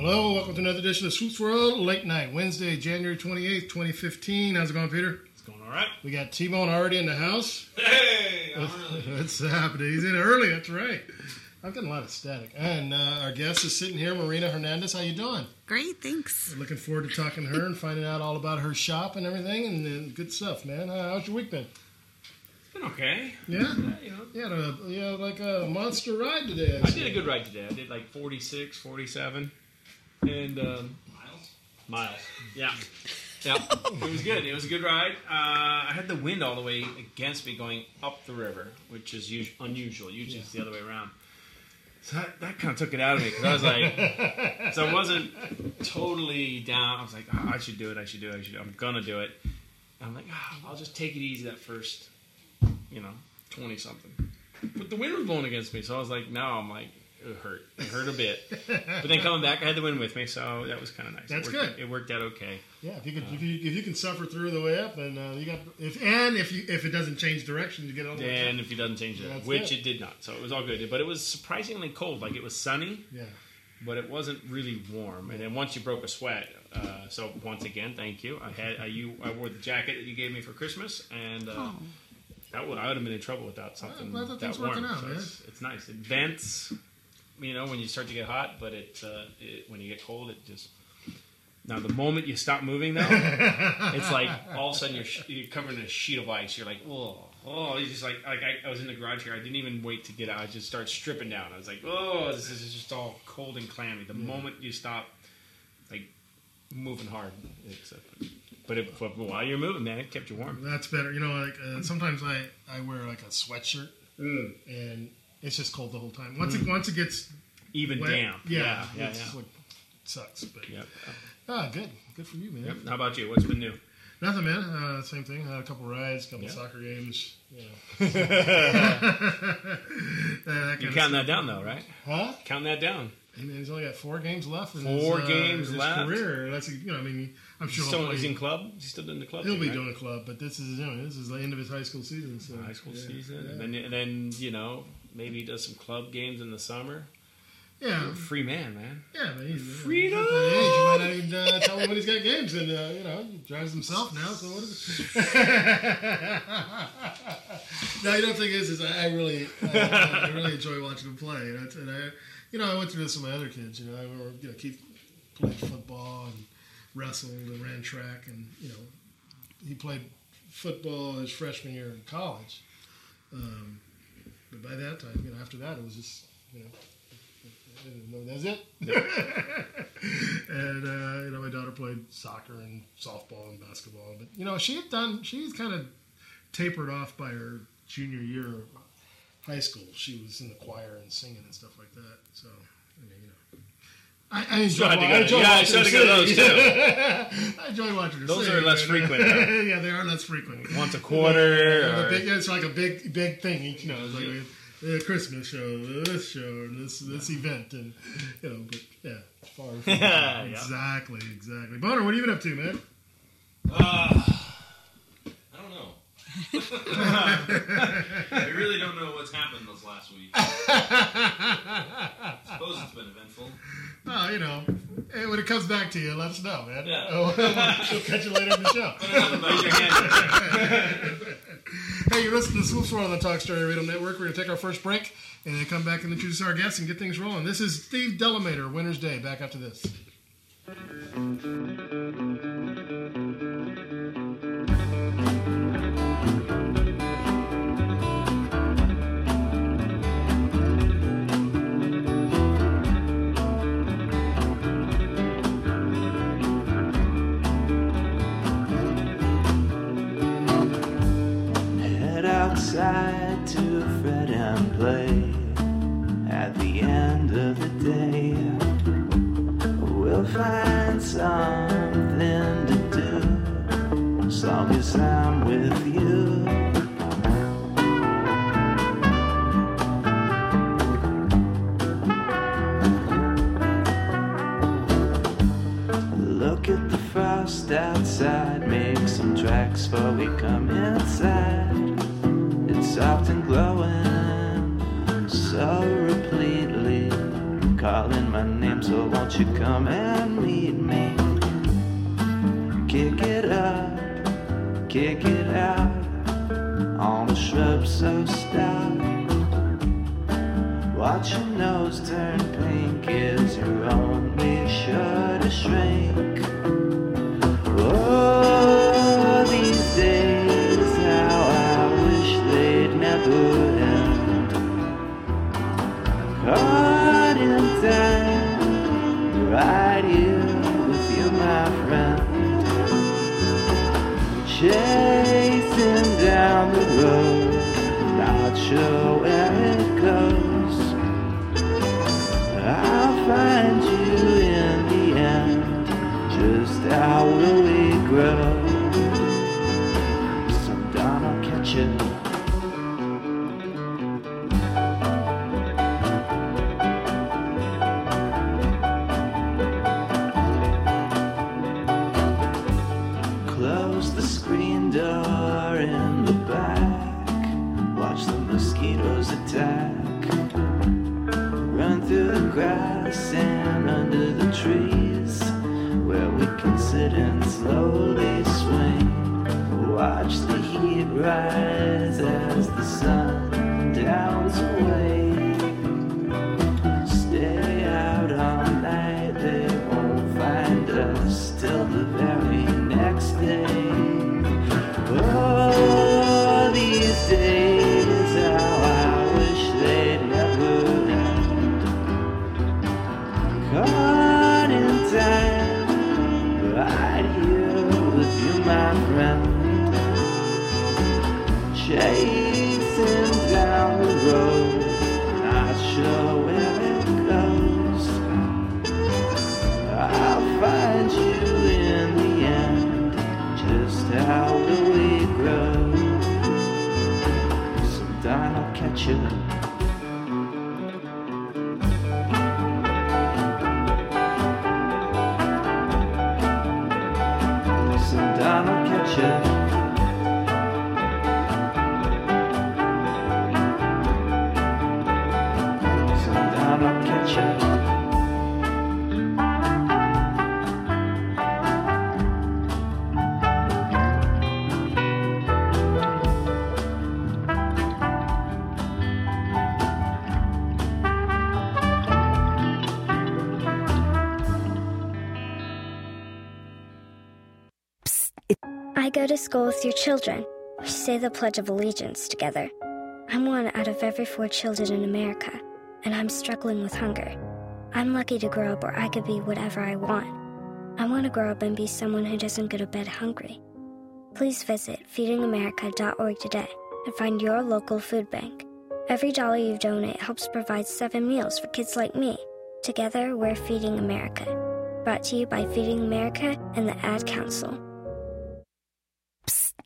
Hello, welcome to another edition of Swoop's World Late Night, Wednesday, January 28th, 2015. How's it going, Peter? It's going all right. We got T-Bone already in the house. Hey! What's happening? He's in early, that's right. I've got a lot of static. And our guest is sitting here, Marina Hernandez. How you doing? Great, thanks. We're looking forward to talking to her and finding out all about her shop and everything, and good stuff, man. How's your week been? Okay. Yeah? Yeah, like a monster ride today. I did a good ride today. I did like 46, 47. And miles. Yeah. Yeah. It was good. It was a good ride. I had the wind all the way against me going up the river, which is unusual. Usually it's the other way around. So that kind of took it out of me because I was like, so I wasn't totally down. I was like, oh, I should do it. I'm going to do it. And I'm like, oh, I'll just take it easy that first, 20 something. But the wind was blowing against me. So I was like, it hurt. It hurt a bit. But then coming back, I had the wind with me, so that was kind of nice. That's good. It worked out okay. Yeah, if you can suffer through the way up, and if it doesn't change direction, you get all the way up. And if it doesn't change direction, which it did not, so it was all good. But it was surprisingly cold. Like, it was sunny, but it wasn't really warm. And then once you broke a sweat, so once again, thank you. I wore the jacket that you gave me for Christmas, and I would have been in trouble without something that warm. Out, so it's nice. It vents. When you start to get hot, but it when you get cold, it just... Now, the moment you stop moving, though, it's like all of a sudden you're covered in a sheet of ice. You're like, oh. It's just like I was in the garage here. I didn't even wait to get out. I just started stripping down. I was like, oh, this is just all cold and clammy. The moment you stop, like, moving hard, it's... But while you're moving, man, it kept you warm. That's better. Sometimes I wear, like, a sweatshirt, and... It's just cold the whole time. Once it gets even wet, damp, it sucks. But good for you, man. Yep. How about you? What's been new? Nothing, man. Same thing. I had a couple rides, a couple soccer games. You're counting that down, though, right? Huh? Counting that down. Hey, man, he's only got 4 games left. In his career. That's I'm sure he's in club. He's still doing the club. He'll be doing a club, but this is the end of his high school season. So season, yeah. and then maybe he does some club games in the summer. Yeah, you're a free man. Yeah, but he's freedom. At that age, you might not even tell him when he's got games, and he drives himself now. So what is it? No, the other thing is I really enjoy watching him play, and I went through this with my other kids. I remember, Keith played football and wrestled and ran track, and he played football his freshman year in college. But by that time, after that, it was just I didn't know that's it. Yeah. And my daughter played soccer and softball and basketball, but she's kind of tapered off by her junior year of high school. She was in the choir and singing and stuff like that. So I enjoy those too. I enjoy watching her. Those are less frequent. Yeah, they are less frequent. Once a quarter. It's like a big thing. You know, it's like a Christmas show, and this event, and you know, but yeah, far. Yeah, exactly. Boner, what have you been up to, man? I don't know. I really don't know what's happened this last week. I suppose it's been eventful. Oh, you know, when it comes back to you, let us know, man. Yeah. We'll catch you later in the show. Hey, you're listening to Swoop's World on the Talk Story Radio Network. We're going to take our first break and then come back and introduce our guests and get things rolling. This is Steve Delamater, Winner's Day, back after this. Outside to fret and play. At the end of the day, we'll find something to do, as long as I'm with you. Look at the frost outside, make some tracks before we come inside. Soft and glowing, so repletely, calling my name, so won't you come and meet me? Kick it up, kick it out, on the shrub, so stop. Watch your nose turn pink, is your only sure to shrink. Oh, these days. Caught in time, right here with you, my friend. Chasing down the road, not sure where it goes. I'll find you in the end, just how will we grow? Some dawn I'll catch you. Rise as the sun downs away. Stay out all night, they won't find us till the very next day. Oh, these days, how I wish they'd never end. Caught in time, right here with you, my friend. Chasing down the road, not sure where it goes. I'll find you in the end, just how will we grow? Sometime I'll catch you. To school with your children. We say the Pledge of Allegiance together. I'm one out of every 4 children in America, and I'm struggling with hunger. I'm lucky to grow up where I could be whatever I want. I want to grow up and be someone who doesn't go to bed hungry. Please visit feedingamerica.org today and find your local food bank. Every dollar you donate helps provide 7 meals for kids like me. Together, we're Feeding America. Brought to you by Feeding America and the Ad Council.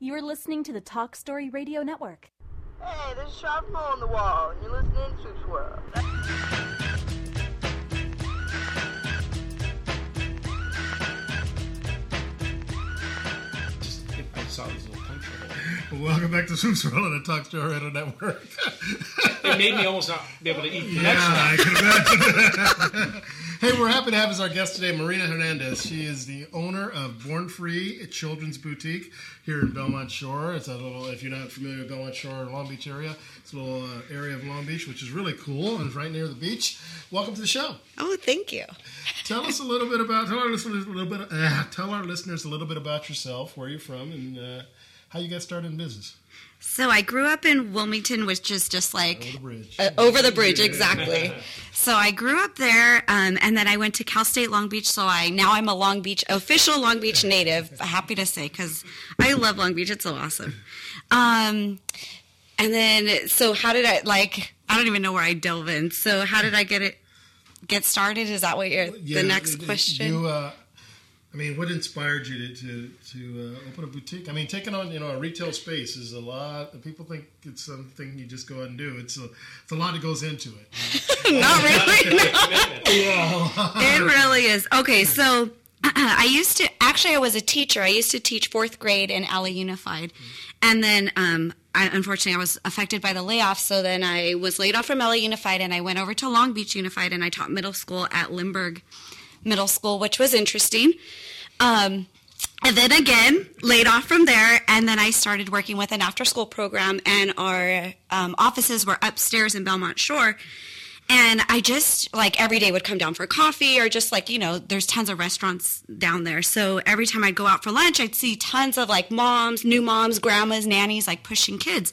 You're listening to the Talk Story Radio Network. Hey, there's a sharp hole on the wall, and you're listening to Swoop's World. I saw this little puncture. Welcome back to Swoop's World on the Talk Story Radio Network. It made me almost not be able to eat the next one. I can imagine. Hey, we're happy to have as our guest today Marina Hernandez. She is the owner of Born Free Children's Boutique here in Belmont Shore. It's a little, if you're not familiar with Belmont Shore or Long Beach area, it's a little area of Long Beach, which is really cool and is right near the beach. Welcome to the show. Oh, thank you. Tell our listeners a little bit about yourself, where you're from, and how you got started in business. So I grew up in Wilmington, which is just like over the bridge, exactly. So I grew up there, and then I went to Cal State Long Beach, so now I'm a Long Beach, official Long Beach native, happy to say, because I love Long Beach, it's so awesome. And then, so how did I, like, I don't even know where I delve in, so how did I get started? Is that what the next question? What inspired you to open a boutique? I mean, taking on a retail space is a lot. People think it's something you just go out and do. It's a lot that goes into it. Not really. No. It really is. Okay, so I was a teacher. I used to teach fourth grade in LA Unified, and then unfortunately I was affected by the layoff. So then I was laid off from LA Unified, and I went over to Long Beach Unified, and I taught middle school at Lindbergh Middle School, which was interesting. And then again, laid off from there, and then I started working with an after-school program, and our offices were upstairs in Belmont Shore, and I just, like, every day would come down for coffee or just, like, there's tons of restaurants down there, so every time I'd go out for lunch, I'd see tons of, like, moms, new moms, grandmas, nannies, like, pushing kids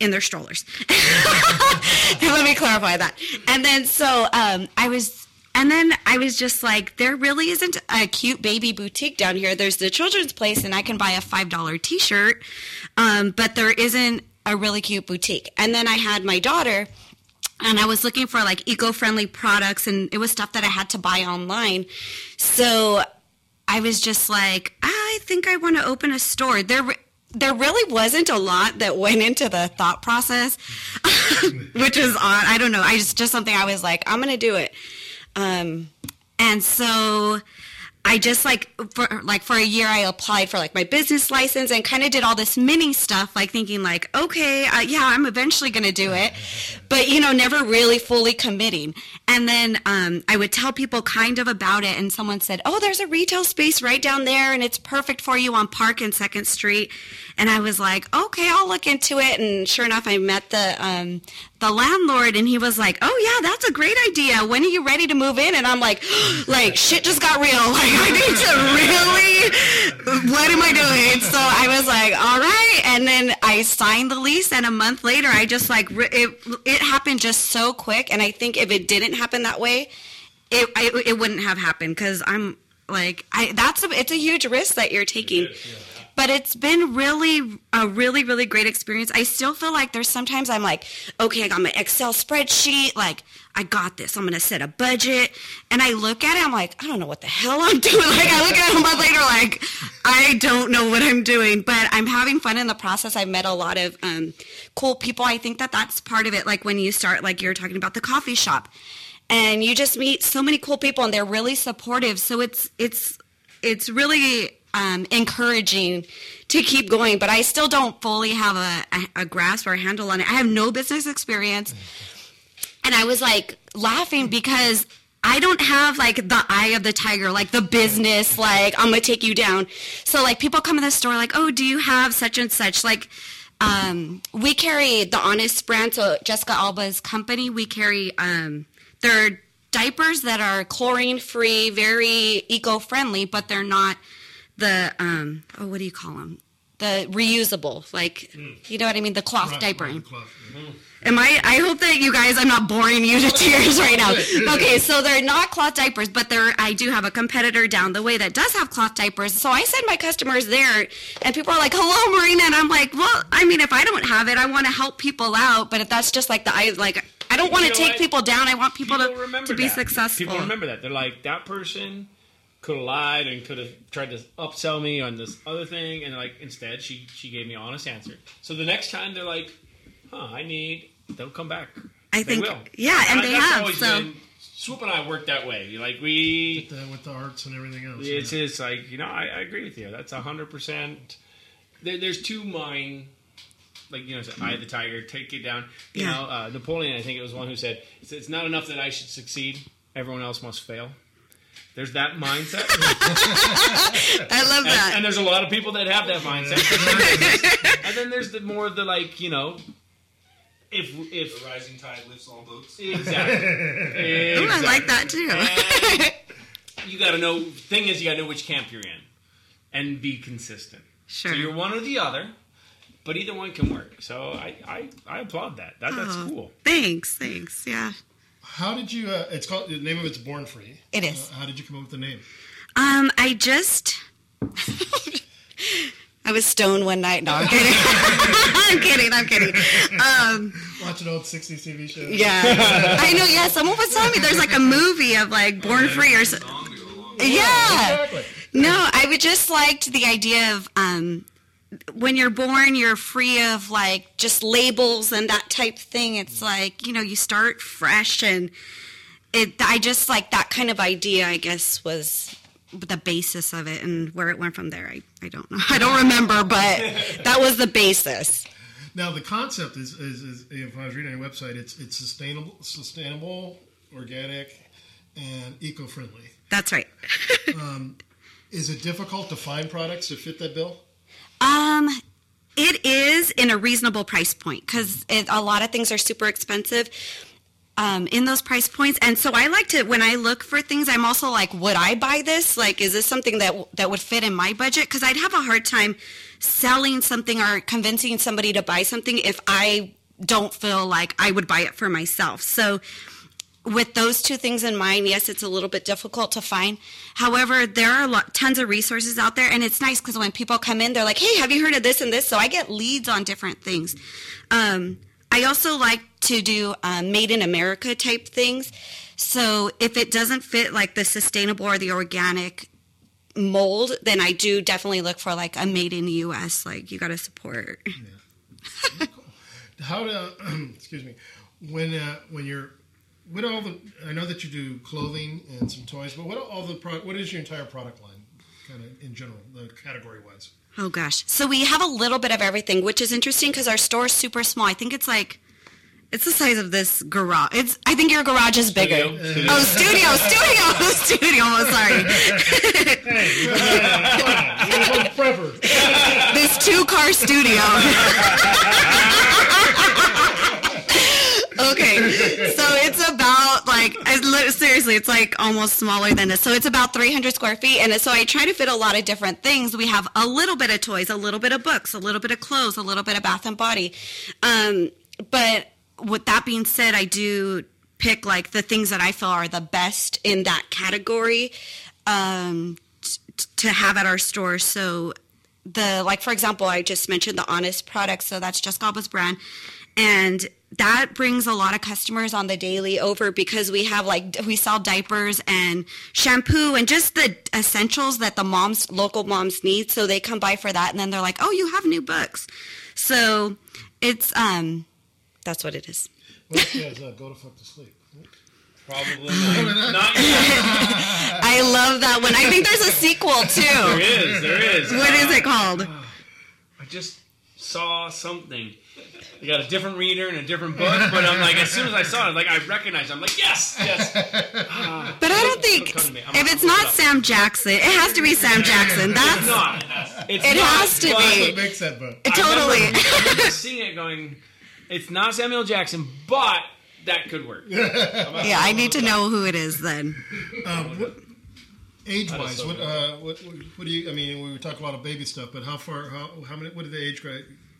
in their strollers. Let me clarify that. And then, so, I was just like, there really isn't a cute baby boutique down here. There's the children's place, and I can buy a $5 T-shirt, but there isn't a really cute boutique. And then I had my daughter, and I was looking for, like, eco-friendly products, and it was stuff that I had to buy online. So I was just like, I think I want to open a store. There really wasn't a lot that went into the thought process, which is odd. I don't know. I just something I was like, I'm going to do it. And so I just, like, for a year, I applied for, like, my business license and kind of did all this mini stuff, like, thinking, like, okay, I'm eventually going to do it, but, never really fully committing. And then I would tell people kind of about it, and someone said, oh, there's a retail space right down there, and it's perfect for you on Park and 2nd Street. And I was like, okay, I'll look into it. And sure enough, I met the landlord, and he was like, oh, yeah, that's a great idea. When are you ready to move in? And I'm like, shit just got real. Like, I need to really, what am I doing? So I was like, all right. And then I signed the lease, and a month later, I just, like, it happened just so quick. And I think if it didn't happen that way, it wouldn't have happened, because I'm like, it's a huge risk that you're taking. It is, yeah. But it's been really a really, really great experience. I still feel like there's sometimes I'm like, okay, I got my Excel spreadsheet. Like, I got this. I'm going to set a budget. And I look at it. I'm like, I don't know what the hell I'm doing. Like, I look at it a month later like, I don't know what I'm doing. But I'm having fun in the process. I've met a lot of cool people. I think that that's part of it. Like, when you start, like you're talking about the coffee shop. And you just meet so many cool people, and they're really supportive. So it's really encouraging to keep going, but I still don't fully have a grasp or a handle on it. I have no business experience, and I was like laughing because I don't have like the eye of the tiger, like the business, like I'm gonna take you down. So like people come in the store like, oh, do you have such and such? Like we carry the Honest brand, so Jessica Alba's company, we carry their diapers that are chlorine-free, very eco-friendly, but they're not the, what do you call them? The reusable, like, you know what I mean? The cloth diaper. I hope that you guys, I'm not boring you to tears right now. Okay, so they're not cloth diapers, but I do have a competitor down the way that does have cloth diapers. So I send my customers there, and people are like, hello, Marina. And I'm like, well, I mean, if I don't have it, I want to help people out. But if that's just like I don't want to take people down. I want people to be successful. People remember that. They're like, that person could have lied and could have tried to upsell me on this other thing, and like instead she gave me an honest answer. So the next time they're like, they'll come back. They have. Always so been, Swoop and I work that way. Like we did that with the arts and everything else. It's like, I agree with you. That's 100%. There's two mine. Like, it's eye of the tiger, take it down. Napoleon, I think it was one who said, it's not enough that I should succeed. Everyone else must fail. There's that mindset. I love that. And there's a lot of people that have that mindset. And then there's if the rising tide lifts all boats. Exactly. Ooh, I like that too. And you got to know which camp you're in and be consistent. Sure. So you're one or the other. But either one can work. So I applaud that. That's cool. Thanks. Yeah. How did you, it's called, the name of it's Born Free. It is. How did you come up with the name? I was stoned one night. No, I'm kidding. I'm kidding. Watch an old 60s TV show. Yeah. I know. Yeah. Someone was telling me there's like a movie of like Born Free or something. Yeah. Exactly. No, I just liked the idea of, when you're born, you're free of like just labels and that type thing. It's like, you start fresh, and I just like that kind of idea, I guess, was the basis of it, and where it went from there. I don't know. I don't remember, but that was the basis. Now the concept is if I was reading on your website, it's sustainable, organic, and eco-friendly. That's right. Is it difficult to find products that fit that bill? It is in a reasonable price point, because a lot of things are super expensive in those price points. And so I like to, when I look for things, I'm also like, would I buy this? Like, is this something that would fit in my budget? Because I'd have a hard time selling something or convincing somebody to buy something if I don't feel like I would buy it for myself. So with those two things in mind, yes, it's a little bit difficult to find. However, there are tons of resources out there, and it's nice because when people come in, they're like, hey, have you heard of this and this? So I get leads on different things. I also like to do made in America type things. So if it doesn't fit like the sustainable or the organic mold, then I do definitely look for like a made in the U.S. Like, you got to support. Yeah. Cool. How to, excuse me, when you're, what all the? I know that you do clothing and some toys, but what is your entire product line, kind of in general, the category wise? Oh gosh, so we have a little bit of everything, which is interesting because our store is super small. I think it's the size of this garage. I think your garage is bigger. Studio. I'm sorry. Hey, forever. This 2-car studio. Okay, so it's about, like, seriously, it's, like, almost smaller than this. So it's about 300 square feet, and so I try to fit a lot of different things. We have a little bit of toys, a little bit of books, a little bit of clothes, a little bit of Bath and Body. But with that being said, I do pick, like, the things that I feel are the best in that category to have at our store. So, for example, I just mentioned the Honest products, so that's Just Gobba's brand, and that brings a lot of customers on the daily over because we have we sell diapers and shampoo and just the essentials that the local moms need. So they come by for that, and then they're like, oh, you have new books. So it's, that's what it is. Well, you guys go to fuck to sleep. Probably not. I love that one. I think there's a sequel too. There is. What is it called? I just saw something. They got a different reader and a different book, but I'm like, as soon as I saw it, like, I recognized it. I'm like, yes. But I don't think, if it's not Sam Jackson, it has to be Sam Jackson. That's not. It has to be. That's what makes that book. Totally. I remember seeing it going, it's not Samuel Jackson, but that could work. Yeah, I need to know who it is then. Age-wise, what do you? I mean, we talk a lot of baby stuff, but how far? How many? What are the age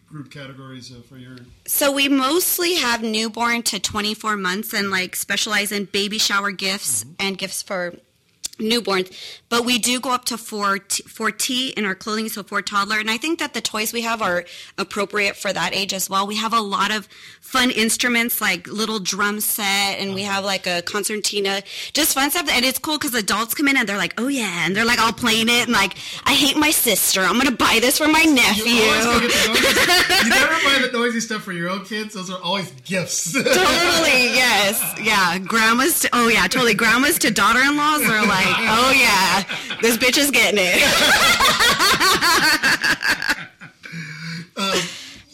group categories for your? So we mostly have newborn to 24 months, and like specialize in baby shower gifts and gifts for newborns. But we do go up to 4T in our clothing, so 4 toddler. And I think that the toys we have are appropriate for that age as well. We have a lot of fun instruments, like little drum set, and we have like a concertina, just fun stuff. And it's cool because adults come in and they're like, oh yeah, and they're like all playing it, and like, I hate my sister, I'm going to buy this for my nephew. You never buy the noisy stuff for your own kids. Those are always gifts. Totally, yes. Yeah, totally. Grandmas to daughter-in-laws are like, oh yeah, this bitch is getting it.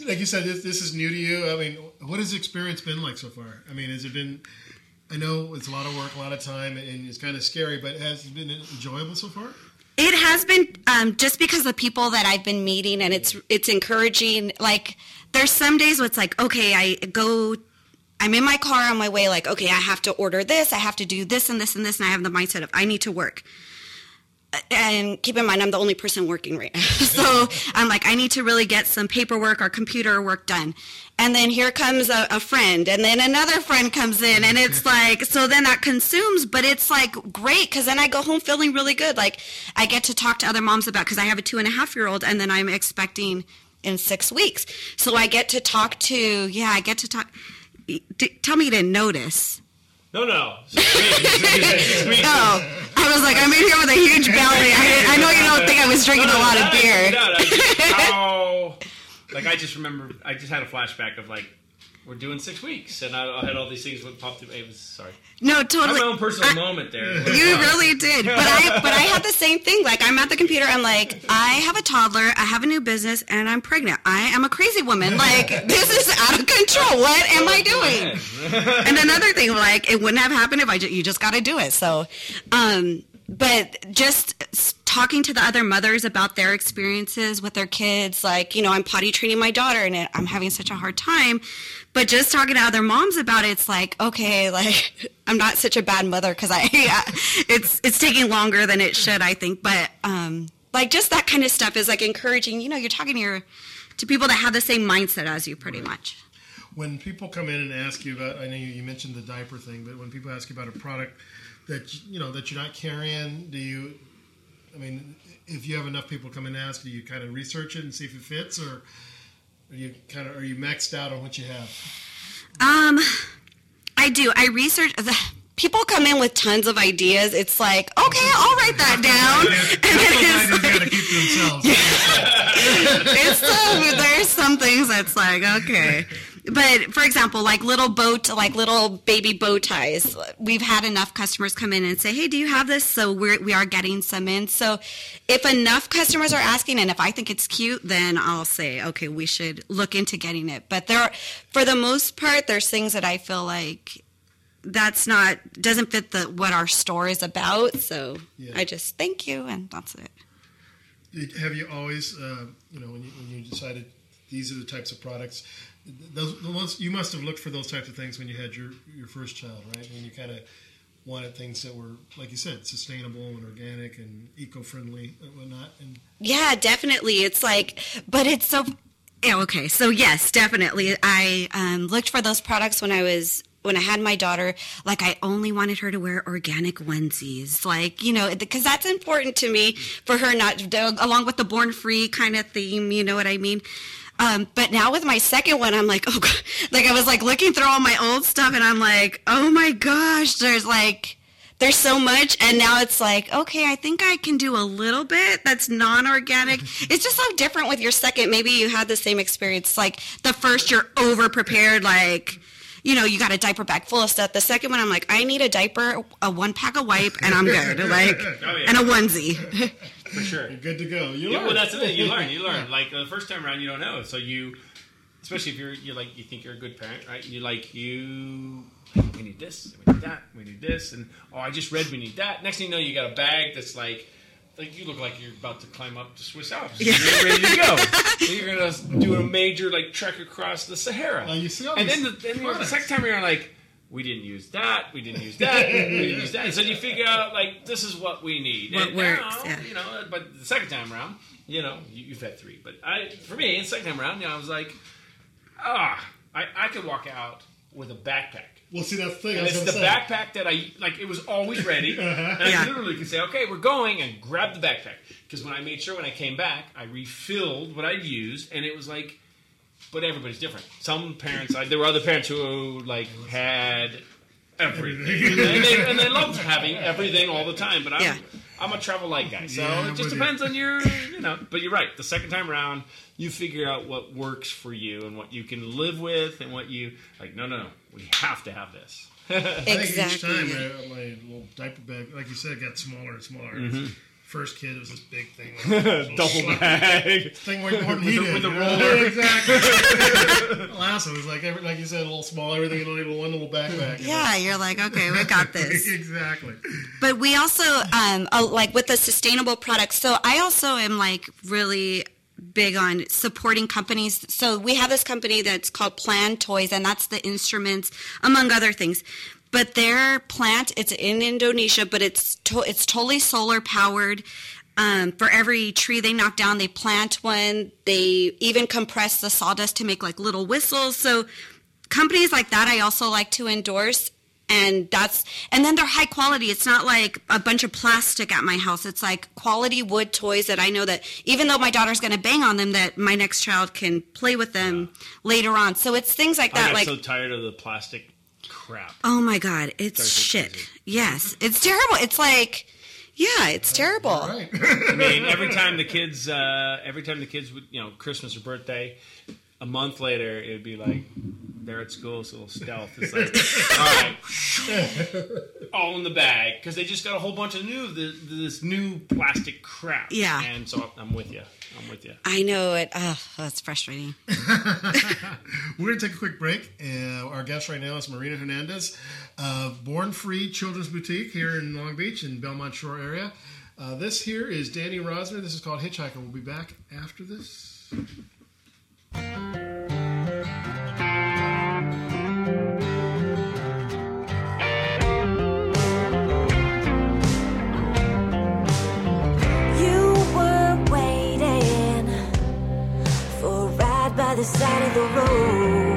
Like you said, this is new to you. I mean, what has the experience been like so far? I mean, has it been? I know it's a lot of work, a lot of time, and it's kind of scary, but has it been enjoyable so far? It has been, just because of the people that I've been meeting, and it's encouraging. Like, there's some days where it's like, okay, I'm in my car on my way, like, okay, I have to order this, I have to do this and this and this, and I have the mindset of I need to work. And keep in mind, I'm the only person working right now. So I'm like, I need to really get some paperwork or computer work done. And then here comes a friend, and then another friend comes in, and it's like, so then that consumes, but it's like great, because then I go home feeling really good. Like, I get to talk to other moms about, because I have a 2.5-year-old, and then I'm expecting in 6 weeks. So I get to talk to, tell me you didn't notice. No. No. I was like, I'm in here with a huge belly. I know you don't think I was drinking a lot of beer. I just had a flashback of like, we're doing 6 weeks, and I had all these things that popped up. It was sorry. No, totally. My own personal moment there. You really did, but I had the same thing. Like, I'm at the computer. I'm like, I have a toddler, I have a new business, and I'm pregnant. I am a crazy woman. Like, this is out of control. What am I doing? And another thing, like, it wouldn't have happened if you just got to do it. So, but just talking to the other mothers about their experiences with their kids, like, you know, I'm potty training my daughter and I'm having such a hard time, but just talking to other moms about it, it's like, okay, like, I'm not such a bad mother because it's taking longer than it should, I think, but like, just that kind of stuff is like encouraging. You know, you're talking to people that have the same mindset as you, pretty much. When people come in and ask you about, I know you mentioned the diaper thing, but when people ask you about a product that you know that you're not carrying, do you? I mean, if you have enough people come and ask, do you kind of research it and see if it fits, or are you maxed out on what you have? I do. I research. People come in with tons of ideas. It's like, okay, I'll write that down. And then it's like, keep themselves. There's some things that's like, okay. But, for example, like little baby bow ties, we've had enough customers come in and say, hey, do you have this? So we are getting some in. So if enough customers are asking, and if I think it's cute, then I'll say, okay, we should look into getting it. But for the most part, there's things that I feel like doesn't fit what our store is about. So yeah. I just thank you, and that's it. Have you always, when you decided these are the types of products... you must have looked for those types of things when you had your first child, right? When you kind of wanted things that were, like you said, sustainable and organic and eco-friendly and whatnot. Yeah, definitely. It's like, but it's so, okay. So yes, definitely. I looked for those products when I had my daughter. Like, I only wanted her to wear organic onesies. Like, you know, because that's important to me for her along with the Born Free kind of theme, you know what I mean? But now with my second one, I'm like, oh God. Like, I was like looking through all my old stuff, and I'm like, oh my gosh, there's so much. And now it's like, okay, I think I can do a little bit that's non-organic. It's just so different with your second. Maybe you had the same experience. Like, the first, you're over-prepared, like, you know, you got a diaper bag full of stuff. The second one, I'm like, I need a diaper, a 1-pack of wipe, and I'm good. Like, oh, yeah. And a onesie. For sure. You're good to go. You learn. Well, that's the thing. You learn. Like, the first time around, you don't know. So you, especially if you're you think you're a good parent, right? You like, we need this, we need that, we need this. And, I just read we need that. Next thing you know, you got a bag that's like you look like you're about to climb up the Swiss Alps. Yeah. You're ready to go. So you're going to do a major, trek across the Sahara. You see all and then the second time you're like, we didn't use that, we didn't use that, we didn't use that. And so you figure out, like, this is what we need. What works, yeah. You know, but the second time around, you know, you've had three. But for me, the second time around, you know, I was like, I could walk out with a backpack. Well, see, that's the thing. And it's the backpack that I, like, it was always ready. And I literally could say, okay, we're going, and grab the backpack. Because when I made sure when I came back, I refilled what I'd used, and it was like, but everybody's different. Some parents, there were other parents who, like, had everything. And they loved having everything all the time. But I'm a travel light guy. So it just depends on your, you know. But you're right. The second time around, you figure out what works for you and what you can live with and what you, like, no. We have to have this. Exactly. I think each time my little diaper bag, like you said, got smaller and smaller. Mm-hmm. First kid, it was this big thing. Like, double bag. Thing where you hardly need it. With a roller. Exactly. Last one was like you said, a little small. Everything in only one little backpack. Yeah, you're like, okay, we got this. Exactly. But we also, like with the sustainable products, so I also am like really big on supporting companies. So we have this company that's called Plan Toys, and that's the instruments, among other things. But their plant, it's in Indonesia, but it's totally solar powered. For every tree they knock down, they plant one. They even compress the sawdust to make like little whistles. So companies like that, I also like to endorse. And then they're high quality. It's not like a bunch of plastic at my house. It's like quality wood toys that I know that even though my daughter's going to bang on them, that my next child can play with them later on. So it's things like that. I'm so tired of the plastic crap. Oh my God, it's shit. Crazy. Yes, it's terrible. It's like, yeah, it's terrible. Right. I mean, every time the kids would, you know, Christmas or birthday, a month later, it would be like, they're at school, it's a little stealth. It's like, all right, all in the bag. Because they just got a whole bunch of this new plastic crap. Yeah. And so I'm with you. I know it. Oh, that's frustrating. We're going to take a quick break. Our guest right now is Marina Hernandez of Born Free Children's Boutique here in Long Beach in Belmont Shore area. This here is Danny Rosner. This is called Hitchhiker. We'll be back after this. You were waiting for a ride by the side of the road.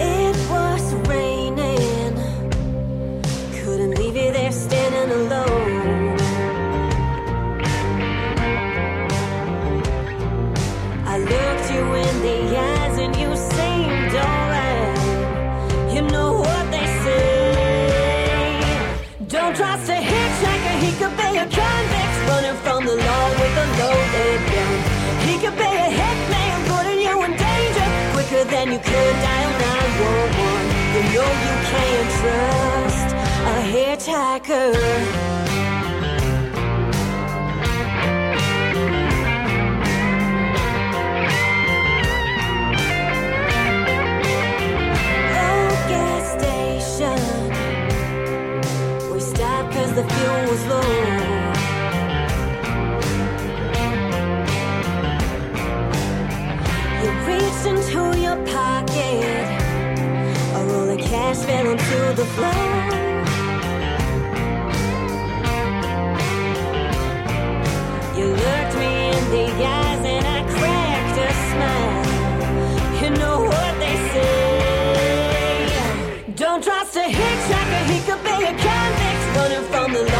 It was raining, couldn't leave you there standing alone. Tries to hitchhiker, he could be a convict running from the law with a loaded gun. He could be a hitman putting you in danger quicker than you could dial 911. You know you can't trust a hitchhiker. Oh, gas station. The fuel was low. You reached into your pocket, a roll of cash fell onto the floor. You looked me in the eyes and I cracked a smile. You know what they say. Don't trust a hitchhiker, he could be a convict running from the law with a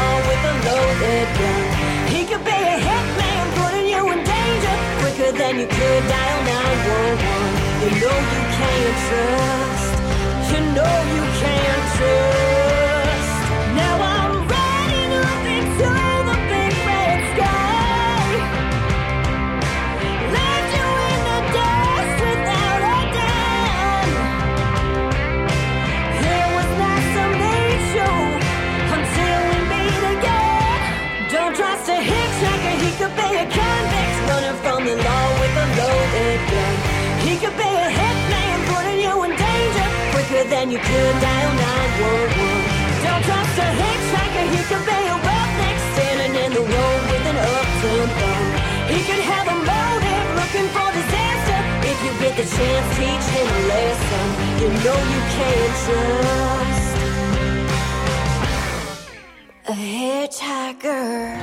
loaded gun. He could be a hitman putting you in danger quicker than you could dial 911. You know you can't trust. You know you can't trust. Now I'm riding up into the big red sky. Left you in the dust without a gun. There was not some nature. Trust a hitchhiker, he could be a convict running from the law with a loaded gun. He could be a hitman putting you in danger quicker than you could dial 911. Don't trust a hitchhiker, he could be a redneck standing in the road with an upturned thumb. He could have a motive looking for disaster if you can't teach him a lesson you know you can't trust. A hitchhiker.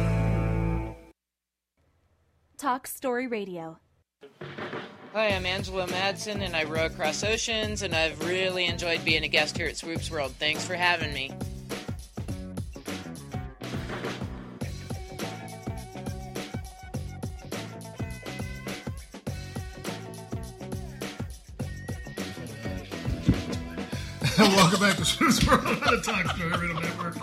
Talk Story Radio. Hi, I'm Angela Madsen, and I row across oceans, and I've really enjoyed being a guest here at Swoop's World. Thanks for having me. Welcome back to Swoop's World on the Talk Story Radio Network.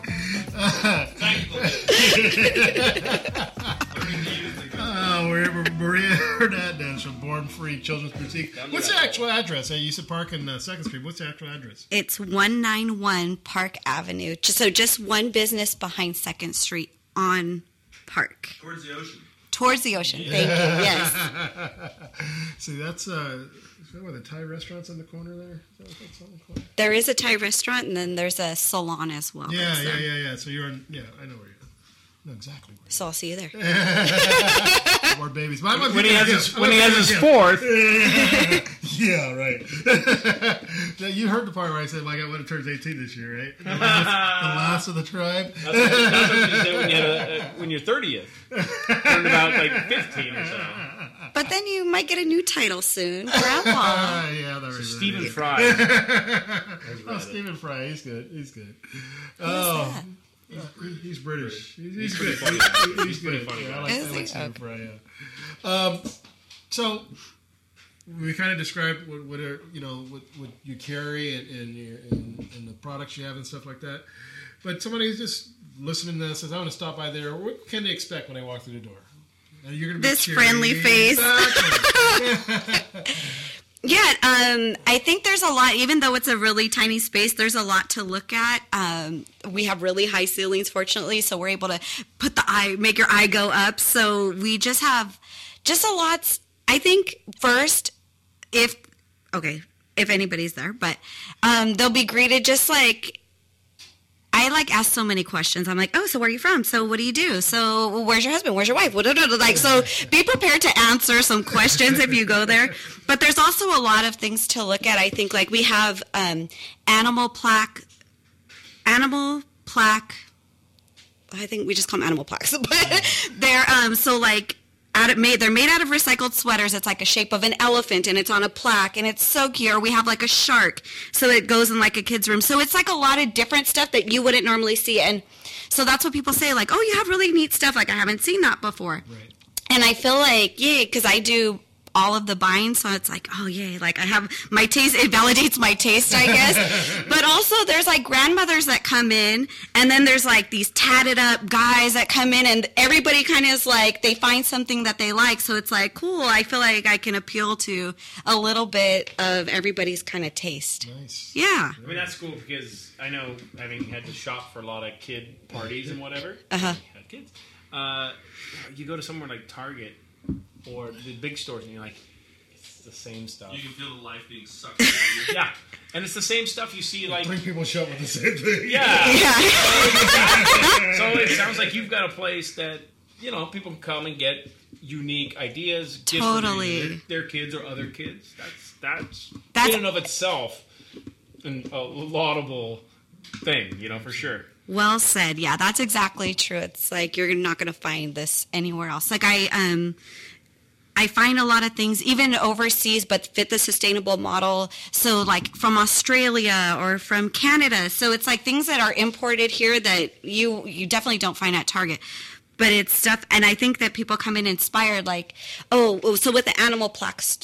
We're Marina Hernandez from Born Free Children's Boutique. What's the actual address? You said Park and 2nd Street. What's the actual address? It's 191 Park Avenue. So just one business behind 2nd Street on Park. Towards the ocean. Towards the ocean. Yeah. Thank you. Yes. See, that's where the Thai restaurant's in the corner there? Is that on the corner? There is a Thai restaurant, and then there's a salon as well. Yeah. So you're on, I know where you're at. Exactly. So I'll see you there. More babies. When he has his fourth. Yeah, right. You heard the part where I said, "My God, when it turns 18 this year, right?" The last of the tribe. That's what you said when you're 30th. Turned about like 15 or so. But then you might get a new title soon, Grandpa. Yeah, there we go. Stephen Fry. Stephen Fry. He's good. Who's that? He's British. He's pretty funny. He's pretty funny. Yeah, I like Super. Yeah. So we kind of described what you carry and the products you have and stuff like that. But somebody just listening to this says, "I want to stop by there." What can they expect when they walk through the door? You're going to be this cheery, friendly face. Exactly. Yeah, I think there's a lot, even though it's a really tiny space, there's a lot to look at. We have really high ceilings, fortunately, so we're able to make your eye go up. So we just have a lot. I think first, if anybody's there, but they'll be greeted just like, I ask so many questions. I'm like, oh, so where are you from? So what do you do? So where's your husband? Where's your wife? So be prepared to answer some questions if you go there. But there's also a lot of things to look at. I think we have animal plaque. I think we just call them animal plaques. But they're they're made out of recycled sweaters. It's like a shape of an elephant, and it's on a plaque, and it's so cute. Or we have a shark, so it goes in a kid's room. So it's a lot of different stuff that you wouldn't normally see. And so that's what people say, oh, you have really neat stuff. I haven't seen that before. Right. And I feel yay, because I do all of the buying, so it's oh, yay. I have my taste. It validates my taste, I guess. But also there's grandmothers that come in, and then there's these tatted up guys that come in, and everybody kind of is they find something that they like. So it's cool. I feel I can appeal to a little bit of everybody's kind of taste. Nice. Yeah. I mean, that's cool because I know, you had to shop for a lot of kid parties and whatever. Uh-huh. You had kids. You go to somewhere like Target or the big stores, and you're it's the same stuff. You can feel the life being sucked out of you. Yeah. And it's the same stuff you see, three people show up with the same thing. Yeah. So it sounds like you've got a place that, people can come and get unique ideas. Totally. Gifts from their kids or other kids. That's in and of itself a laudable thing, you know, for sure. Well said. Yeah, that's exactly true. It's like you're not going to find this anywhere else. Like I find a lot of things, even overseas, but fit the sustainable model. So like from Australia or from Canada. So it's like things that are imported here that you definitely don't find at Target. But it's stuff, and I think that people come in inspired, like, oh, so with the animal plaques,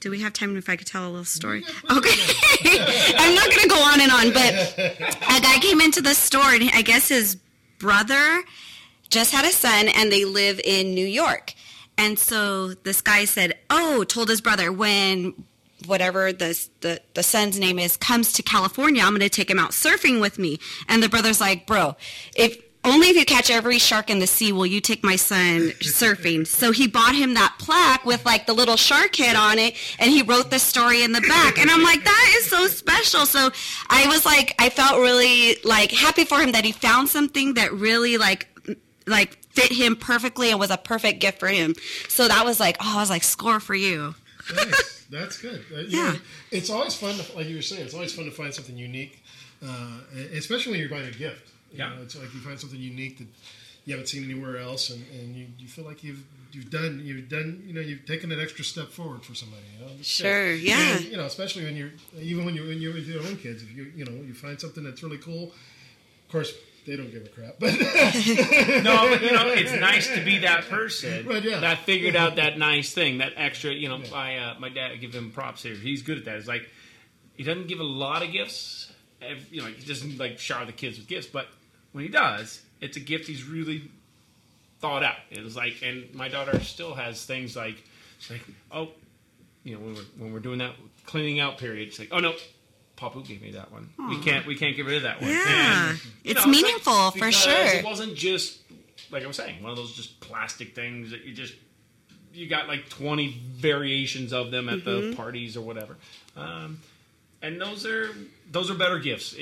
do we have time if I could tell a little story? Okay. I'm not going to go on and on, but a guy came into the store, and I guess his brother just had a son, and they live in New York. And so this guy said, told his brother, when whatever the son's name is comes to California, I'm going to take him out surfing with me. And the brother's like, bro, if you catch every shark in the sea will you take my son surfing. So he bought him that plaque with, like, the little shark head on it, and he wrote the story in the back. And I'm like, that is so special. So I was like, I felt really, like, happy for him that he found something that really, like fit him perfectly and was a perfect gift for him. So that was like, I was like, score for you. Nice. That's good. Yeah. It's always fun, like you were saying, it's always fun to find something unique, especially when you're buying a gift. You know, it's like you find something unique that you haven't seen anywhere else, and you feel like you've done you've taken an extra step forward for somebody. You know? Sure, yeah. And, especially when you're with your own kids, if you find something that's really cool. Of course, they don't give a crap. But it's nice to be that person that figured out that nice thing, that extra. My dad, give him props here. He's good at that. It's like he doesn't give a lot of gifts. He doesn't shower the kids with gifts, but when he does, it's a gift he's really thought out. It was like, and my daughter still has things like, she's like, when we're doing that cleaning out period, she's like, no, Papu gave me that one. Aww. We can't get rid of that one. Yeah, and, it's meaningful for sure. It wasn't just like I was saying, one of those just plastic things that you got like 20 variations of them at the parties or whatever. And those are better gifts.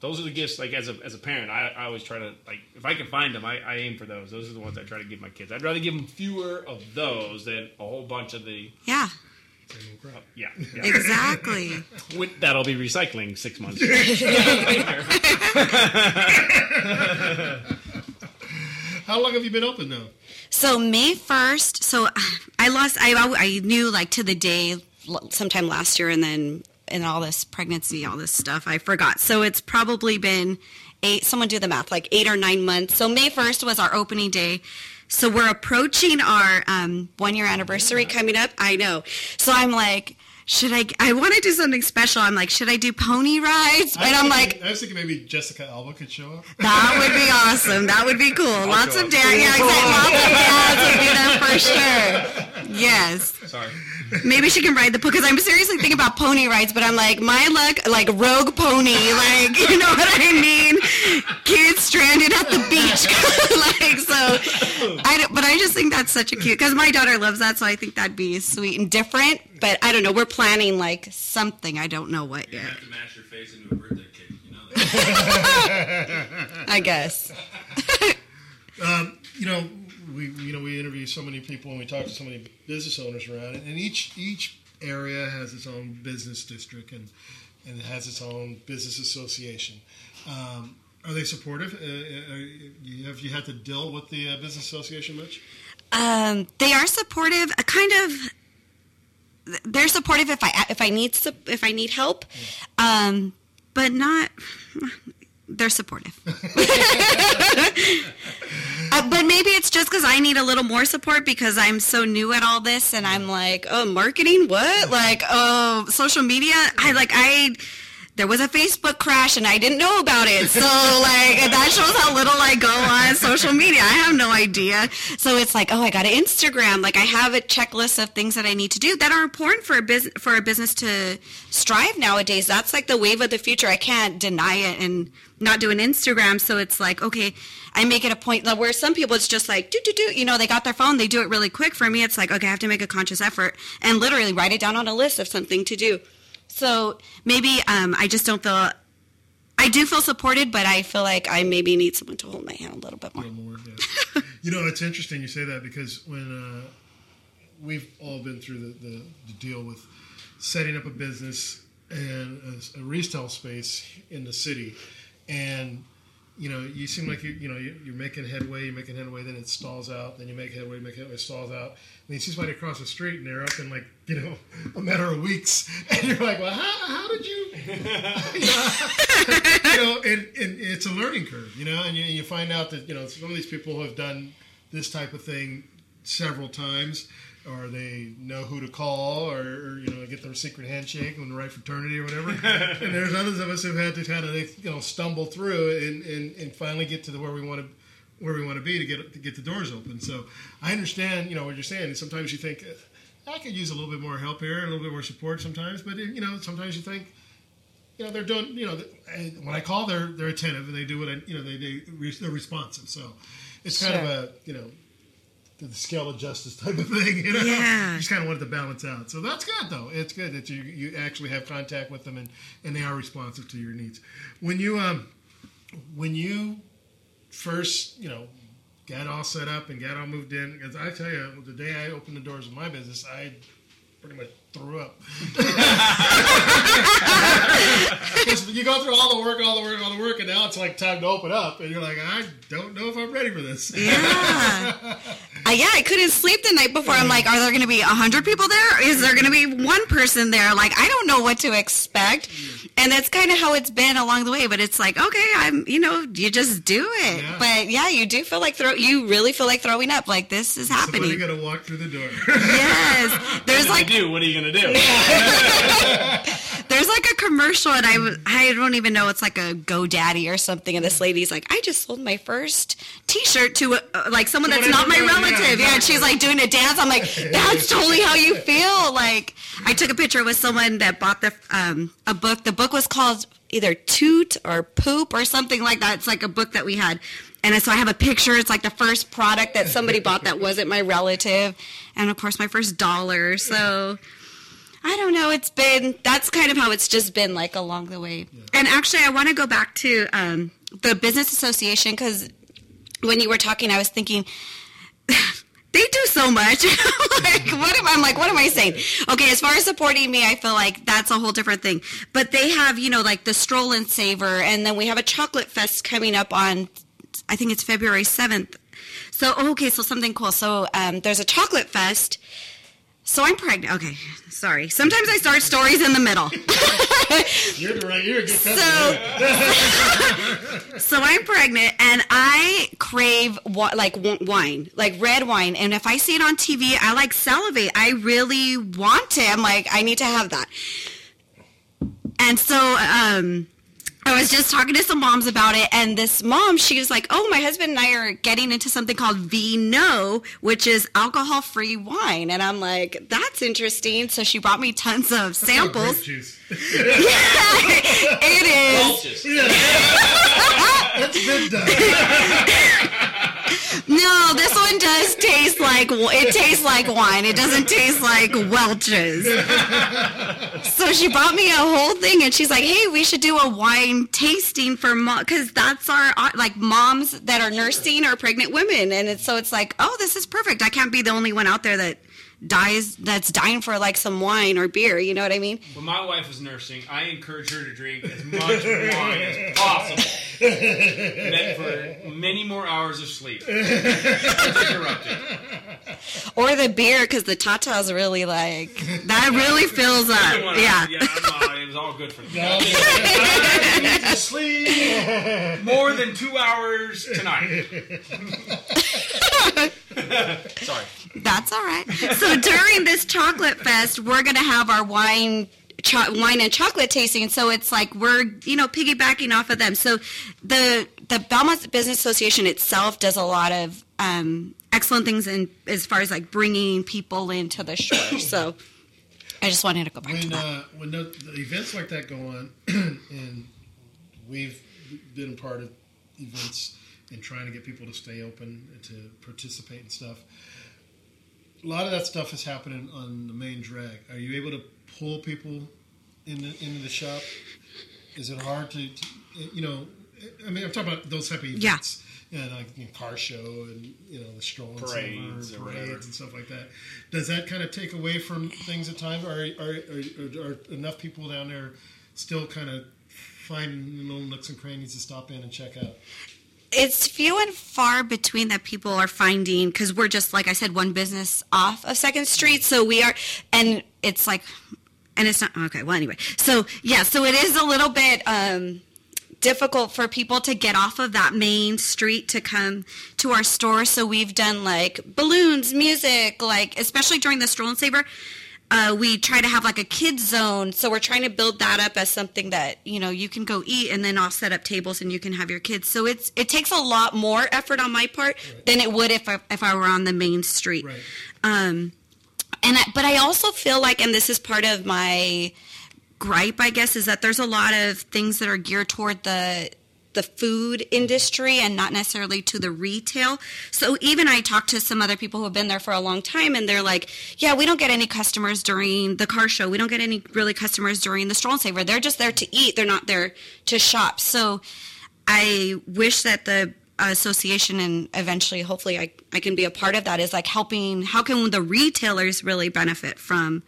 Those are the gifts. Like as a parent, I always try to, like, if I can find them, I aim for those. Those are the ones I try to give my kids. I'd rather give them fewer of those than a whole bunch of the crap. Yeah. Exactly. That'll be recycling 6 months later. How long have you been open now? So May 1st. So I lost. I knew like to the day sometime last year, and then. And all this pregnancy, all this stuff, I forgot. So it's probably been 8 or 9 months. So May 1st was our opening day. So we're approaching our 1-year anniversary coming up. I know. So I'm like, I want to do something special. I'm like, should I do pony rides? And I'm like, I was thinking maybe Jessica Alba could show up. That would be awesome. That would be cool. Lots of dads. Yeah, exactly. Lots of dads would be there for sure. Yes. Sorry. Maybe she can ride the because I'm seriously thinking about pony rides, but I'm like, my luck, like rogue pony, like, you know what I mean? Kids stranded at the beach, like, so. But I just think that's such a cute because my daughter loves that, so I think that'd be sweet and different. But I don't know. We're planning like something. I don't know what yet. You have to mash your face into a birthday cake, I guess. We interview so many people and we talk to so many business owners around it, and each area has its own business district and it has its own business association. Are they supportive? Have you had to deal with the business association much? They are supportive. They're supportive if I need help, but not. They're supportive. But maybe it's just because I need a little more support because I'm so new at all this, and I'm like, marketing, what? Like, social media? There was a Facebook crash, and I didn't know about it. So, that shows how little I go on social media. I have no idea. So it's like, I got an Instagram. Like, I have a checklist of things that I need to do that are important for a business to strive nowadays. That's, like, the wave of the future. I can't deny it and not do an Instagram. So it's like, okay, I make it a point where some people it's just like, they got their phone. They do it really quick. For me, it's like, okay, I have to make a conscious effort and literally write it down on a list of something to do. So maybe I just don't feel – I do feel supported, but I feel like I maybe need someone to hold my hand a little bit more. Yeah. It's interesting you say that because when we've all been through the deal with setting up a business, and a retail space in the city, and you know, you seem like you're making headway, then it stalls out, then you make headway, it stalls out, and you see somebody across the street, and they're up in like, you know, a matter of weeks, and you're like, well, how did you, you know, and it's a learning curve, you know, and you find out that, you know, some of these people have done this type of thing several times, or they know who to call, or you know, get their secret handshake on the right fraternity or whatever. And there's others of us who've had to kind of, you know, stumble through and finally get to the where we want to be to get the doors open. So I understand, you know, what you're saying. And sometimes you think I could use a little bit more help here, a little bit more support sometimes. But you know, sometimes you think, you know, they're doing, you know, when I call, they're attentive and they do what I, you know, they're responsive. So it's kind of a, you know, the scale of justice type of thing, you know. Yeah. You just kind of wanted to balance out. So that's good, though. It's good that you actually have contact with them and they are responsive to your needs. When you first, you know, got all set up and got all moved in, because I tell you, the day I opened the doors of my business, I pretty much threw up. You go through all the work, and now it's like time to open up, and you're like, I don't know if I'm ready for this. Yeah. Yeah, I couldn't sleep the night before. I'm like, are there going to be 100 people there? Is there going to be one person there? Like, I don't know what to expect. And that's kind of how it's been along the way, but it's like, okay, I'm, you know, you just do it. Yeah. But yeah, you do feel like you really feel like throwing up. Like, this is happening. Somebody got to walk through the door. Yes. There's like, what are you going to do? There's like a commercial, and I don't even know, it's like a GoDaddy or something, and this lady's like, I just sold my first t-shirt to like someone that's not my relative. Yeah, and she's like doing a dance. I'm like, that's totally how you feel. Like, I took a picture with someone that bought a book. The book was called either Toot or Poop or something like that. It's like a book that we had. And so I have a picture. It's like the first product that somebody bought that wasn't my relative. And, of course, my first dollar. So, I don't know. It's been – that's kind of how it's just been, like, along the way. Yeah. And, actually, I want to go back to the business association, because when you were talking, I was thinking – they do so much. What am I saying? Okay, as far as supporting me, I feel like that's a whole different thing. But they have, you know, like the Stroll and Savor, and then we have a Chocolate Fest coming up on, I think it's February 7th. So, okay, so something cool. So there's a Chocolate Fest. So I'm pregnant. Okay, sorry. Sometimes I start stories in the middle. You're a good customer. So I'm pregnant, and I crave wine, like red wine. And if I see it on TV, I like salivate. I really want it. I'm like, I need to have that. And so I was just talking to some moms about it, and this mom, she was like, oh, my husband and I are getting into something called Vino, which is alcohol-free wine. And I'm like, that's interesting. So she brought me tons of samples. Juice. Yeah, it is. That's good stuff. No, this one does taste like, it tastes like wine. It doesn't taste like Welch's. So she brought me a whole thing, and she's like, hey, we should do a wine tasting for mom, because that's our, like, moms that are nursing or pregnant women. And it's like, oh, this is perfect. I can't be the only one out there that dying for like some wine or beer, you know what I mean? When my wife was nursing, I encouraged her to drink as much wine as possible. Meant for many more hours of sleep. Or the beer, because the Tata's really like, that really fills up. Yeah. It was all good for me. I need to sleep more than 2 hours tonight. Sorry. That's all right. So during this Chocolate Fest, we're going to have our wine and chocolate tasting. So it's like we're, you know, piggybacking off of them. So the Belmont Business Association itself does a lot of excellent things in as far as like bringing people into the show. So I just wanted to go back to that. When the events like that go on, and we've been a part of events and trying to get people to stay open and to participate and stuff, a lot of that stuff is happening on the main drag. Are you able to pull people into the shop? Is it hard to, you know, I mean, I'm talking about those type of events. and like car show and the stroll and parades and stuff like that. Does that kind of take away from things at times? Are enough people down there still kind of finding little nooks and crannies to stop in and check out? It's few and far between that people are finding, because we're just, like I said, one business off of 2nd Street. So we are, and it's like, and it's not, okay, well, anyway. So, yeah, so it is a little bit difficult for people to get off of that main street to come to our store. So we've done, like, balloons, music, like, especially during the Stroll and Saver. We try to have like a kids zone, so we're trying to build that up as something that you can go eat, and then I'll set up tables and you can have your kids. So it takes a lot more effort on my part than it would if I were on the main street. Right. But I also feel like, and this is part of my gripe, I guess, is that there's a lot of things that are geared toward the food industry and not necessarily to the retail. So even I talked to some other people who have been there for a long time, and they're like, yeah, we don't get any customers during the car show. We don't get any really customers during the Stroll and Saver. They're just there to eat. They're not there to shop. So I wish that the association, and eventually, hopefully I can be a part of that, is like helping, how can the retailers really benefit from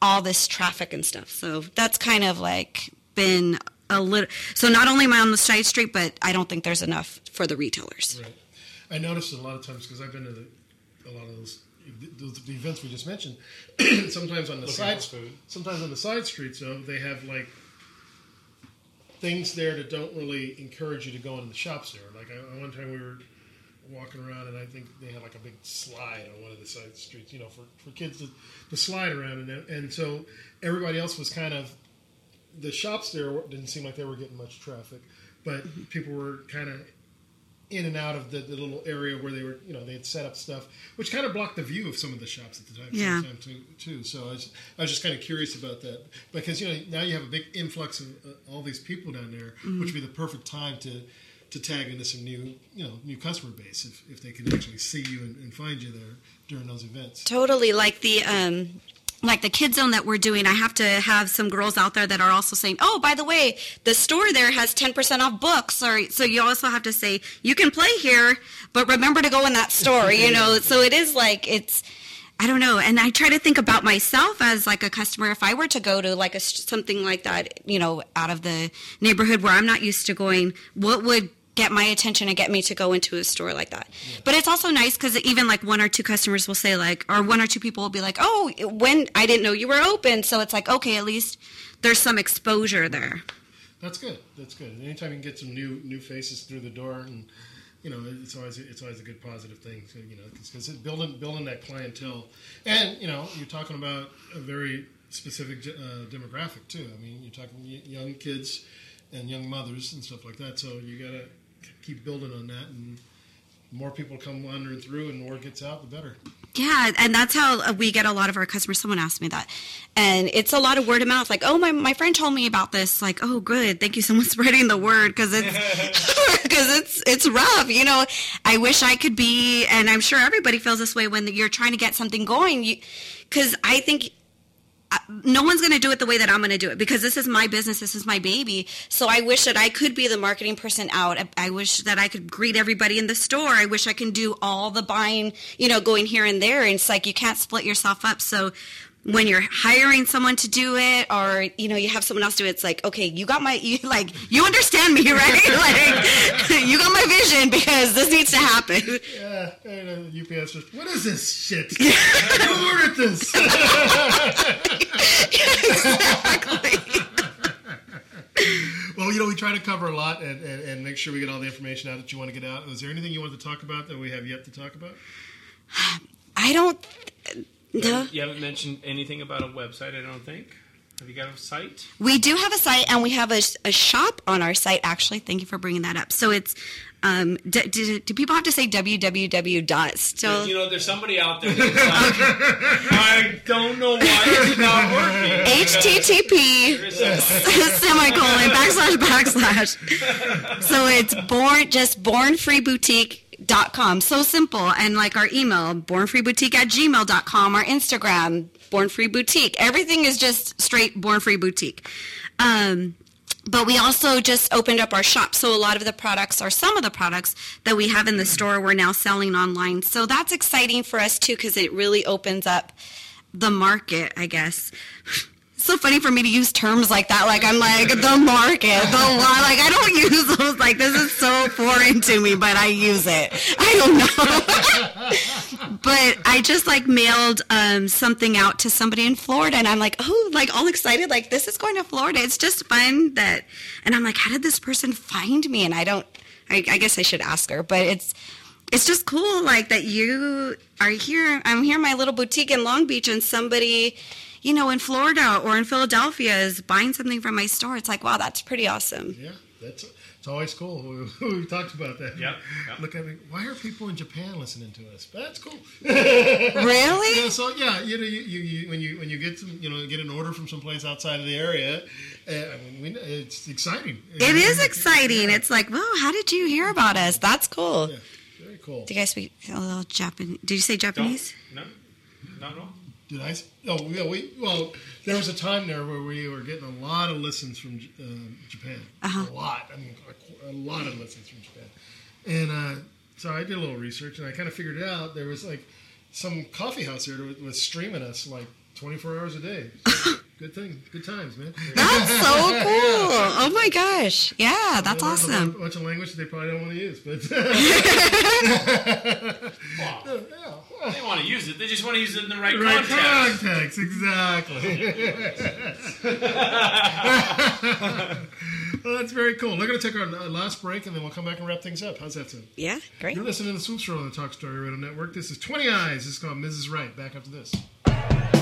all this traffic and stuff? So that's kind of like been a little, so not only am I on the side street, but I don't think there's enough for the retailers. Right. I noticed a lot of times, because I've been to a lot of those events we just mentioned. Sometimes on the side streets, though, they have like things there that don't really encourage you to go into the shops there. Like one time we were walking around, and I think they had like a big slide on one of the side streets, for kids to slide around, and so everybody else was kind of. The shops there didn't seem like they were getting much traffic, but people were kind of in and out of the little area where they were, they had set up stuff, which kind of blocked the view of some of the shops at the time, too. So I was just kind of curious about that, because, now you have a big influx of all these people down there, which would be the perfect time to tag into some new customer base if they could actually see you and find you there during those events. Totally, like the... like the kid zone that we're doing, I have to have some girls out there that are also saying, oh, by the way, the store there has 10% off books. Or, so you also have to say, you can play here, but remember to go in that store, So it is like it's – I don't know. And I try to think about myself as like a customer. If I were to go to like something like that, out of the neighborhood where I'm not used to going, what would – get my attention and get me to go into a store like that. Yeah. But it's also nice because even like one or two customers will say like, or one or two people will be like, oh, when I didn't know you were open. So it's like, okay, at least there's some exposure there. That's good. Anytime you can get some new faces through the door, and it's always a good positive thing. So, because building that clientele, and you're talking about a very specific demographic too. I mean, you're talking young kids and young mothers and stuff like that. So you gotta keep building on that, and more people come wandering through, and more gets out, the better. Yeah, and that's how we get a lot of our customers. Someone asked me that, and it's a lot of word of mouth. Like, oh, my friend told me about this. Like, oh, good, thank you so much for spreading the word, because it's rough. I wish I could be, and I'm sure everybody feels this way when you're trying to get something going. Because I think. No one's going to do it the way that I'm going to do it, because this is my business. This is my baby. So I wish that I could be the marketing person out. I wish that I could greet everybody in the store. I wish I can do all the buying, going here and there. And it's like you can't split yourself up. So when you're hiring someone to do it, or, you have someone else do it, it's like, okay, you got you understand me, right? Like, you got my vision, because this needs to happen. Yeah, and UPS just, what is this shit? Who ordered this? Exactly. Well, we try to cover a lot and make sure we get all the information out that you want to get out. Is there anything you wanted to talk about that we have yet to talk about? I don't... No. You haven't mentioned anything about a website, I don't think. Have you got a site? We do have a site, and we have a shop on our site, actually. Thank you for bringing that up. So it's, do people have to say www.? There's somebody out there that's I don't know why it's not working. HTTP // So it's bornfreeboutique.com. So simple. And like our email, bornfreeboutique@gmail.com, our Instagram, bornfreeboutique. Everything is just straight bornfreeboutique. But we also just opened up our shop, so a lot of the products, or some of the products that we have in the store, we're now selling online. So that's exciting for us, too, because it really opens up the market, I guess. It's so funny for me to use terms like that. Like, I'm like, the market, the law. Like, I don't use those. Like, this is so foreign to me, but I use it. I don't know. But I just, like, mailed something out to somebody in Florida, and I'm like, oh, like, all excited, like, this is going to Florida. It's just fun that, and I'm like, how did this person find me? And I don't, I guess I should ask her, but it's just cool, like, that you are here. I'm here in my little boutique in Long Beach, and somebody, you know, in Florida or in Philadelphia is buying something from my store. It's like, wow, that's pretty awesome. Yeah, that's it's always cool. We've talked about that. Yep. Look at me. Why are people in Japan listening to us? That's cool. Really? Yeah. So yeah, you know, you get some, you know, get an order from someplace outside of the area. I mean, it's exciting. It is exciting. Yeah. It's like, wow, how did you hear about us? That's cool. Yeah, very cool. Do you guys speak a little Japanese? Did you say Japanese? No, not at all. Did I? Oh, yeah. Well, there was a time there where we were getting a lot of listens from Japan. Uh-huh. A lot. I mean, a lot of listens from Japan. And so I did a little research, and I kind of figured it out. There was like some coffee house there that was streaming us like 24 hours a day. So good thing. Good times, man. That's so cool. Yeah. Oh my gosh. Yeah, that's awesome. A bunch of language that they probably don't want to use, but. Wow. Yeah. They want to use it. They just want to use it in the right context. Context, exactly. Well, that's very cool. We're going to take our last break, and then we'll come back and wrap things up. How's that sound? Yeah, great. You're listening to the Swoop's World on the Talk Story Radio Network. This is 20 Eyes. This is called Mrs. Wright. Back after this. Grab my hand.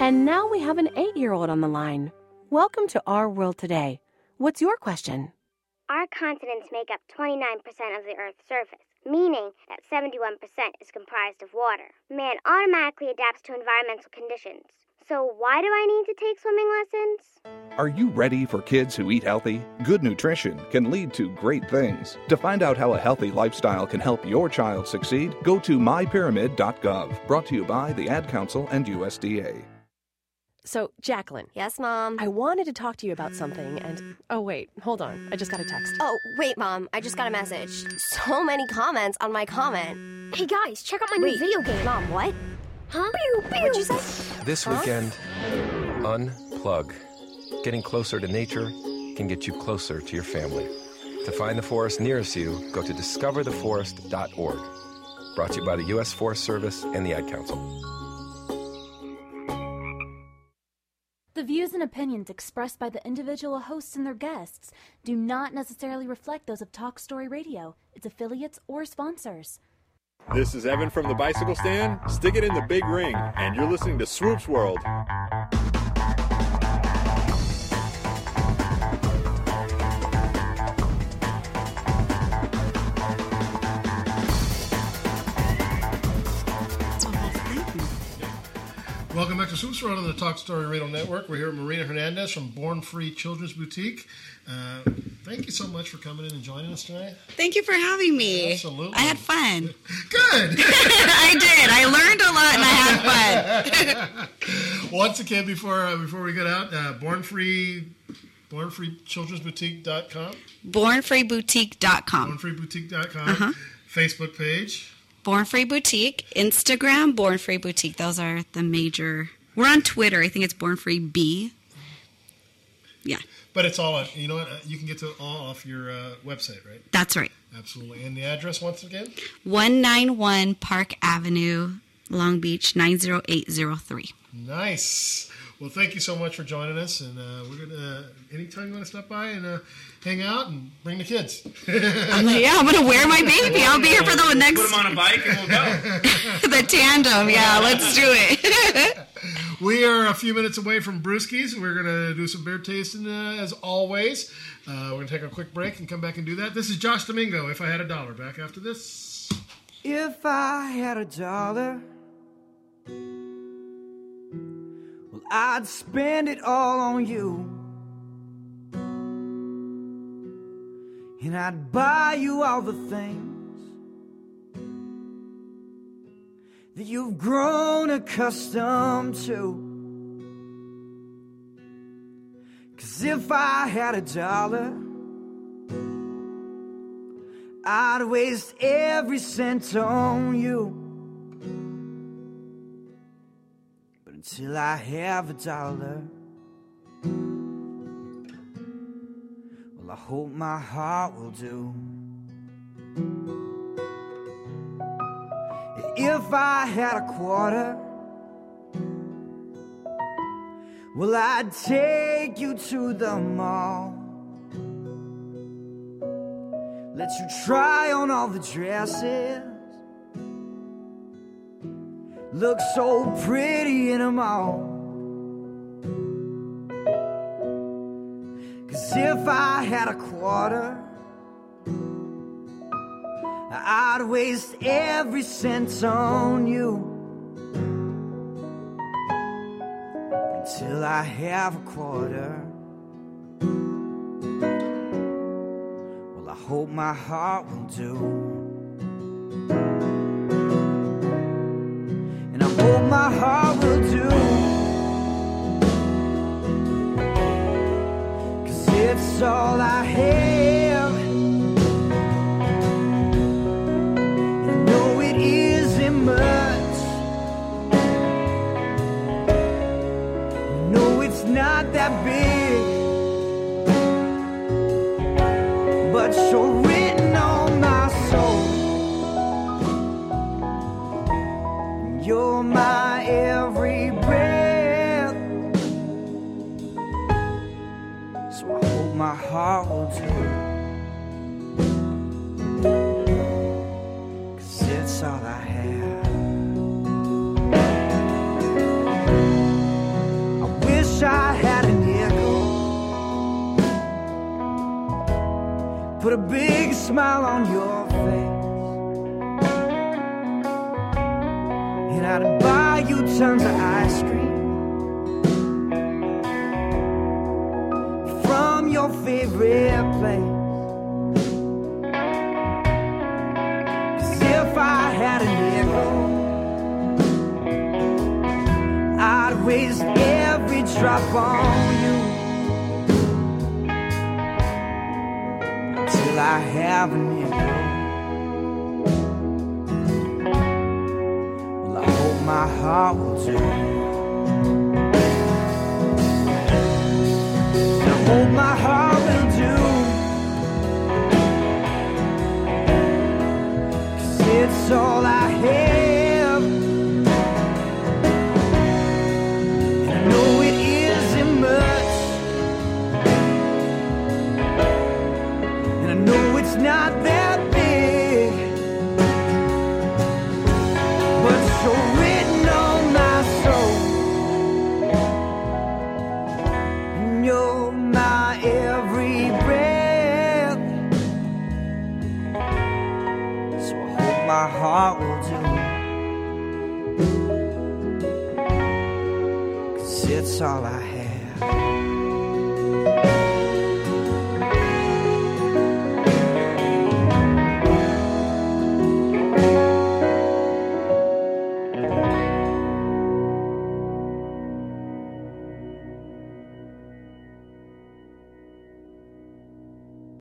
And now we have an 8-year-old on the line. Welcome to Our World Today. What's your question? Our continents make up 29% of the Earth's surface, meaning that 71% is comprised of water. Man automatically adapts to environmental conditions. So why do I need to take swimming lessons? Are you ready for kids who eat healthy? Good nutrition can lead to great things. To find out how a healthy lifestyle can help your child succeed, go to mypyramid.gov. Brought to you by the Ad Council and USDA. So, Jacqueline. Yes, Mom? I wanted to talk to you about something and... Oh, wait. Hold on. I just got a text. Oh, wait, Mom. I just got a message. So many comments on my comment. Hey, guys, check out my new video game. Mom, what? Huh? Pew, pew. What'd you say? This weekend, unplug. Getting closer to nature can get you closer to your family. To find the forest nearest you, go to discovertheforest.org. Brought to you by the U.S. Forest Service and the Ad Council. The views and opinions expressed by the individual hosts and their guests do not necessarily reflect those of Talk Story Radio, its affiliates, or sponsors. This is Evan from the Bicycle Stand. Stick it in the big ring, and you're listening to Swoop's World. Welcome back to Swoop's World on the Talk Story Radio Network. We're here with Marina Hernandez from Born Free Children's Boutique. Thank you so much for coming in and joining us tonight. Thank you for having me. Absolutely. I had fun. Good. I did. I learned a lot and I had fun. Once again, before we get out, bornfreechildrensboutique.com. Bornfreeboutique.com. Bornfreeboutique.com. Uh-huh. Facebook page. Born Free Boutique, Instagram, Born Free Boutique. Those are the major. We're on Twitter. I think it's Born Free B. Yeah. But it's all, you know what, you can get to it all off your website, right? That's right. Absolutely. And the address once again? 191 Park Avenue, Long Beach, 90803. Nice. Well, thank you so much for joining us, and we're gonna anytime you want to stop by and hang out and bring the kids. I'm gonna wear my baby. I'll be here for the next. Put them on a bike and we'll go. The tandem, yeah, let's do it. We are a few minutes away from Brewskis. We're gonna do some beer tasting as always. We're gonna take a quick break and come back and do that. This is Josh Domingo. If I had a dollar, back after this. If I had a dollar. I'd spend it all on you, and I'd buy you all the things that you've grown accustomed to. 'Cause if I had a dollar, I'd waste every cent on you. Till I have a dollar, well, I hope my heart will do. If I had a quarter, well, I'd take you to the mall, let you try on all the dresses, look so pretty in them all. 'Cause if I had a quarter, I'd waste every cent on you. Until I have a quarter, well, I hope my heart will do. Hope my heart will do. 'Cause it's all I have, and I know it isn't much, I know it's not that big, but you're written on my soul. You're my every breath, so I hope my heart will do. 'Cause it's all I have. put a big smile on your face, and I'd buy you tons of ice cream from your favorite place. 'Cause if I had a nickel, I'd waste every drop on you. I have an ego. Well, I hope my heart will do. I hope my heart will do. 'Cause it's all I have. And I know it isn't much. Not that big, but so written on my soul, and you're my every breath. So I hope my heart will do, 'cause it's all I have.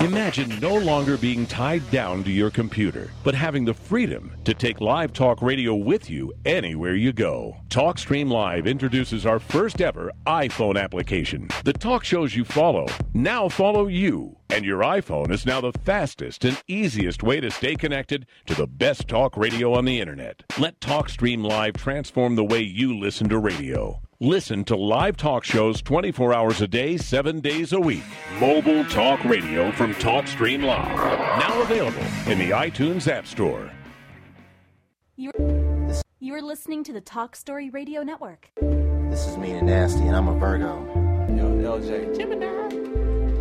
Imagine no longer being tied down to your computer, but having the freedom to take live talk radio with you anywhere you go. TalkStream Live introduces our first ever iPhone application. The talk shows you follow now follow you, and your iPhone is now the fastest and easiest way to stay connected to the best talk radio on the internet. Let TalkStream Live transform the way you listen to radio. Listen to live talk shows 24 hours a day, 7 days a week. Mobile talk radio from TalkStream Live. Now available in the iTunes App Store. You're listening to the Talk Story Radio Network. This is Mean and Nasty, and I'm a Virgo. Yo, LJ. Gemini.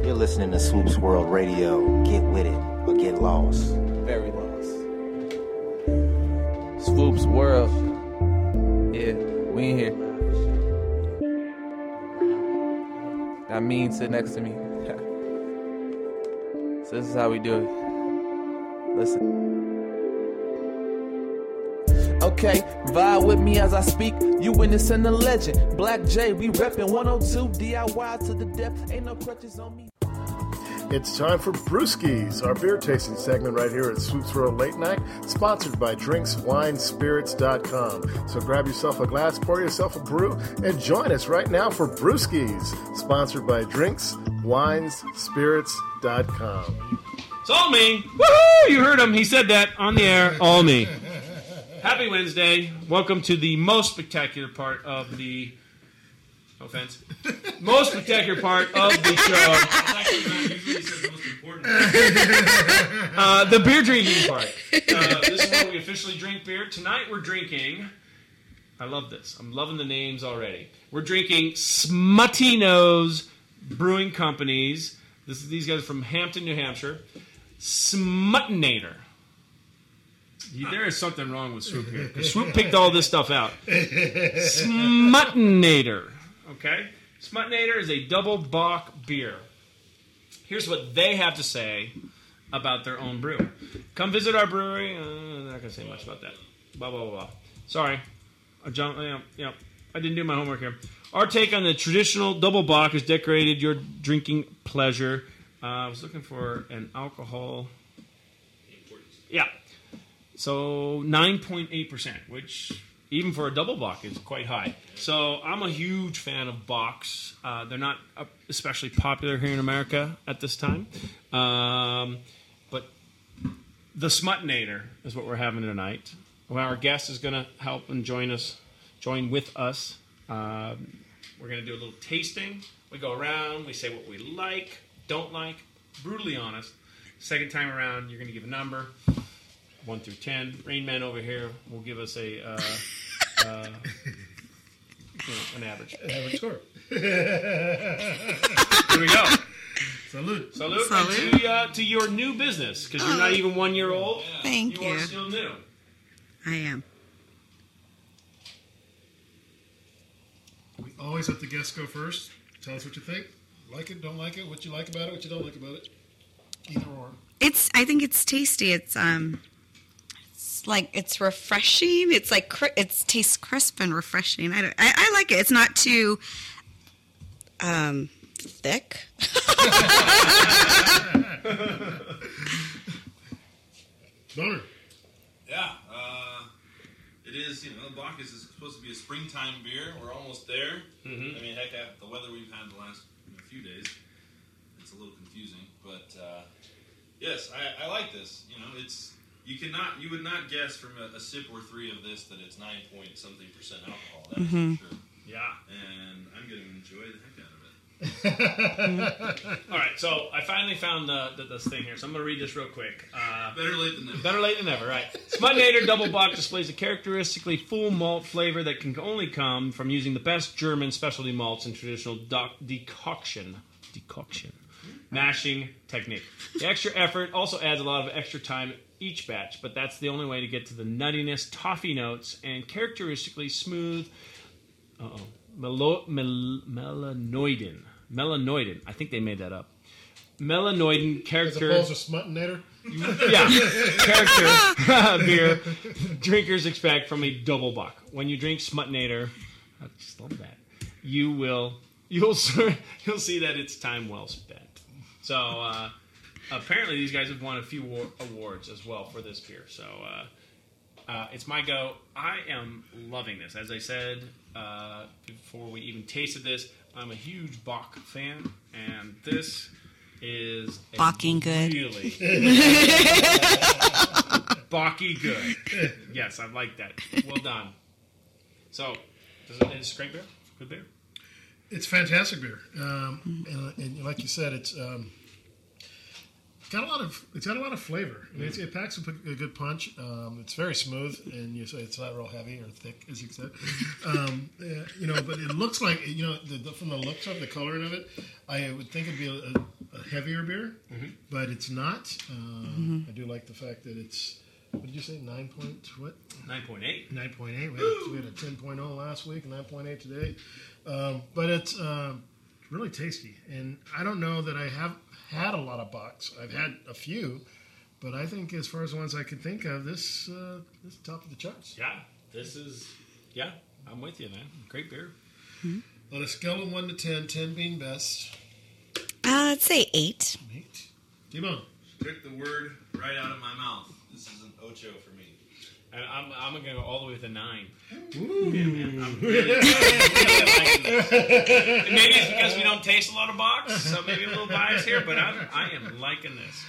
You're listening to Swoop's World Radio. Get with it or get lost. Very lost. Swoop's World. Yeah, we in here. I mean, sit next to me. So this is how we do it. Listen. Okay, vibe with me as I speak. You witnessing the legend. Black J, we reppin' 102 DIY to the depth. Ain't no crutches on me. It's time for Brewskis, our beer tasting segment right here at Swoop's World Late Night, sponsored by DrinksWineSpirits.com. So grab yourself a glass, pour yourself a brew, and join us right now for Brewskis, sponsored by DrinksWineSpirits.com. It's all me. Woohoo! You heard him. He said that on the air. All me. Happy Wednesday. Welcome to the most spectacular part of the... No offense. Most spectacular part of the show. The beer drinking part. This is where we officially drink beer. Tonight we're drinking... I love this. I'm loving the names already. We're drinking Smutty Nose Brewing Company's. These guys are from Hampton, New Hampshire. Smuttynator. There is something wrong with Swoop here. Swoop picked all this stuff out. Smuttynator. Okay? Smuttynator is a double bock beer. Here's what they have to say about their own brew. Come visit our brewery. I'm not going to say much about that. Blah, blah, blah, blah. Sorry. I didn't do my homework here. Our take on the traditional double bock is decorated your drinking pleasure. I was looking for an alcohol. Yeah. So 9.8%, which... even for a double bock, is quite high. So I'm a huge fan of bocks. They're not especially popular here in America at this time. But the Smuttynator is what we're having tonight. Well, our guest is going to help and join with us. We're going to do a little tasting. We go around. We say what we like, don't like. Brutally honest. Second time around, you're going to give a number. 1 through 10. Rain Man over here will give us a an average. An average score. Here we go. Salute. Salute. Salute. To your new business, because you're not even 1 year old. Yeah. Thank you. You are still new. I am. We always let the guests go first. Tell us what you think. Like it, don't like it, what you like about it, what you don't like about it. Either or. I think it's tasty. It's like, it's refreshing. It's like, it tastes crisp and refreshing. I like it. It's not too thick. Boner. Yeah. It is, the Bock is supposed to be a springtime beer. We're almost there. Mm-hmm. I mean, heck, the weather we've had the last few days, it's a little confusing. But, yes, I like this. You would not guess from a sip or three of this that it's 9-point-something% alcohol. That's mm-hmm. for sure. Yeah. And I'm going to enjoy the heck out of it. All right, so I finally found this thing here, so I'm going to read this real quick. Better late than never. Better late than never, right. Smuttynator Double Bock displays a characteristically full malt flavor that can only come from using the best German specialty malts and traditional decoction, mashing technique. The extra effort also adds a lot of extra time each batch, but that's the only way to get to the nuttiness, toffee notes, and characteristically smooth... melanoidin. I think they made that up. Melanoidin character. As opposed to Smuttynator? Yeah. Character beer drinkers expect from a double buck. When you drink Smuttynator, I just love that. You'll see that it's time well spent. So apparently these guys have won a few awards as well for this beer. So it's my go. I am loving this. As I said. Before we even tasted this, I'm a huge Bock fan, and this is Bocking good. Really Bocky good. Yes, I like that. Well done. So, is it great beer? Good beer? It's fantastic beer, and like you said, it's got a lot of flavor. I mean, it packs a good punch. It's very smooth, and you say it's not real heavy or thick, as you said. But it looks like from the looks of the coloring of it, I would think it'd be a heavier beer, mm-hmm. but it's not. Mm-hmm. I do like the fact that it's. What did you say? 9.8. 9.8. We had a 10.0 last week, 9.8 today, but it's really tasty. And I don't know that I have. Had a lot of Bocks. I've had a few, but I think as far as the ones I could think of, this is top of the charts. Yeah, I'm with you, man. Great beer. Mm-hmm. On a scale of 1 to 10, 10 being best. I'd say 8. 8. Timon, took the word right out of my mouth. This is an ocho for me, and I'm gonna go all the way with a 9. Ooh. Yeah, man. I'm really liking this. Maybe it's because we don't taste a lot of Bocks, so maybe a little bias here, but I am liking this.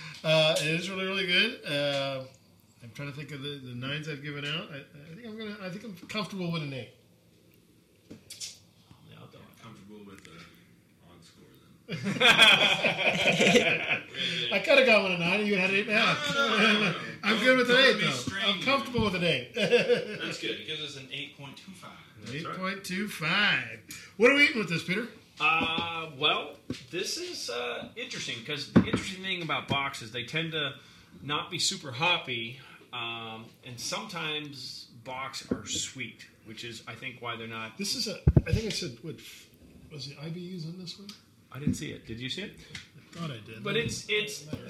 It is really, really good. I'm trying to think of the 9s I've given out. I think I'm comfortable with an 8. Yeah, I'll do it. Comfortable with an odd score then. I could have gone with a 9, and you had an 8.5. No. I'm good with an 8, though. I'm comfortable with an 8. That's good. It gives us an 8.25. 8.25. What are we eating with this, Peter? Well, this is interesting, because the interesting thing about Bocks is they tend to not be super hoppy, and sometimes Bocks are sweet, which is, I think, why they're not... This is I think I said, what was the IBUs in this one? I didn't see it. Did you see it? I thought I did. But the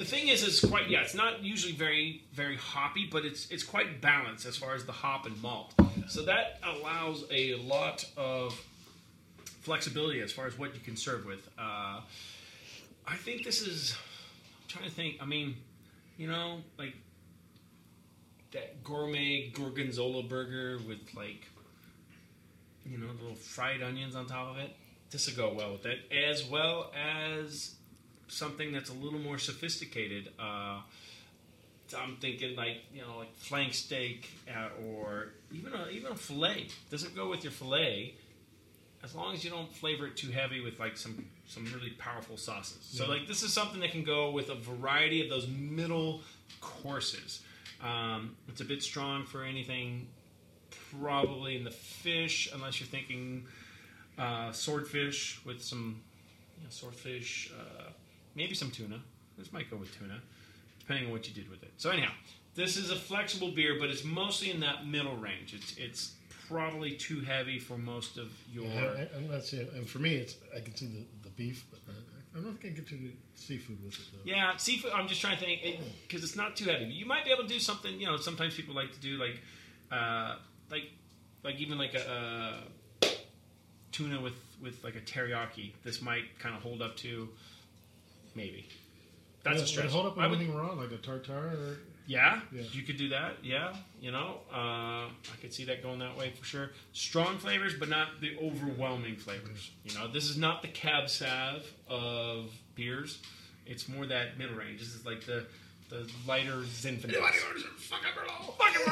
thing is, it's quite, it's not usually very, very hoppy, but it's quite balanced as far as the hop and malt. So that allows a lot of flexibility as far as what you can serve with. I think this is, I'm trying to think, like that gourmet Gorgonzola burger with like you know, little fried onions on top of it. This will go well with it, as well as something that's a little more sophisticated. I'm thinking like, you know, like flank steak or even a filet. Doesn't go with your filet as long as you don't flavor it too heavy with like some really powerful sauces. So like this is something that can go with a variety of those middle courses. It's a bit strong for anything probably in the fish, unless you're thinking swordfish with some swordfish, maybe some tuna. This might go with tuna, depending on what you did with it. So anyhow, this is a flexible beer, but it's mostly in that middle range. It's probably too heavy for most of your... Yeah, I'm not saying, and for me, it's I can see the beef, but I don't think I can get to the seafood with it, though. Yeah, seafood, I'm just trying to think, because it's not too heavy. You might be able to do something, you know, sometimes people like to do, like a tuna with like a teriyaki. This might kind of hold up to, maybe. That's a stretch. Hold up on anything wrong, like a tartare or... Yeah, you could do that. Yeah, you know, I could see that going that way for sure. Strong flavors, but not the overwhelming flavors. You know, this is not the cab sav of beers. It's more that middle range. This is like the lighter Zinfandel. Anybody orders a fucking Merlot? Fucking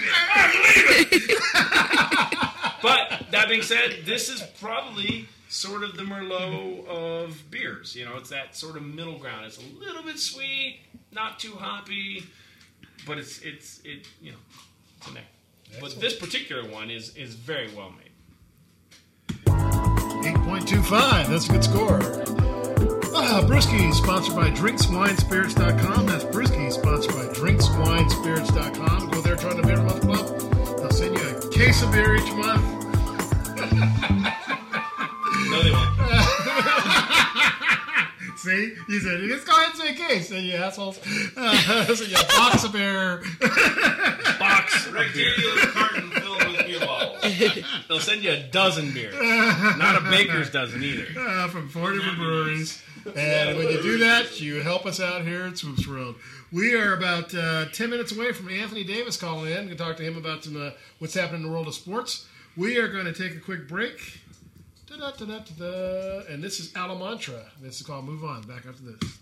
Merlot! Leave it! But that being said, this is probably sort of the Merlot of beers. You know, it's that sort of middle ground. It's a little bit sweet. Not too hoppy, but it's in there. Excellent. But this particular one is very well made. 8.25, that's a good score. Brewskis, sponsored by DrinksWineSpirits.com. That's Brewskis, sponsored by DrinksWineSpirits.com. Go there, join the Beer Month Club. They'll send you a case of beer each month. No, they won't. See? You said, let's go ahead and say a case. And you assholes. So you box of beer. Box right there. Carton filled with beer bottles. They'll send you a dozen beers. Not a baker's dozen either. From 4 different breweries. And when you do that, you help us out here at Swoop's World. We are about 10 minutes away from Anthony Davis calling in. We're going to talk to him about what's happening in the world of sports. We are going to take a quick break. Da, da, da, da, da. And this is Ala Mantra. This is called Move On. Back after this.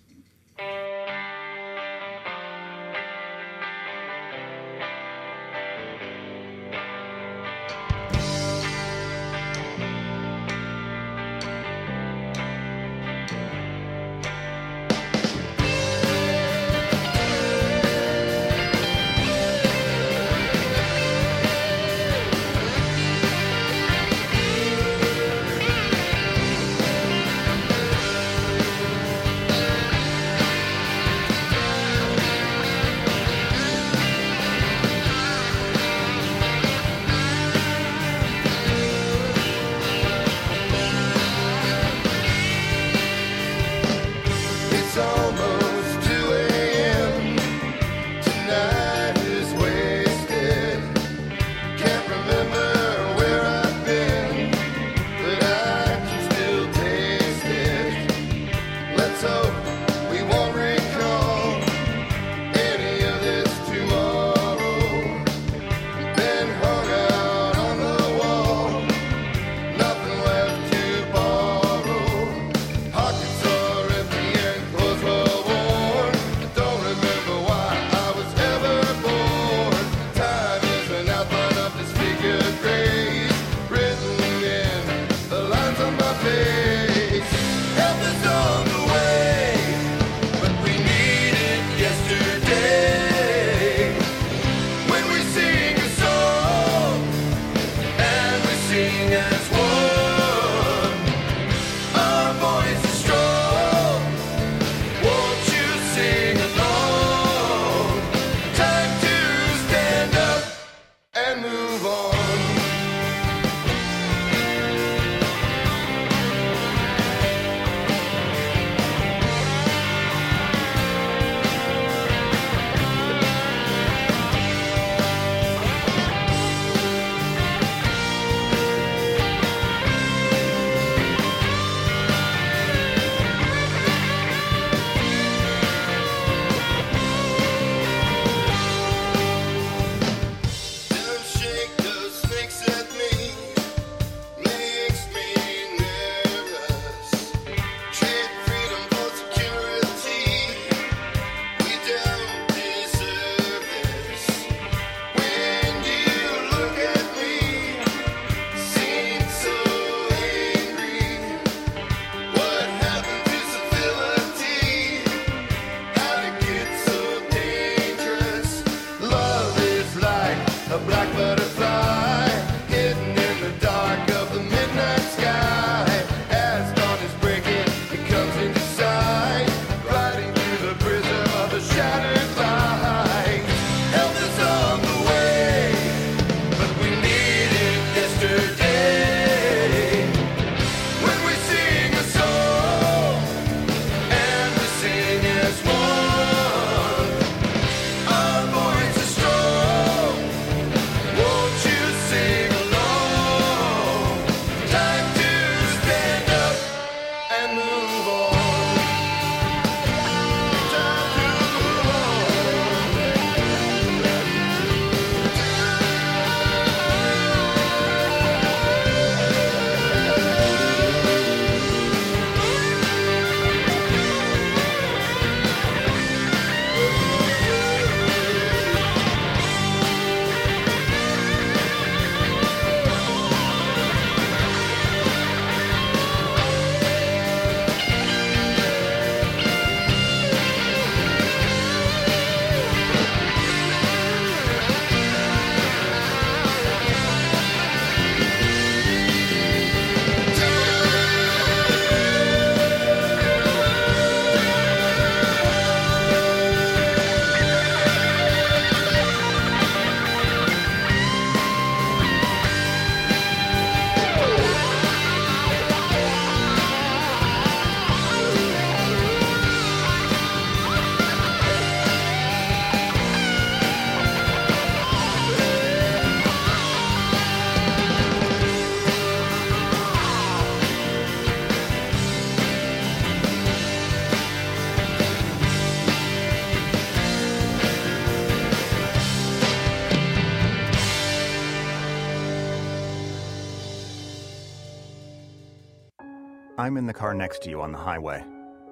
I'm in the car next to you on the highway.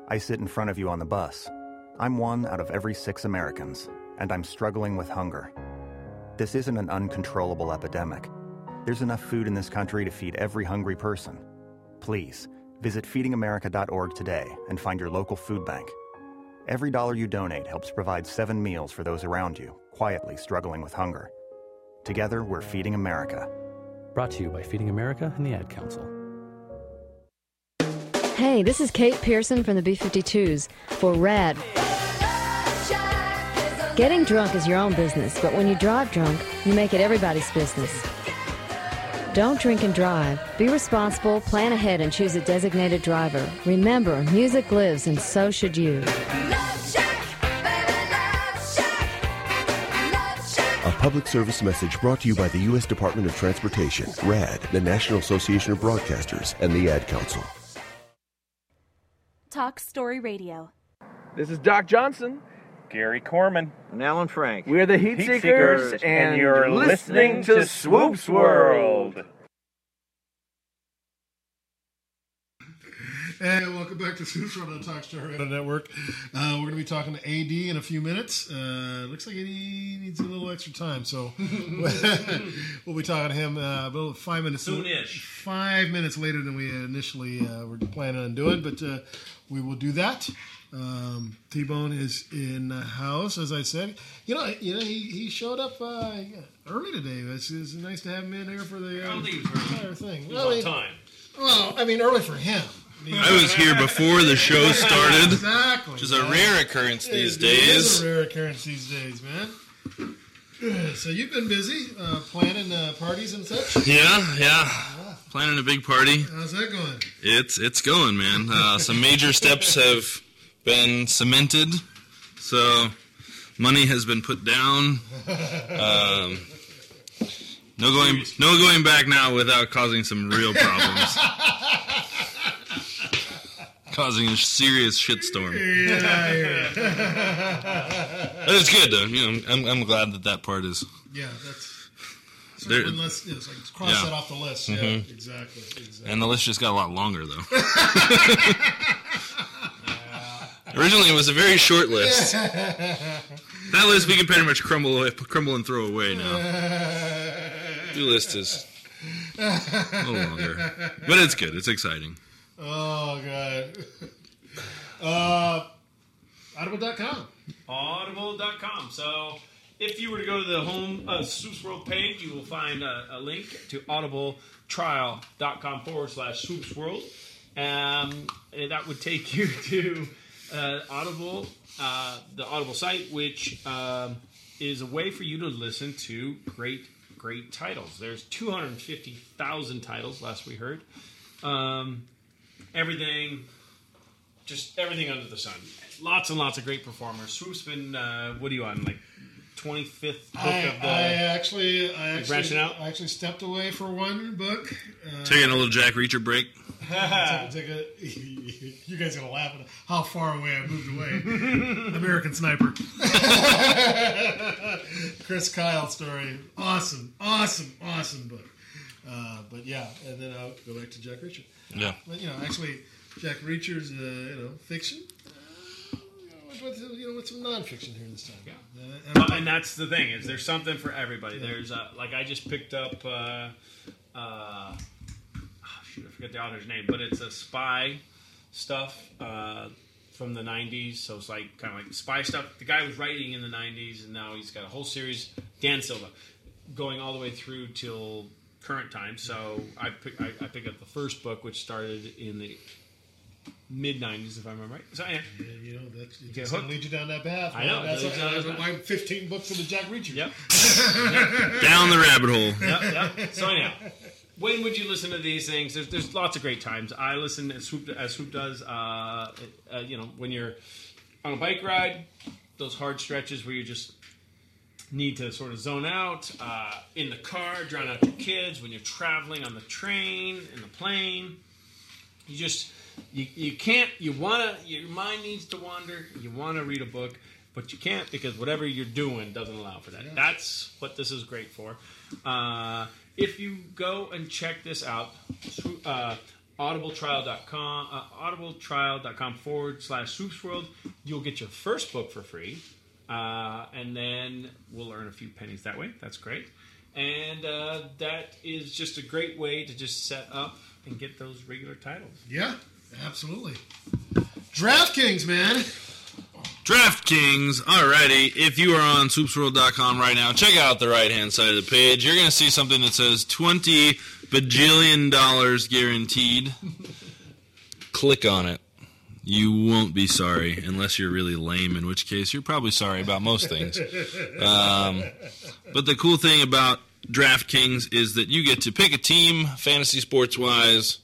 I sit in front of you on the bus. I'm one out of every 6 Americans, and I'm struggling with hunger. This isn't an uncontrollable epidemic. There's enough food in this country to feed every hungry person. Please, visit feedingamerica.org today and find your local food bank. Every dollar you donate helps provide 7 meals for those around you, quietly struggling with hunger. Together, we're Feeding America. Brought to you by Feeding America and the Ad Council. Hey, this is Kate Pearson from the B-52s for RAD. Getting drunk is your own business, but when you drive drunk, you make it everybody's business. Don't drink and drive. Be responsible, plan ahead, and choose a designated driver. Remember, music lives, and so should you. Love Shack, baby, Love Shack. Love Shack. A public service message brought to you by the U.S. Department of Transportation, RAD, the National Association of Broadcasters, and the Ad Council. Talk Story Radio. This is Doc Johnson, Gary Corman, and Alan Frank. We're the Heat Seekers, and you're listening to Swoop's World. Hey, welcome back to Swoop's World on Talk Story Radio Network. We're going to be talking to AD in a few minutes. Looks like AD needs a little extra time, so we'll be talking to him about 5 minutes. Soon-ish. 5 minutes later than we initially were planning on doing, but we will do that. T-Bone is in the house, as I said. You know, he showed up early today. It's nice to have him in here for the entire thing. Well, time. Well, I mean, early for him. I was here before the show started. Exactly. Which is a rare occurrence these days. It is a rare occurrence these days, man. So you've been busy planning parties and such? Yeah. Planning a big party. How's that going? It's going, man. Some major steps have been cemented. So money has been put down. No going back now without causing some real problems. Causing a serious shitstorm. Yeah. But it's good though. You know, I'm glad that part is. Yeah, that's. So there, unless, it's like cross that off the list. Mm-hmm. Yeah, exactly. And the list just got a lot longer though. Originally, it was a very short list. That list we can pretty much crumble and throw away now. The list is a little longer, but it's good. It's exciting. Oh, God. Audible.com. Audible.com. So if you were to go to the home Swoops World page, you will find a link to audibletrial.com/Swoops World. And that would take you to Audible, the Audible site, which is a way for you to listen to great titles. There's 250,000 titles last we heard. Everything under the sun. Lots and lots of great performers. Swoop's been, what are you on, like 25th book of the... I actually stepped away for one book. Taking a little Jack Reacher break. You guys are going to laugh at how far away I moved away. American Sniper. Chris Kyle story. Awesome book. But yeah, and then I'll go back to Jack Reacher. Yeah. But actually, Jack Reacher's fiction. With some nonfiction here this time. Yeah. And that's the thing is there's something for everybody. Yeah. There's I just picked up. I forget the author's name, but it's a spy stuff from the '90s. So it's kind of spy stuff. The guy was writing in the '90s, and now he's got a whole series. Dan Silva, going all the way through till current time, so I picked up the first book, which started in the mid-'90s, if I remember right. So, that's going to lead you down that path. I know. That's why 15 books of the Jack Reacher. Yep. Down the rabbit hole. Yep. So, anyhow, when would you listen to these things? There's lots of great times. I listen as Swoop does, when you're on a bike ride, those hard stretches where you just need to sort of zone out, in the car, drown out your kids, when you're traveling on the train, in the plane. You just, your mind needs to wander, you want to read a book, but you can't because whatever you're doing doesn't allow for that. Yeah. That's what this is great for. If you go and check this out, Audibletrial.com, audibletrial.com/swoopsworld. You'll get your first book for free, and then we'll earn a few pennies that way. That's great. And that is just a great way to just set up and get those regular titles. Yeah, absolutely. DraftKings, man. DraftKings, alrighty. If you are on swoopsworld.com right now, check out the right-hand side of the page. You're going to see something that says $20 bajillion guaranteed. Click on it. You won't be sorry, unless you're really lame, in which case you're probably sorry about most things. But the cool thing about DraftKings is that you get to pick a team, fantasy sports-wise,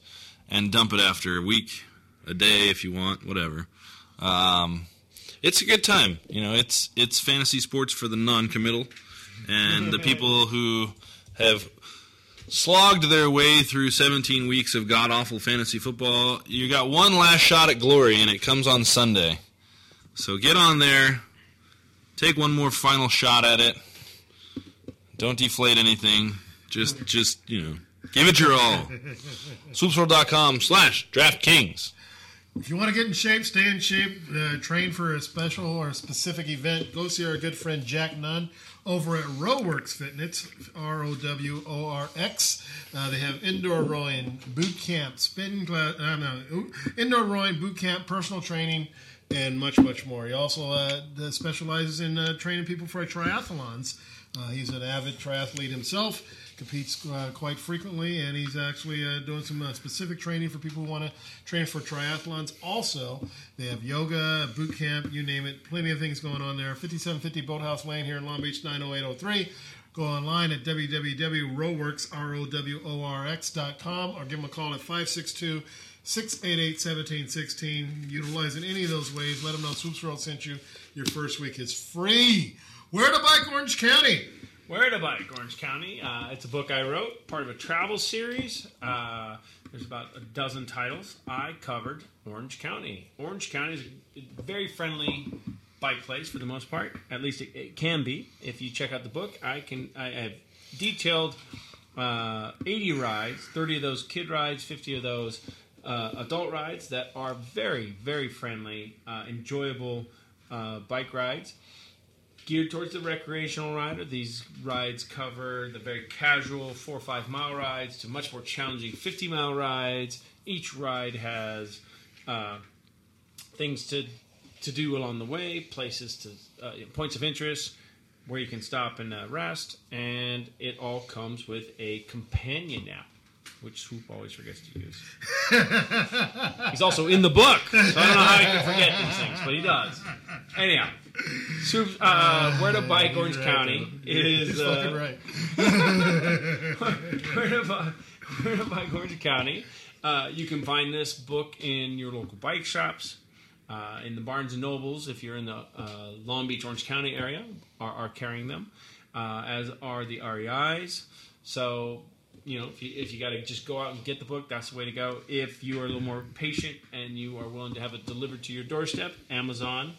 and dump it after a week, a day if you want, whatever. It's a good time. You know, it's fantasy sports for the non-committal, and the people who have slogged their way through 17 weeks of god-awful fantasy football. You got one last shot at glory, and it comes on Sunday. So get on there. Take one more final shot at it. Don't deflate anything. Just you know, give it your all. swoopsworld.com/DraftKings. If you want to get in shape, stay in shape, train for a special or a specific event, go see our good friend Jack Nunn over at Rowworks Fitness, ROWORX. They have indoor rowing, boot camp, indoor rowing, boot camp, personal training, and much, much more. He also specializes in training people for triathlons. He's an avid triathlete himself, competes quite frequently, and he's actually doing some specific training for people who want to train for triathlons. Also, they have yoga, boot camp, you name it, plenty of things going on there. 5750 Boathouse Lane here in Long Beach, 90803. Go online at www.roworx.com or give them a call at 562-688-1716. Utilizing any of those ways, let them know Swoops World sent you. Your first week is free. Where to Bike Orange County? Where to Bike Orange County. It's a book I wrote, part of a travel series. There's about a dozen titles. I covered Orange County. Orange County is a very friendly bike place for the most part. At least it can be. If you check out the book, I have detailed 80 rides, 30 of those kid rides, 50 of those adult rides that are very, very friendly, enjoyable bike rides. Geared towards the recreational rider, these rides cover the very casual 4 or 5 mile rides to much more challenging 50-mile rides. Each ride has things to do along the way, places to points of interest where you can stop and rest, and it all comes with a companion app, which Swoop always forgets to use. He's also in the book, so I don't know how he can forget these things, but he does. Anyhow, Swoop, Where to Bike Orange County is... Where to Bike Orange County. You can find this book in your local bike shops, in the Barnes & Nobles, if you're in the Long Beach, Orange County area, are carrying them, as are the REIs. So... You know, if you got to just go out and get the book, that's the way to go. If you are a little more patient and you are willing to have it delivered to your doorstep, Amazon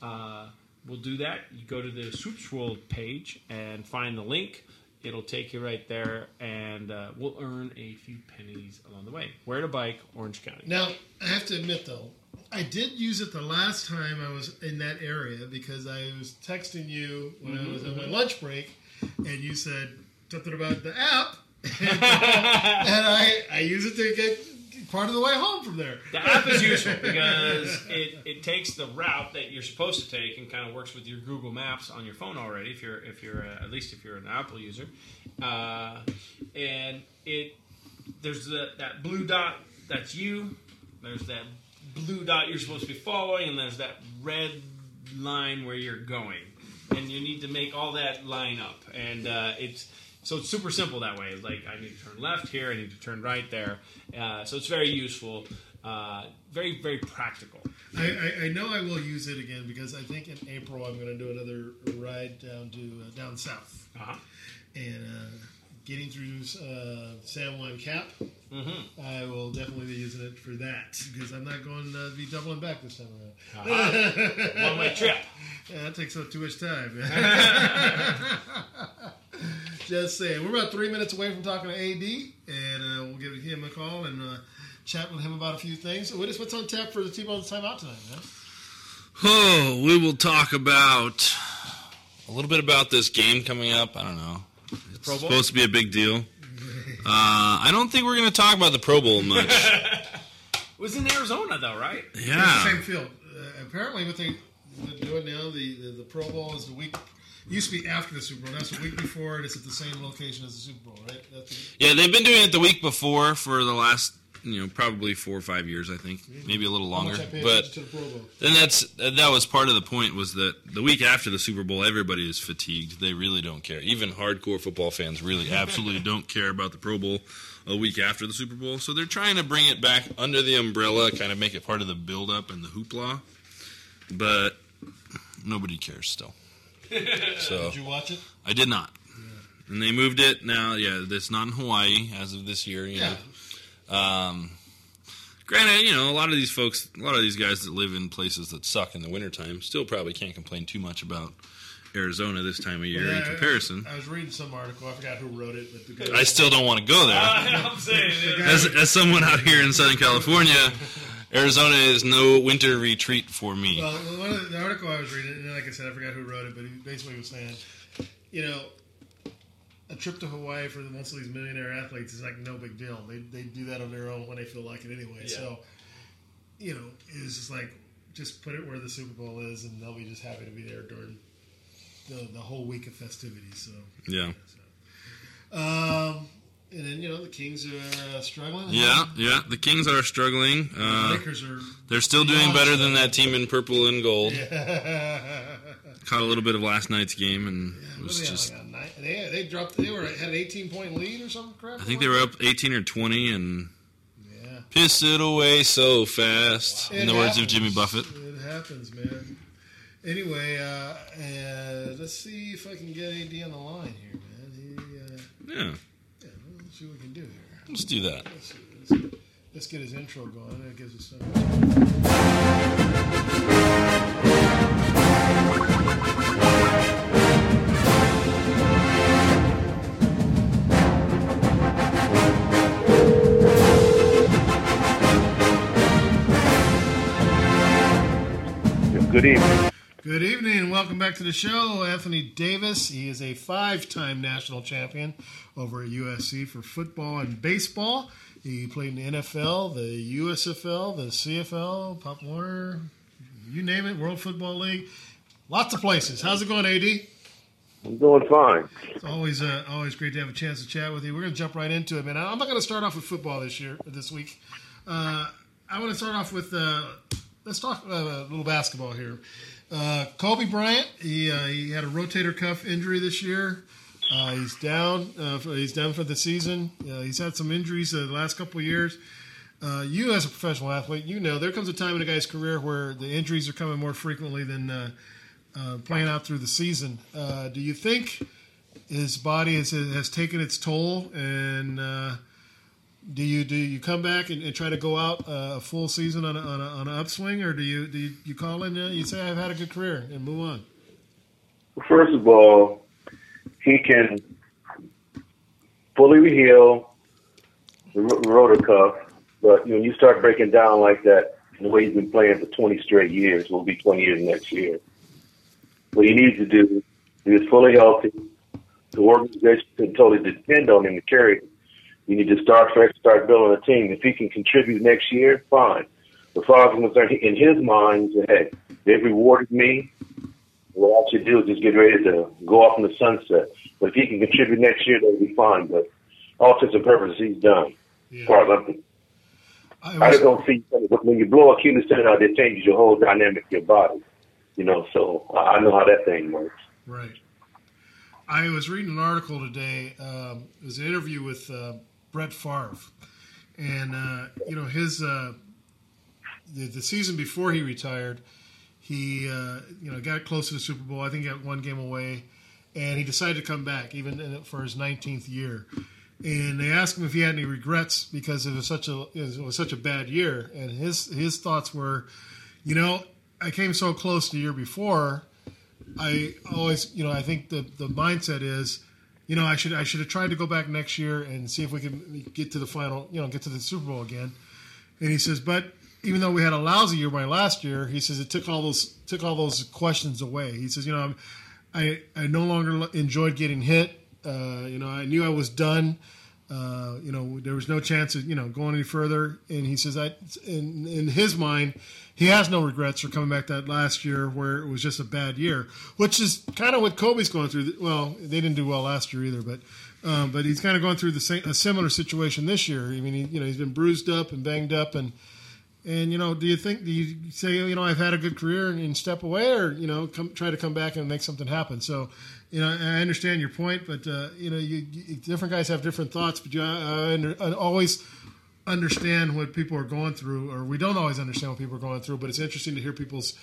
will do that. You go to the Swoop's World page and find the link. It'll take you right there, and we'll earn a few pennies along the way. Where to Bike, Orange County. Now, I have to admit, though, I did use it the last time I was in that area because I was texting you when I was on my lunch break, and you said something about the app. and I use it to get part of the way home from there. The app is useful because it takes the route that you're supposed to take and kind of works with your Google Maps on your phone already. If you're at least if you're an Apple user, and there's that blue dot that's you. There's that blue dot you're supposed to be following, and there's that red line where you're going, and you need to make all that line up, and it's. So it's super simple that way. Like, I need to turn left here, I need to turn right there. So it's very useful, very, very practical. I know I will use it again because I think in April I'm going to do another ride down south. Uh-huh. And getting through San Juan Cap, I will definitely be using it for that because I'm not going to be doubling back this time around. Uh-huh. One-way trip. Yeah, that takes up too much time. Just saying. We're about 3 minutes away from talking to AD, and we'll give him a call and chat with him about a few things. What's on tap for the T-Bone's time out tonight, man? Oh, we will talk about a little bit about this game coming up. I don't know. It's supposed to be a big deal. I don't think we're going to talk about the Pro Bowl much. It was in Arizona, though, right? Yeah. It's the same field. Apparently, what they're doing now, the Pro Bowl is the week. It used to be after the Super Bowl. That's the week before, and it's at the same location as the Super Bowl, right? Yeah, they've been doing it the week before for the last, probably 4 or 5 years, I think. Maybe a little longer. But then that was part of the point, was that the week after the Super Bowl, everybody is fatigued. They really don't care. Even hardcore football fans really absolutely don't care about the Pro Bowl a week after the Super Bowl. So they're trying to bring it back under the umbrella, kind of make it part of the build-up and the hoopla. But nobody cares still. So, did you watch it? I did not. Yeah. And they moved it now. Yeah, it's not in Hawaii as of this year. You know. Granted, a lot of these folks, a lot of these guys that live in places that suck in the wintertime still probably can't complain too much about Arizona this time of year in comparison. I was reading some article. I forgot who wrote it. But I still don't want to go there. I'm saying, as someone out here in Southern California, Arizona is no winter retreat for me. Well, the article I was reading, and like I said, I forgot who wrote it, but he basically was saying, a trip to Hawaii for most of these millionaire athletes is like no big deal. They do that on their own when they feel like it anyway. Yeah. So, it was just like, just put it where the Super Bowl is, and they'll be just happy to be there during the whole week of festivities. So yeah. So. And then the Kings are struggling. Yeah, the Kings are struggling. The Lakers are—they're still doing better than that team in purple and gold. Yeah. Caught a little bit of last night's game, and it was just. They dropped. They had an 18-point lead or something. Crap. I think they were up 18 or 20, and piss it away so fast. Wow. In the words of Jimmy Buffett, it happens, man. Anyway, let's see if I can get AD on the line here, man. Yeah. See what we can do here. Let's do that. Let's get his intro going. That gives us something. Good evening. Good evening, and welcome back to the show. Anthony Davis, he is a 5-time national champion over at USC for football and baseball. He played in the NFL, the USFL, the CFL, Pop Warner, you name it, World Football League, lots of places. How's it going, AD? I'm doing fine. It's always great to have a chance to chat with you. We're going to jump right into it, man. I'm not going to start off with football this week. I want to start off with let's talk a little basketball here. Kobe Bryant, he had a rotator cuff injury this year. He's down. He's down for the season. He's had some injuries the last couple of years. You, as a professional athlete, there comes a time in a guy's career where the injuries are coming more frequently than playing out through the season. Do you think his body has taken its toll? And do you come back and try to go out a full season on an upswing, or do you call in? You say I've had a good career and move on. Well, first of all, he can fully heal the rotator cuff, but when you start breaking down like that, the way he's been playing for 20 straight years, will be 20 years next year. What he needs to do is fully healthy. The organization can totally depend on him to carry it. You need to start fresh, start building a team. If he can contribute next year, fine. As far as I'm concerned, in his mind, hey, they've rewarded me. What all you do is just get ready to go off in the sunset. But if he can contribute next year, that'll be fine. But all intents and purposes, he's done. Yeah. I just don't see when you blow Achilles tendon out, it changes your whole dynamic of your body. So I know how that thing works. Right. I was reading an article today. It was an interview with Brett Favre, and his the season before he retired. He, got close to the Super Bowl. I think he got one game away, and he decided to come back for his 19th year. And they asked him if he had any regrets because it was such a bad year. And his thoughts were, I came so close the year before. I always, I think the mindset is, I should have tried to go back next year and see if we can get to the final, get to the Super Bowl again. And he says, but even though we had a lousy year by last year, he says it took all those questions away. He says, I no longer enjoyed getting hit. I knew I was done. There was no chance of going any further. And he says, in his mind, he has no regrets for coming back that last year where it was just a bad year, which is kind of what Kobe's going through. Well, they didn't do well last year either, but he's kind of going through a similar situation this year. I mean, he's been bruised up and banged up, and do you say I've had a good career and step away, or try to come back and make something happen? So. I understand your point, but different guys have different thoughts. But I always understand what people are going through, or we don't always understand what people are going through. But it's interesting to hear people's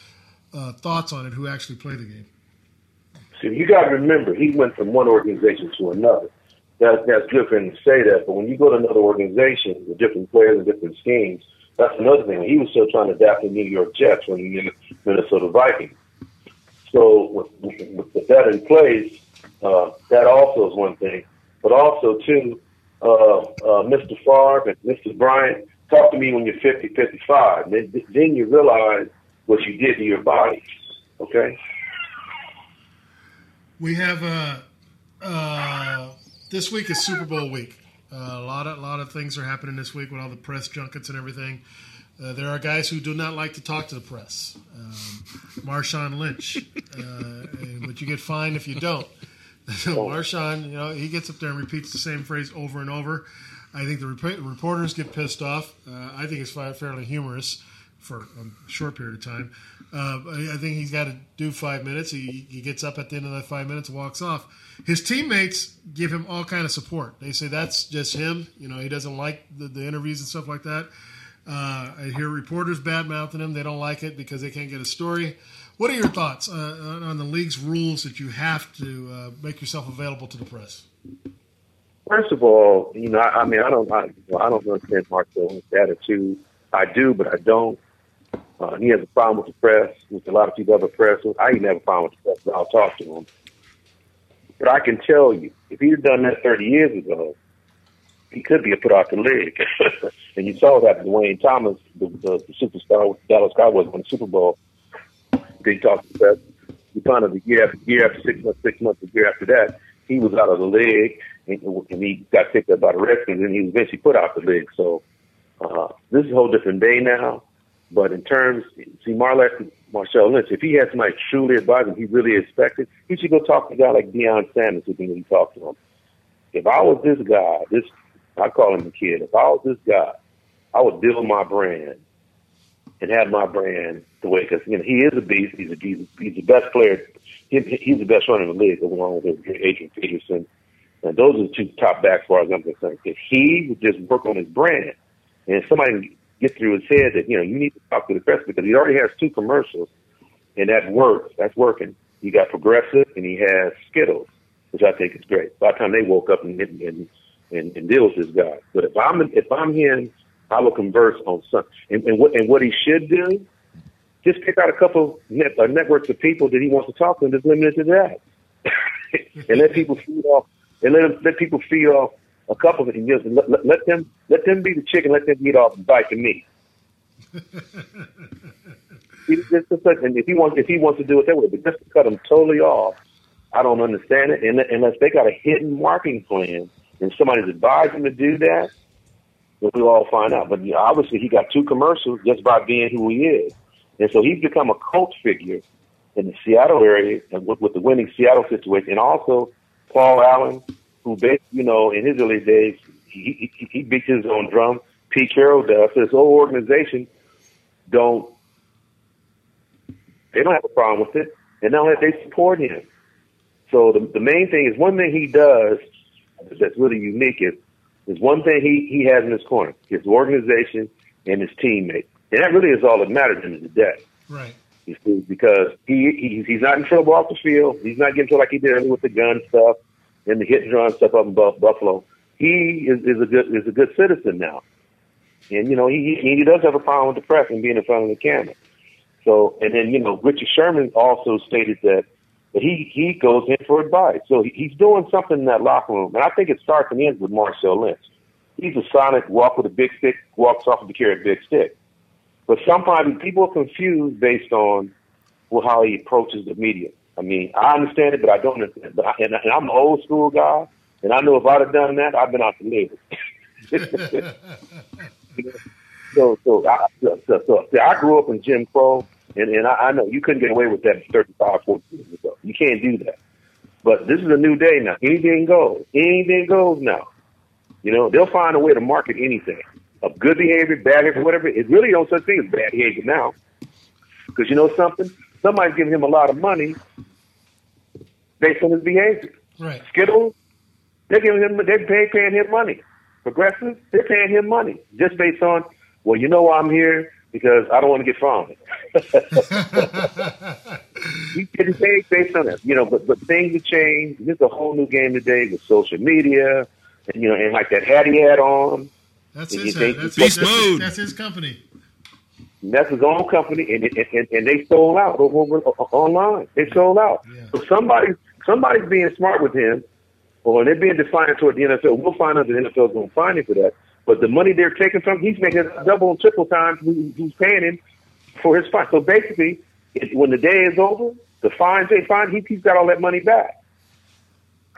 thoughts on it who actually play the game. See, you got to remember, he went from one organization to another. That's good for him to say that, but when you go to another organization with different players and different schemes, that's another thing. He was still trying to adapt to New York Jets when he was in Minnesota Vikings. So with that in place, that also is one thing. But also, too, Mr. Favre and Mr. Bryant, talk to me when you're 50, 55. Then you realize what you did to your body, okay? We have this week is Super Bowl week. A lot of things are happening this week with all the press junkets and everything. There are guys who do not like to talk to the press. Marshawn Lynch, but you get fined if you don't. So Marshawn, he gets up there and repeats the same phrase over and over. I think the reporters get pissed off. I think it's fairly humorous for a short period of time. I think he's got to do 5 minutes. He gets up at the end of that 5 minutes and walks off. His teammates give him all kind of support. They say that's just him. He doesn't like the interviews and stuff like that. I hear reporters bad-mouthing him. They don't like it because they can't get a story. What are your thoughts on the league's rules that you have to make yourself available to the press? First of all, I don't understand Marcel's attitude. I do, but I don't. He has a problem with the press, with a lot of people have a press. I even have a problem with the press, but I'll talk to him. But I can tell you, if he had done that 30 years ago, he could be put out the league. And you saw that with Dwayne Thomas, the superstar with the Dallas Cowboys won the Super Bowl. They talked about the year after 6 months, 6 months, a year after that, he was out of the league, and he got picked up by the Redskins, and he was eventually put out the league. So this is a whole different day now. But in terms, see, Marshawn Lynch, if he has somebody truly advising, he really expected, he should go talk to a guy like Deion Sanders who can talk to him. If I was this guy, I call him the kid. If I was this guy, I would deal with my brand and have my brand the way, because he is a beast. He's the best player. He's the best runner in the league, along with Adrian Peterson. And those are the two top backs, as far as I'm concerned. If he would just work on his brand, and if somebody can get through his head that you need to talk to the press, because he already has two commercials, and that works. That's working. He got Progressive, and he has Skittles, which I think is great. By the time they woke up and deal with this guy. But if I'm him, I will converse on something. And what he should do, just pick out a couple networks of people that he wants to talk to, and just limit it to that, and let people feed off a couple of them. Just let them be the chicken, let them eat off and bite the meat. And if he wants to do it that way, but just to cut them totally off, I don't understand it. And unless they got a hidden marketing plan. And somebody's advised him to do that, we'll all find out. But obviously, he got two commercials just by being who he is. And so he's become a cult figure in the Seattle area and with the winning Seattle situation. And also, Paul Allen, who basically, in his early days, he beats his own drum. Pete Carroll does. So this whole organization, they don't have a problem with it. And now that they support him. So the main thing is, one thing he does that's really unique is one thing he has in his corner, his organization and his teammates. And that really is all that matters to him today. Right. You see, because he's not in trouble off the field. He's not getting trouble like he did with the gun stuff and the hit and run stuff up in Buffalo. He is a good citizen now. And, he does have a problem with the press and being in front of the camera. So, and then, Richard Sherman also stated that, but he goes in for advice. So he's doing something in that locker room. And I think it starts and ends with Marshawn Lynch. He's a sonic walk with a big stick, walks off with the carry a big stick. But sometimes people are confused based on how he approaches the media. I mean, I understand it, but I don't understand. But and I'm an old school guy, and I know if I'd have done that, I've been out the labor. So I grew up in Jim Crow, and I know you couldn't get away with that 35, 40 years ago. You can't do that. But this is a new day now. Anything goes. Anything goes now. You know, they'll find a way to market anything. Of good behavior, bad behavior, whatever. It really don't such thing as bad behavior now. Because you know something? Somebody's giving him a lot of money based on his behavior. Right. Skittles, they're paying him money. Progressives, they're paying him money. Just based on, well, you know why I'm here? Because I don't want to get fined. He's getting paid based on that. You know, but things have changed. This is a whole new game today with social media. And, you know, and like that hat he had on. That's his company. And that's his own company, and they sold out over online. They sold out. Yeah. So somebody's being smart with him, or they're being defiant toward the NFL. We'll find out the NFL's going to find him for that. But the money they're taking from him, he's making double and triple times who's paying him for his fine. So basically, when the day is over, the fines they find, he's got all that money back.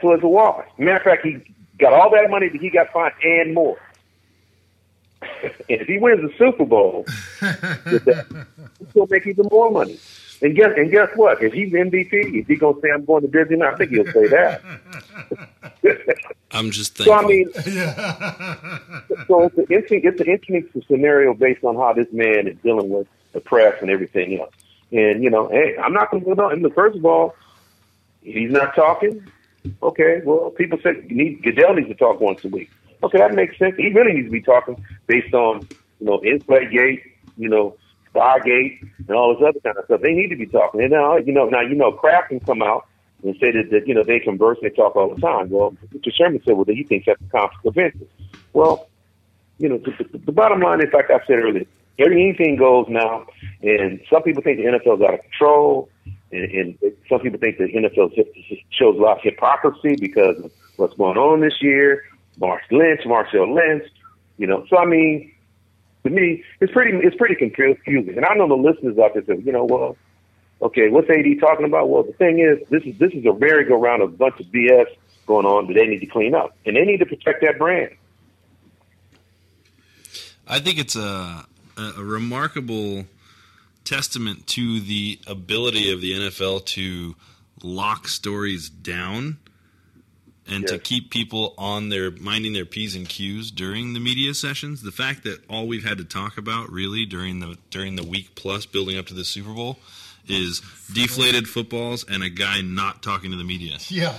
So it's a wash. Matter of fact, he got all that money that he got fined and more. And if he wins the Super Bowl, he'll make even more money. And guess what? If he's MVP, is he going to say, I'm going to Disney? I think he'll say that. I'm just thinking. So, I mean, so it's an interesting scenario based on how this man is dealing with the press and everything else. And, you know, hey, I'm not going to go down. First of all, he's not talking. Okay, well, people said Goodell needs to talk once a week. Okay, that makes sense. He really needs to be talking based on, you know, in-play gate, you know, Stargate, and all this other kind of stuff. They need to be talking. And now, Kraft can come out and say that you know, they converse, they talk all the time. Well, Mr. Sherman said, well, he thinks that's a conflict of interest. Well, you know, the bottom line is, like I said earlier, anything goes now, and some people think the NFL's out of control, and some people think the NFL shows a lot of hypocrisy because of what's going on this year. Marshawn Lynch, you know. So I mean, to me, it's pretty confusing. And I know the listeners out there say, you know, well, okay, what's AD talking about? Well, the thing is, this is a merry-go-round of a bunch of BS going on that they need to clean up, and they need to protect that brand. I think it's a remarkable testament to the ability of the NFL to lock stories down. And yes, to keep people on their minding their P's and Q's during the media sessions. The fact that all we've had to talk about really during the week plus building up to the Super Bowl is deflated footballs and a guy not talking to the media. Yeah.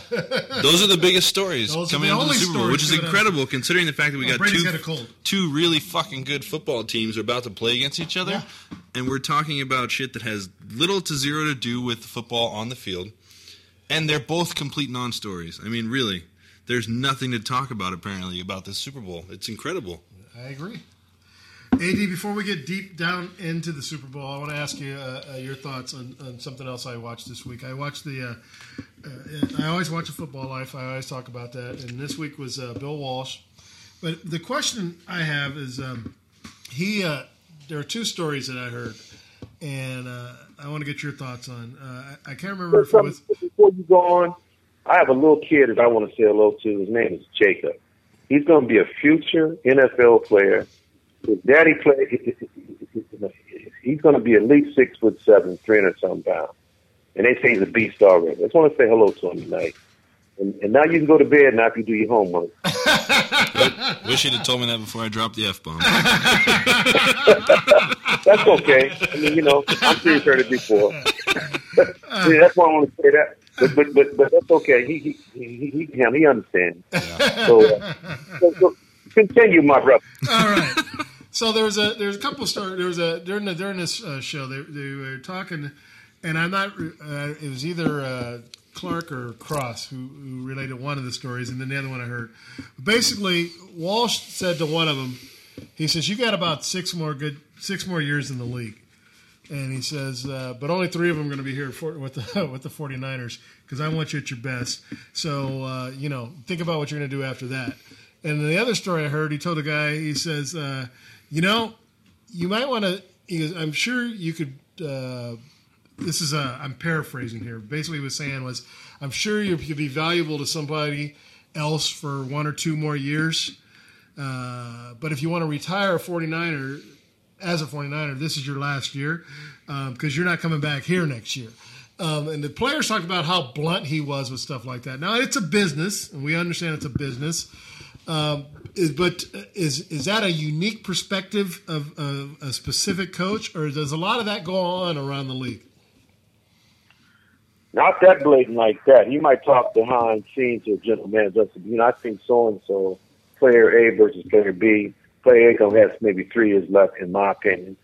Those are the biggest stories coming out of the Super Bowl, which is incredible considering the fact that we got two really fucking good football teams are about to play against each other. Yeah. And we're talking about shit that has little to zero to do with football on the field. And they're both complete non-stories. I mean, really, there's nothing to talk about, apparently, about this Super Bowl. It's incredible. I agree. AD, before we get deep down into the Super Bowl, I want to ask you your thoughts on something else I watched this week. I always watch a Football Life. I always talk about that. And this week was Bill Walsh. But the question I have is, there are two stories that I heard. And I want to get your thoughts on. I can't remember if it was. Before you go on, I have a little kid that I want to say hello to. His name is Jacob. He's going to be a future NFL player. His daddy played. He's going to be at least 6'7", 300-something pounds. And they say he's a beast already. I just want to say hello to him tonight. And now you can go to bed now if you do your homework. Wish you'd have told me that before I dropped the F-bomb. That's okay. I mean, you know, I'm sure you've heard it before. Yeah, that's why I want to say that. But that's okay. He understands. Yeah. So continue, my brother. All right. So there's a couple of stories. There was during this show they were talking, and I'm not. It was either. Clark or Cross, who related one of the stories, and then the other one I heard. Basically, Walsh said to one of them, he says, "You got about six more years in the league," and he says, "But only three of them are going to be here with the 49ers because I want you at your best. So you know, think about what you're going to do after that." And the other story I heard, he told a guy, he says, you know, you might want to, he goes, I'm sure you could, this is, I'm paraphrasing here. Basically what he was saying was, I'm sure you could be valuable to somebody else for 1 or 2 more years. But if you want to retire a 49er, as a 49er, this is your last year because you're not coming back here next year. And the players talked about how blunt he was with stuff like that. Now, it's a business, and we understand it's a business. But is that a unique perspective of a specific coach, or does a lot of that go on around the league? Not that blatant like that. He might talk behind scenes to a gentleman. Just, you know, I think so-and-so, player A versus player B. Player A only has maybe 3 years left, in my opinion.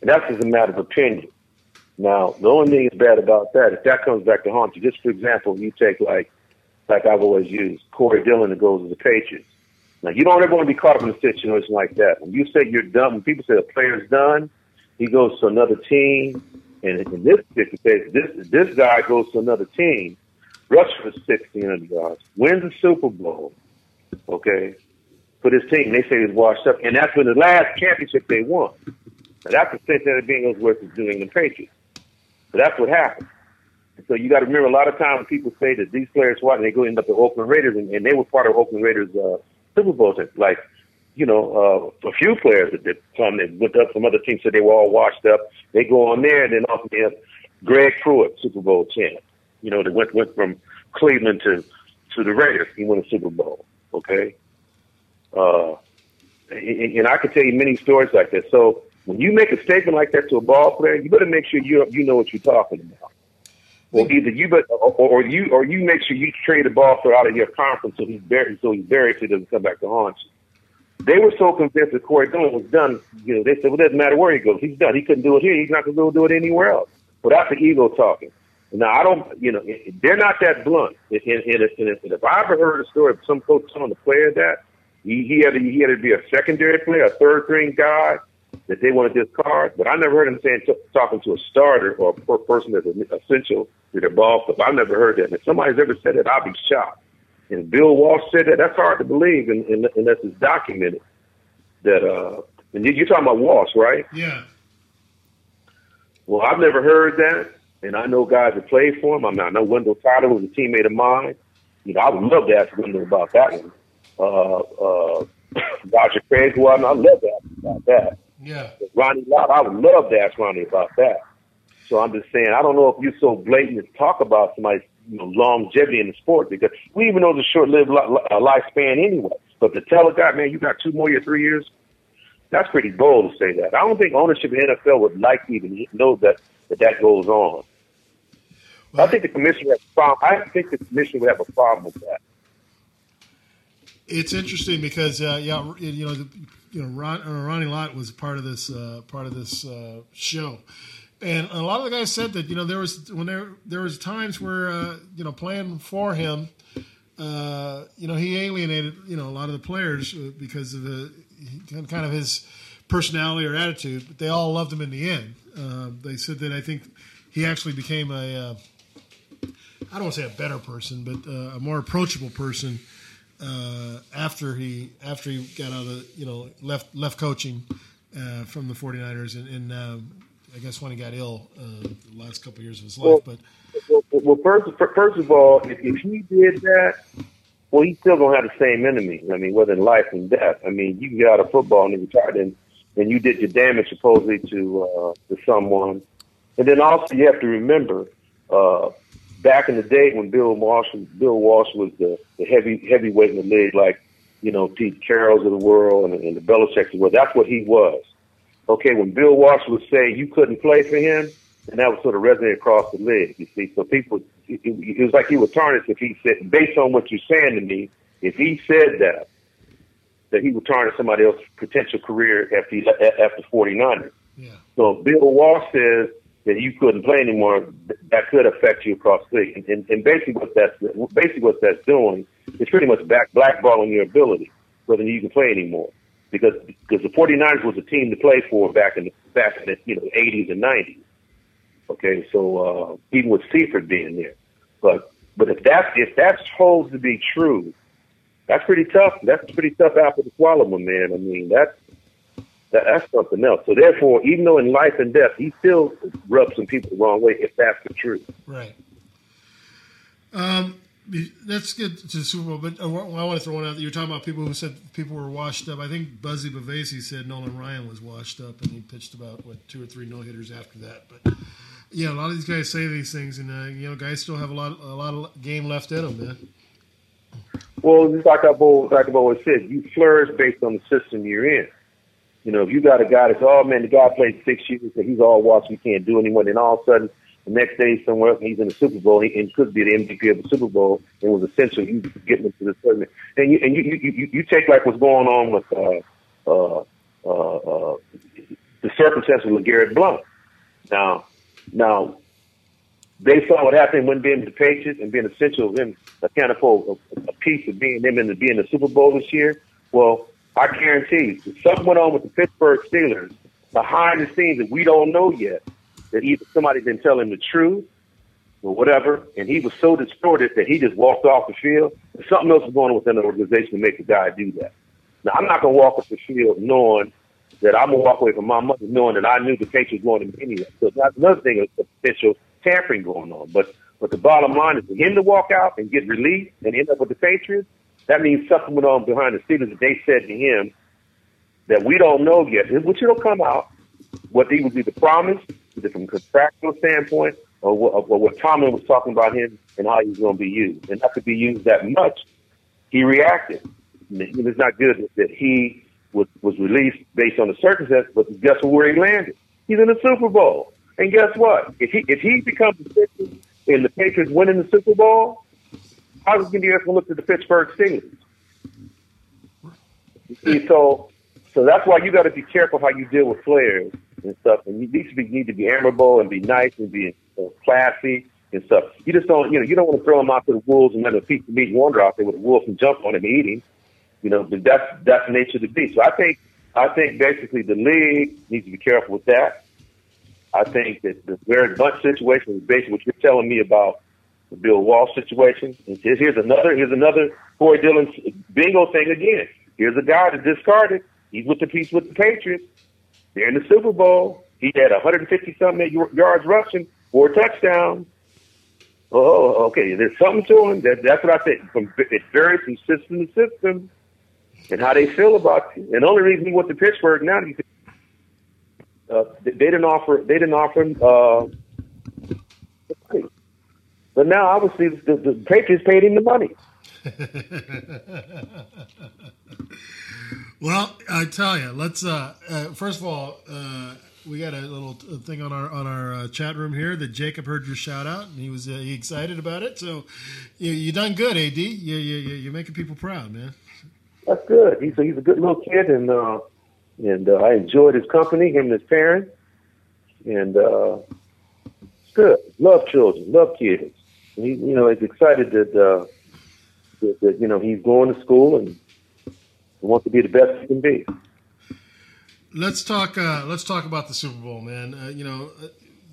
And that's just a matter of opinion. Now, the only thing that's bad about that, if that comes back to haunt you, just for example, you take like I've always used, Corey Dillon that goes to the Patriots. Now, you don't ever want to be caught up in a situation like that. When you say you're done, when people say a player's done, he goes to another team. And in this particular case, this guy goes to another team, rushes for 1,600 yards, wins the Super Bowl, okay, for this team. They say he's washed up. And that's when the last championship they won. Now, that's the Cincinnati Bengals versus New England Patriots. So that's what happened. And so you got to remember, a lot of times people say that these players watch, and they go end up the Oakland Raiders, and they were part of Oakland Raiders' Super Bowl team. Like, you know, a few players that come that went up from other teams said they were all washed up. They go on there, and then off they have Greg Pruitt, Super Bowl champ. You know, they went from Cleveland to the Raiders. He won the Super Bowl. Okay, and I could tell you many stories like that. So when you make a statement like that to a ball player, you better make sure you know what you're talking about. Well, either you, but or you make sure you trade the ball for out of your conference so he's buried so he doesn't come back to haunt you. They were so convinced that Corey Dillon was done. You know, they said, well, it doesn't matter where he goes. He's done. He couldn't do it here. He's not going to do it anywhere else. But that's the ego talking. Now, I don't, you know, they're not that blunt. And if I ever heard a story of some coach telling the player that he had to be a secondary player, a third string guy, that they wanted this card, but I never heard him saying talking to a starter or a person that's essential to their ball club. I've never heard that. And if somebody's ever said that, I'll be shocked. And if Bill Walsh said that, that's hard to believe unless it's documented. That and you're talking about Walsh, right? Yeah. Well, I've never heard that, and I know guys that played for him. I mean, I know Wendell Tyler was a teammate of mine. You know, I would love to ask Wendell about that one. Roger Craig, who I love to ask about that. Yeah, Ronnie Lott, I would love to ask Ronnie about that. So I'm just saying, I don't know if you're so blatant to talk about somebody's longevity in the sport, because we even know the short-lived lifespan anyway. But to tell a guy, man, you got 2 more years, 3 years, that's pretty bold to say that. I don't think ownership in the NFL would like to even know that goes on. Well, I think the commissioner would have a problem with that. It's interesting because, Ronnie Lott was part of this show, and a lot of the guys said that there was times where playing for him, he alienated a lot of the players because of kind of his personality or attitude, but they all loved him in the end. They said that I think he actually became I don't want to say a better person, but a more approachable person. After he got out of the, left coaching from the 49ers, and I guess when he got ill the last couple of years of his life. Well, first of all, if he did that, well, he's still going to have the same enemy. I mean, whether in life and death. I mean, you can get out of football and retired, and you did your damage supposedly to someone. And then also you have to remember back in the day when Bill Walsh was the heavyweight in the league, like, Pete Carroll's of the world and the Belichick's of the world, that's what he was. Okay, when Bill Walsh would say you couldn't play for him, and that would sort of resonate across the league, you see. So people, it was like he would tarnish if he said, based on what you're saying to me, if he said that he would tarnish somebody else's potential career after 49ers. Yeah. So Bill Walsh says that you couldn't play anymore, that could affect you across the league. And basically what that's doing is pretty much blackballing your ability, whether you can play anymore. Because the 49ers was a team to play for back in the 80s and 90s. Okay, so even with Seifert being there. But if that holds to be true, that's pretty tough. That's a pretty tough apple to swallow, my man. I mean, that's something else. So therefore, even though in life and death, he still rubs some people the wrong way, if that's the truth. Right. Let's get to the Super Bowl, but I want to throw one out that you were talking about people who said people were washed up. I think Buzzy Bavesi said Nolan Ryan was washed up, and he pitched about, what, 2 or 3 no-hitters after that. But, yeah, a lot of these guys say these things, and, you know, guys still have a lot of game left in them, man. Well, just like I've always said, you flourish based on the system you're in. You know, if you got a guy that's, oh, man, the guy played 6 years, and he's all washed, we can't do anyone, and all of a sudden, the next day, somewhere else, he's in the Super Bowl, and he could be the MVP of the Super Bowl, and was essential. You getting into the tournament, and you take like what's going on with the circumstances with Garrett Blount. Now, they saw what happened when being the Patriots and being essential, and accounted for a piece of being them and being the Super Bowl this year. Well, I guarantee you, if something went on with the Pittsburgh Steelers behind the scenes that we don't know yet. That either somebody didn't tell him the truth or whatever, and he was so distorted that he just walked off the field. And something else was going on within the organization to make the guy do that. Now, I'm not going to walk off the field knowing that I'm going to walk away from my money knowing that I knew the Patriots wanted him anyway. So that's another thing of potential tampering going on. But the bottom line is for him to walk out and get released and end up with the Patriots, that means something went on behind the scenes that they said to him that we don't know yet, which it'll come out, what he would be the promise, either from a contractual standpoint or what Tomlin was talking about him and how he was going to be used. And not to be used that much, he reacted. It was not good that he was released based on the circumstances, but guess where he landed? He's in the Super Bowl. And guess what? If he becomes the Pittsburgh and the Patriots winning the Super Bowl, I was going to have to look at the Pittsburgh Steelers. You see, so that's why you got to be careful how you deal with players and stuff, and you need to be admirable and be nice and be classy and stuff. You just don't, you don't want to throw him out to the wolves and let the people meet and wander out there with the wolf and jump on him and eat him. You know, but that's the nature of the beast. So I think basically the league needs to be careful with that. I think that the Garrett Blount situation is basically what you're telling me about the Bill Walsh situation. And here's another Corey Dillon bingo thing again. Here's a guy that's discarded. He's with the piece with the Patriots. They're in the Super Bowl. He had 150-something yards rushing, 4 touchdowns. Oh, okay. There's something to him. That's what I think. It varies from system to system and how they feel about it. And the only reason he went to Pittsburgh now, they didn't offer him. But now, obviously, the Patriots paid him the money. Well, I tell you, let's first of all, we got a little thing on our chat room here that Jacob heard your shout out, and he was excited about it. So you done good, AD. You're making people proud, man. That's good. He's a good little kid, and I enjoyed his company, him and his parents, and it's good. Love children, love kids. And he's excited that he's going to school and wants to be the best he can be. Let's talk about the Super Bowl, man.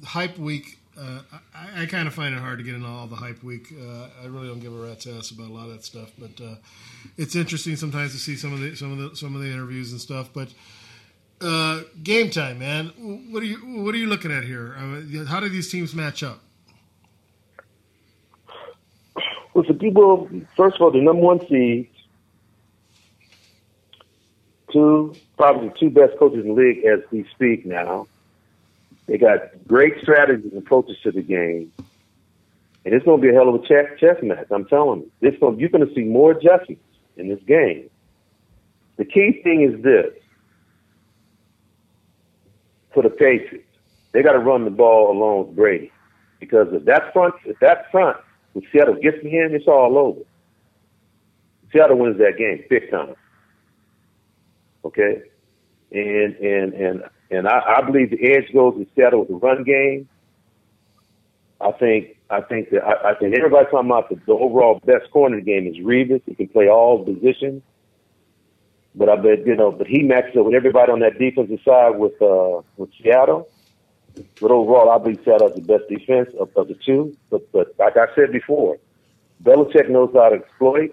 Hype week. I kind of find it hard to get into all the hype week. I really don't give a rat's ass about a lot of that stuff, but it's interesting sometimes to see some of the interviews and stuff. But game time, man. What are you looking at here? How do these teams match up? Well, so people, first of all, the number 1 seed. 2, probably the 2 best coaches in the league as we speak now. They got great strategies and approaches to the game. And it's going to be a hell of a chess match, I'm telling you. You're going to see more adjustments in this game. The key thing is this. For the Patriots, they got to run the ball along with Brady. Because if that front with Seattle gets to him, it's all over. Seattle wins that game big time. Okay, and I believe the edge goes to Seattle with the run game. I think everybody's talking about the overall best corner of the game is Revis. He can play all positions, but I bet but he matches up with everybody on that defensive side with Seattle. But overall, I believe Seattle's the best defense of the 2. But like I said before, Belichick knows how to exploit.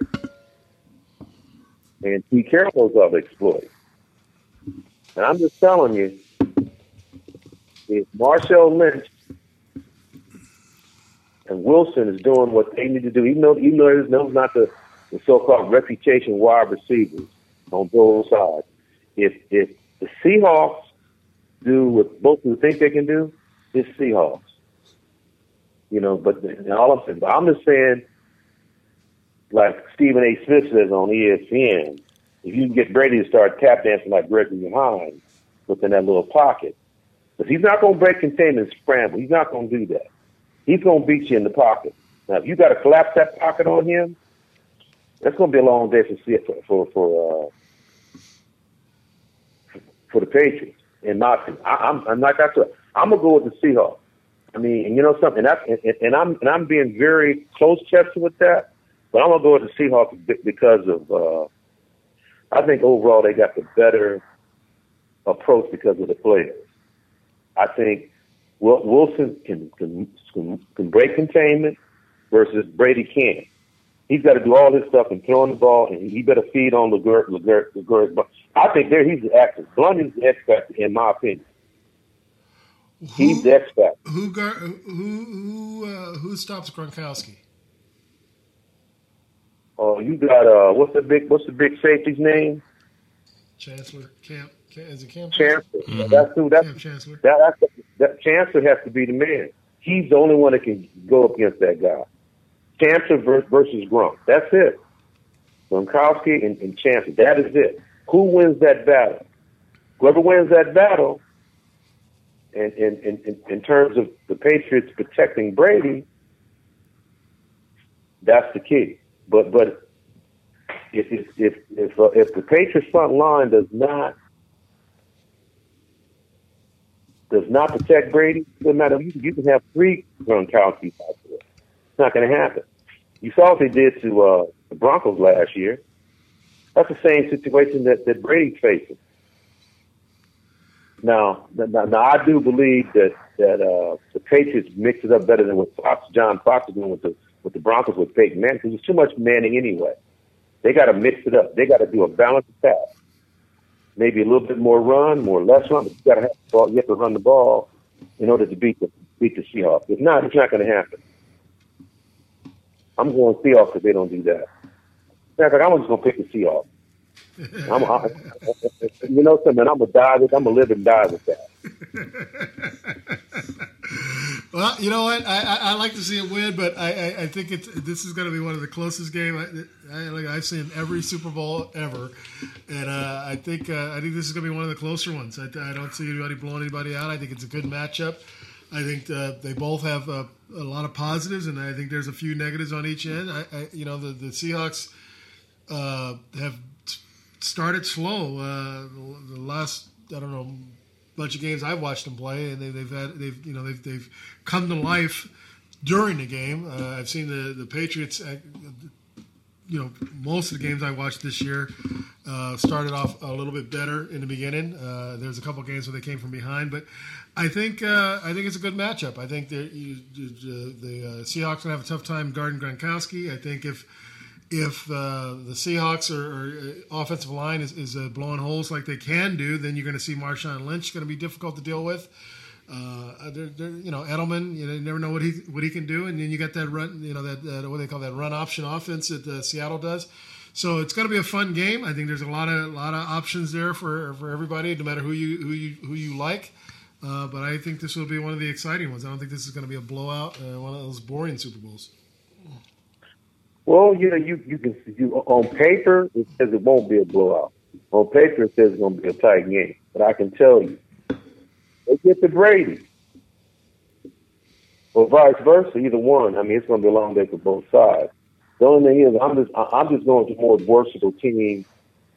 and T. Carroll's other exploits. And I'm just telling you, if Marshawn Lynch and Wilson is doing what they need to do, even though there's not the so-called reputation wide receivers on both sides, if the Seahawks do what both of them think they can do, it's Seahawks. You know, but all I'm just saying, like Stephen A. Smith says on ESPN, if you can get Brady to start tap dancing like Gregory Hines within that little pocket, because he's not going to break containment and scramble. He's not going to do that. He's going to beat you in the pocket. Now, if you got to collapse that pocket on him, that's going to be a long day for the Patriots. And I'm like I said, I'm gonna go with the Seahawks. I mean, and you know something, I'm being very close-chested with that, but I'm gonna go with the Seahawks because of I think overall they got the better approach because of the players. I think Wilson can break containment versus Brady can't. He's got to do all his stuff and throwing the ball, and he better feed on LeGuert's ball. I think he's the actor. Blunt is the X factor, in my opinion. He's the X factor. Who stops Gronkowski? Oh, you got what's the big safety's name? Chancellor, Camp. Is it Camp Chancellor? Mm-hmm. That's who. That's Camp Chancellor. That Chancellor has to be the man. He's the only one that can go up against that guy. Chancellor versus Gronk. That's it. Gronkowski and Chancellor. That is it. Who wins that battle? Whoever wins that battle, in terms of the Patriots protecting Brady, that's the key. But if the Patriots front line does not protect Brady, no matter you can have three Gronkowski out there. It's not going to happen. You saw what they did to the Broncos last year. That's the same situation that Brady's facing. Now, I do believe that the Patriots mix it up better than what John Fox is doing with the Broncos with Peyton Manning, because there's too much Manning anyway. They got to mix it up. They got to do a balanced attack. Maybe a little bit more run, more less run, but you got to have the ball. You have to run the ball in order to beat the Seahawks. If not, it's not going to happen. I'm going Seahawks if they don't do that. Matter of fact, I'm just going to pick the Seahawks. You know something, I'm going to die with. I'm going to live and die with that. Well, you know what? I like to see it win, but I think this is going to be one of the closest games I've seen every Super Bowl ever, and I think this is going to be one of the closer ones. I don't see anybody blowing anybody out. I think it's a good matchup. I think they both have a lot of positives, and I think there's a few negatives on each end. The Seahawks have started slow. The last bunch of games I've watched them play, and they've come to life during the game. I've seen the Patriots. Most of the games I watched this year started off a little bit better in the beginning. There's a couple games where they came from behind, but I think it's a good matchup. I think the Seahawks will have a tough time guarding Gronkowski. I think if the Seahawks or offensive line is blowing holes like they can do, then you're going to see Marshawn Lynch going to be difficult to deal with. Edelman, you never know what he can do, and then you got that run, that what they call that run option offense that Seattle does. So it's going to be a fun game. I think there's a lot of options there for everybody, no matter who you like. But I think this will be one of the exciting ones. I don't think this is going to be a blowout, one of those boring Super Bowls. Well, you can on paper it says it won't be a blowout. On paper it says it's going to be a tight game, but I can tell you. They get to Brady, or vice versa, either one. I mean, it's going to be a long day for both sides. The only thing is, I'm just going to more versatile team,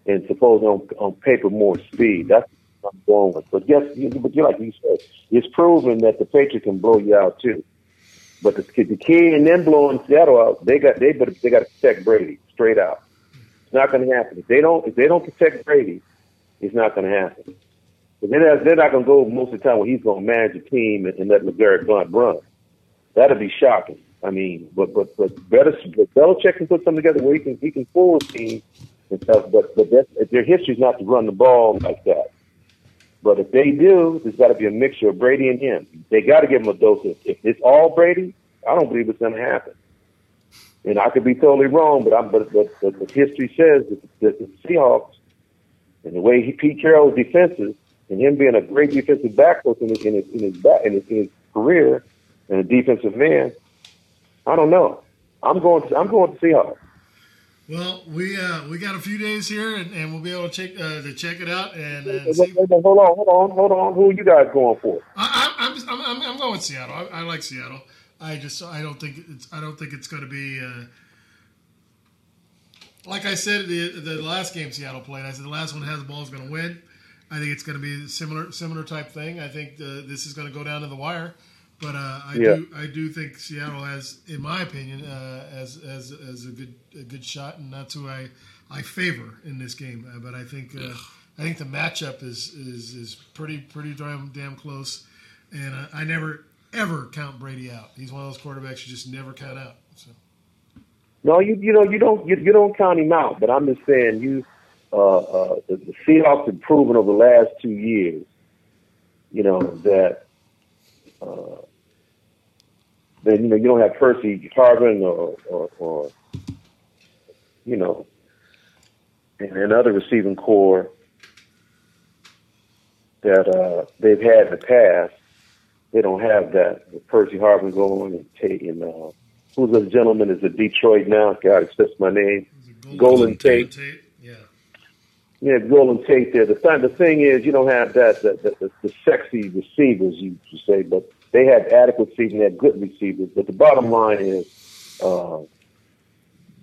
and suppose on paper more speed. That's what I'm going with. But yes, but like you said, it's proven that the Patriots can blow you out too. But the key in them blowing Seattle out, they got to protect Brady straight out. It's not going to happen if they don't protect Brady. It's not going to happen. They're not going to go most of the time when he's going to manage a team and let LeGarrette Blount run. That'll be shocking. I mean, but Belichick can put something together where he can fool his team Because, but that's, their history is not to run the ball like that. But if they do, there's got to be a mixture of Brady and him. They got to give him a dose of. If it's all Brady, I don't believe it's going to happen. And I could be totally wrong, but history says that the Seahawks and the way Pete Carroll's defenses and him being a great defensive back coach in his career and a defensive man, I don't know. I'm going to Seahawks. Well, we got a few days here, and we'll be able to check it out. And see. Hold on. Who are you guys going for? I'm going with Seattle. I like Seattle. I don't think it's going to be like I said the last game Seattle played. I said the last one has the ball is going to win. I think it's going to be a similar type thing. I think this is going to go down to the wire. But I do think Seattle has, in my opinion, as a good shot, and that's who I favor in this game. But I think the matchup is pretty damn close, and I never ever count Brady out. He's one of those quarterbacks you just never count out. So. No, you don't count him out. But I'm just saying the Seahawks have proven over the last 2 years, that. Then you don't have Percy Harvin or and other receiving corps that they've had in the past. They don't have that. With Percy Harvin going and taking who's the gentleman is in Detroit now? God, it's my name. Golden Tate. Yeah, Golden Tate there. The thing is, you don't have the sexy receivers, you say, but they had adequate receivers, they had good receivers. But the bottom line is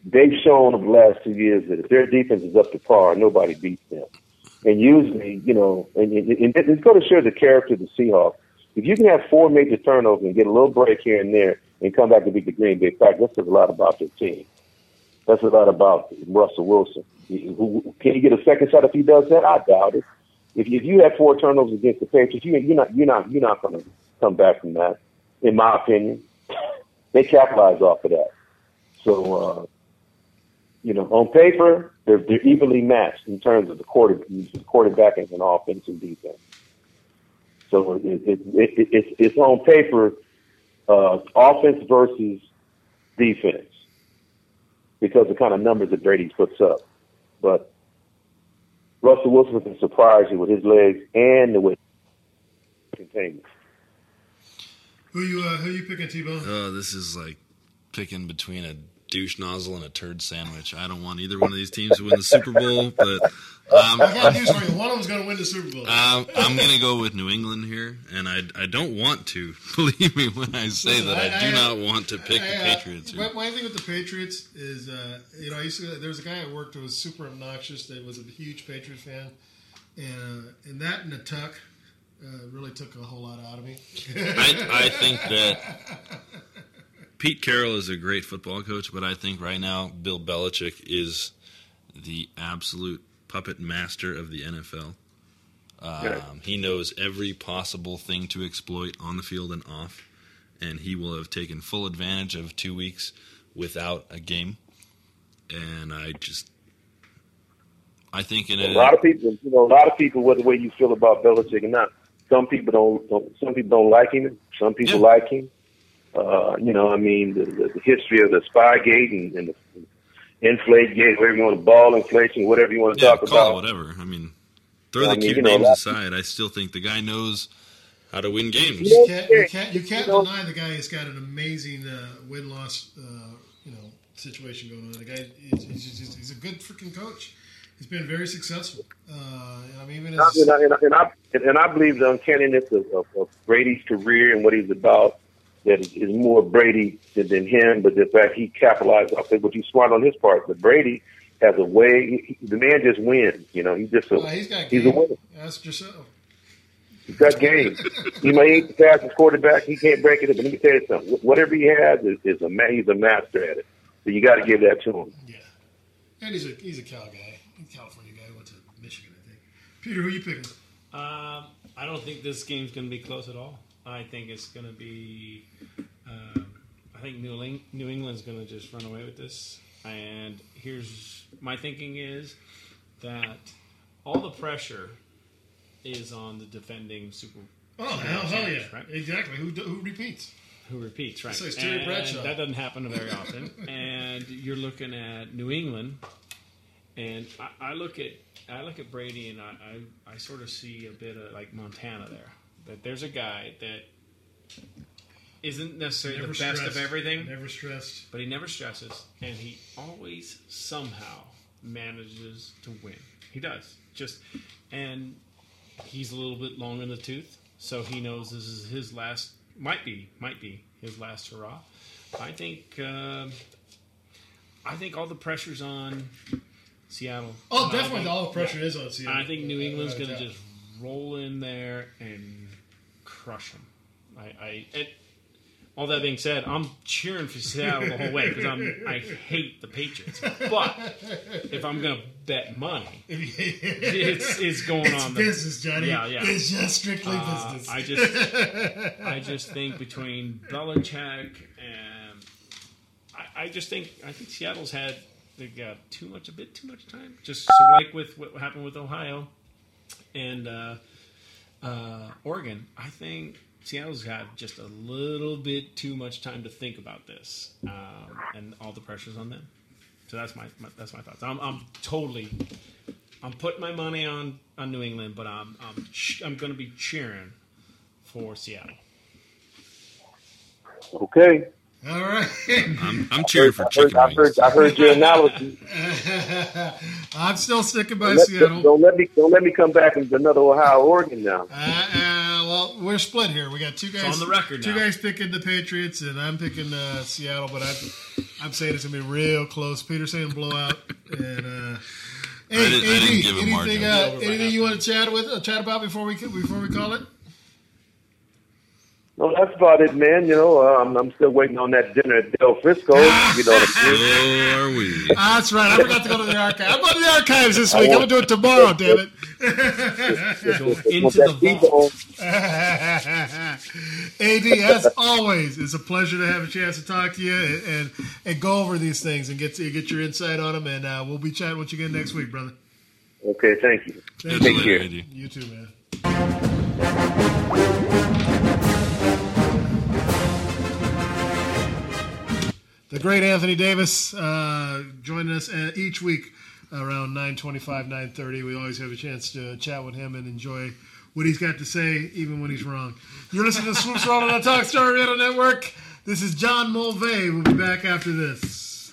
they've shown over the last 2 years that if their defense is up to par, nobody beats them. And usually, and it's going to show the character of the Seahawks. If you can have four major turnovers and get a little break here and there and come back to beat the Green Bay Packers, that says a lot about their team. That's a lot about Russell Wilson. Can he get a second shot if he does that? I doubt it. If you have four turnovers against the Patriots, you're not going to come back from that. In my opinion, they capitalize off of that. So, on paper, they're evenly matched in terms of the quarterbacking and offense and defense. So it's on paper, offense versus defense. Because of the kind of numbers that Brady puts up. But Russell Wilson can surprise you with his legs and the way he contains. Who you picking, T-Bone? This is like picking between a douche nozzle and a turd sandwich. I don't want either one of these teams to win the Super Bowl, but I got news for you. One of them's going to win the Super Bowl. I'm going to go with New England here, and I don't want to. Believe me when I say I do not want to pick the Patriots here. My thing with the Patriots is, there was a guy I worked with who was super obnoxious that was a huge Patriots fan, and that and the tuck really took a whole lot out of me. I think that Pete Carroll is a great football coach, but I think right now Bill Belichick is the absolute puppet master of the NFL. He knows every possible thing to exploit on the field and off, and he will have taken full advantage of 2 weeks without a game. And I think a lot of people, whether way you feel about Belichick or not, some people don't like him. Some people like him. The history of the Spygate and the Inflategate, whatever you want to ball inflation, whatever you want to talk about. Whatever. Throw the cute names aside. I still think the guy knows how to win games. You can't deny the guy has got an amazing win-loss situation going on. The guy, he's a good freaking coach. He's been very successful. I believe the uncanniness of Brady's career and what he's about. That is more Brady than him, but the fact he capitalized off it, which he's smart on his part. But Brady has a way; the man just wins. He's a winner. Ask yourself. He's got game. He may ain't the fastest quarterback; he can't break it. But let me tell you something: whatever he has he's a master at it. So you got to give that to him. Yeah, and he's a Cal guy, he's a California guy. Went to Michigan, I think. Peter, who are you picking? I don't think this game's going to be close at all. I think it's going to be. I think New England's going to just run away with this. And here's my thinking is that all the pressure is on the defending Super Bowl. Oh, hell yeah. Right? Exactly. Who repeats? Who repeats, right. So it's Terry Bradshaw. That doesn't happen very often. And you're looking at New England, and I look at Brady, and I sort of see a bit of like Montana there. That there's a guy that isn't necessarily never the best stressed. Of everything. Never stressed. But he never stresses, and he always somehow manages to win. He does. And he's a little bit long in the tooth, so he knows this is his last. Might be his last hurrah. I think all the pressure's on Seattle. Oh, definitely all the pressure is on Seattle. I think New England's going to just roll in there and crush them. All that being said, I'm cheering for Seattle the whole way because I hate the Patriots. But if I'm going to bet money, it's going on. It's business, Johnny. Yeah. It's just strictly business. I just think between Belichick and I think Seattle's had they got a bit too much time. Just so like with what happened with Ohio and Oregon, I think Seattle's got just a little bit too much time to think about this, and all the pressure's on them. So that's my thoughts. I'm putting my money on New England, but I'm going to be cheering for Seattle. Okay. All right. I'm cheering for chicken wings. I heard your analogy. I'm still sticking by Seattle. Don't let me come back with another Ohio, Oregon now. Well, we're split here. We got two guys on the record now. Two guys picking the Patriots, and I'm picking Seattle. But I'm saying it's gonna be real close. Peter's saying blowout. And anything you want to chat about before we call it? No, that's about it, man. You know, I'm still waiting on that dinner at Del Frisco. You know what I'm saying? That's right. I forgot to go to the archives. I'm going to the archives this week. I'm going to do it tomorrow, damn it. Into the vault. AD, as always, it's a pleasure to have a chance to talk to you and go over these things and get your insight on them. And we'll be chatting with you again next week, brother. Okay, thank you. Take care. You too, man. The great Anthony Davis joining us each week around 9:25, 9:30. We always have a chance to chat with him and enjoy what he's got to say, even when he's wrong. You're listening to Swoop's World on the Talk Story Radio Network. This is John Mulvey. We'll be back after this.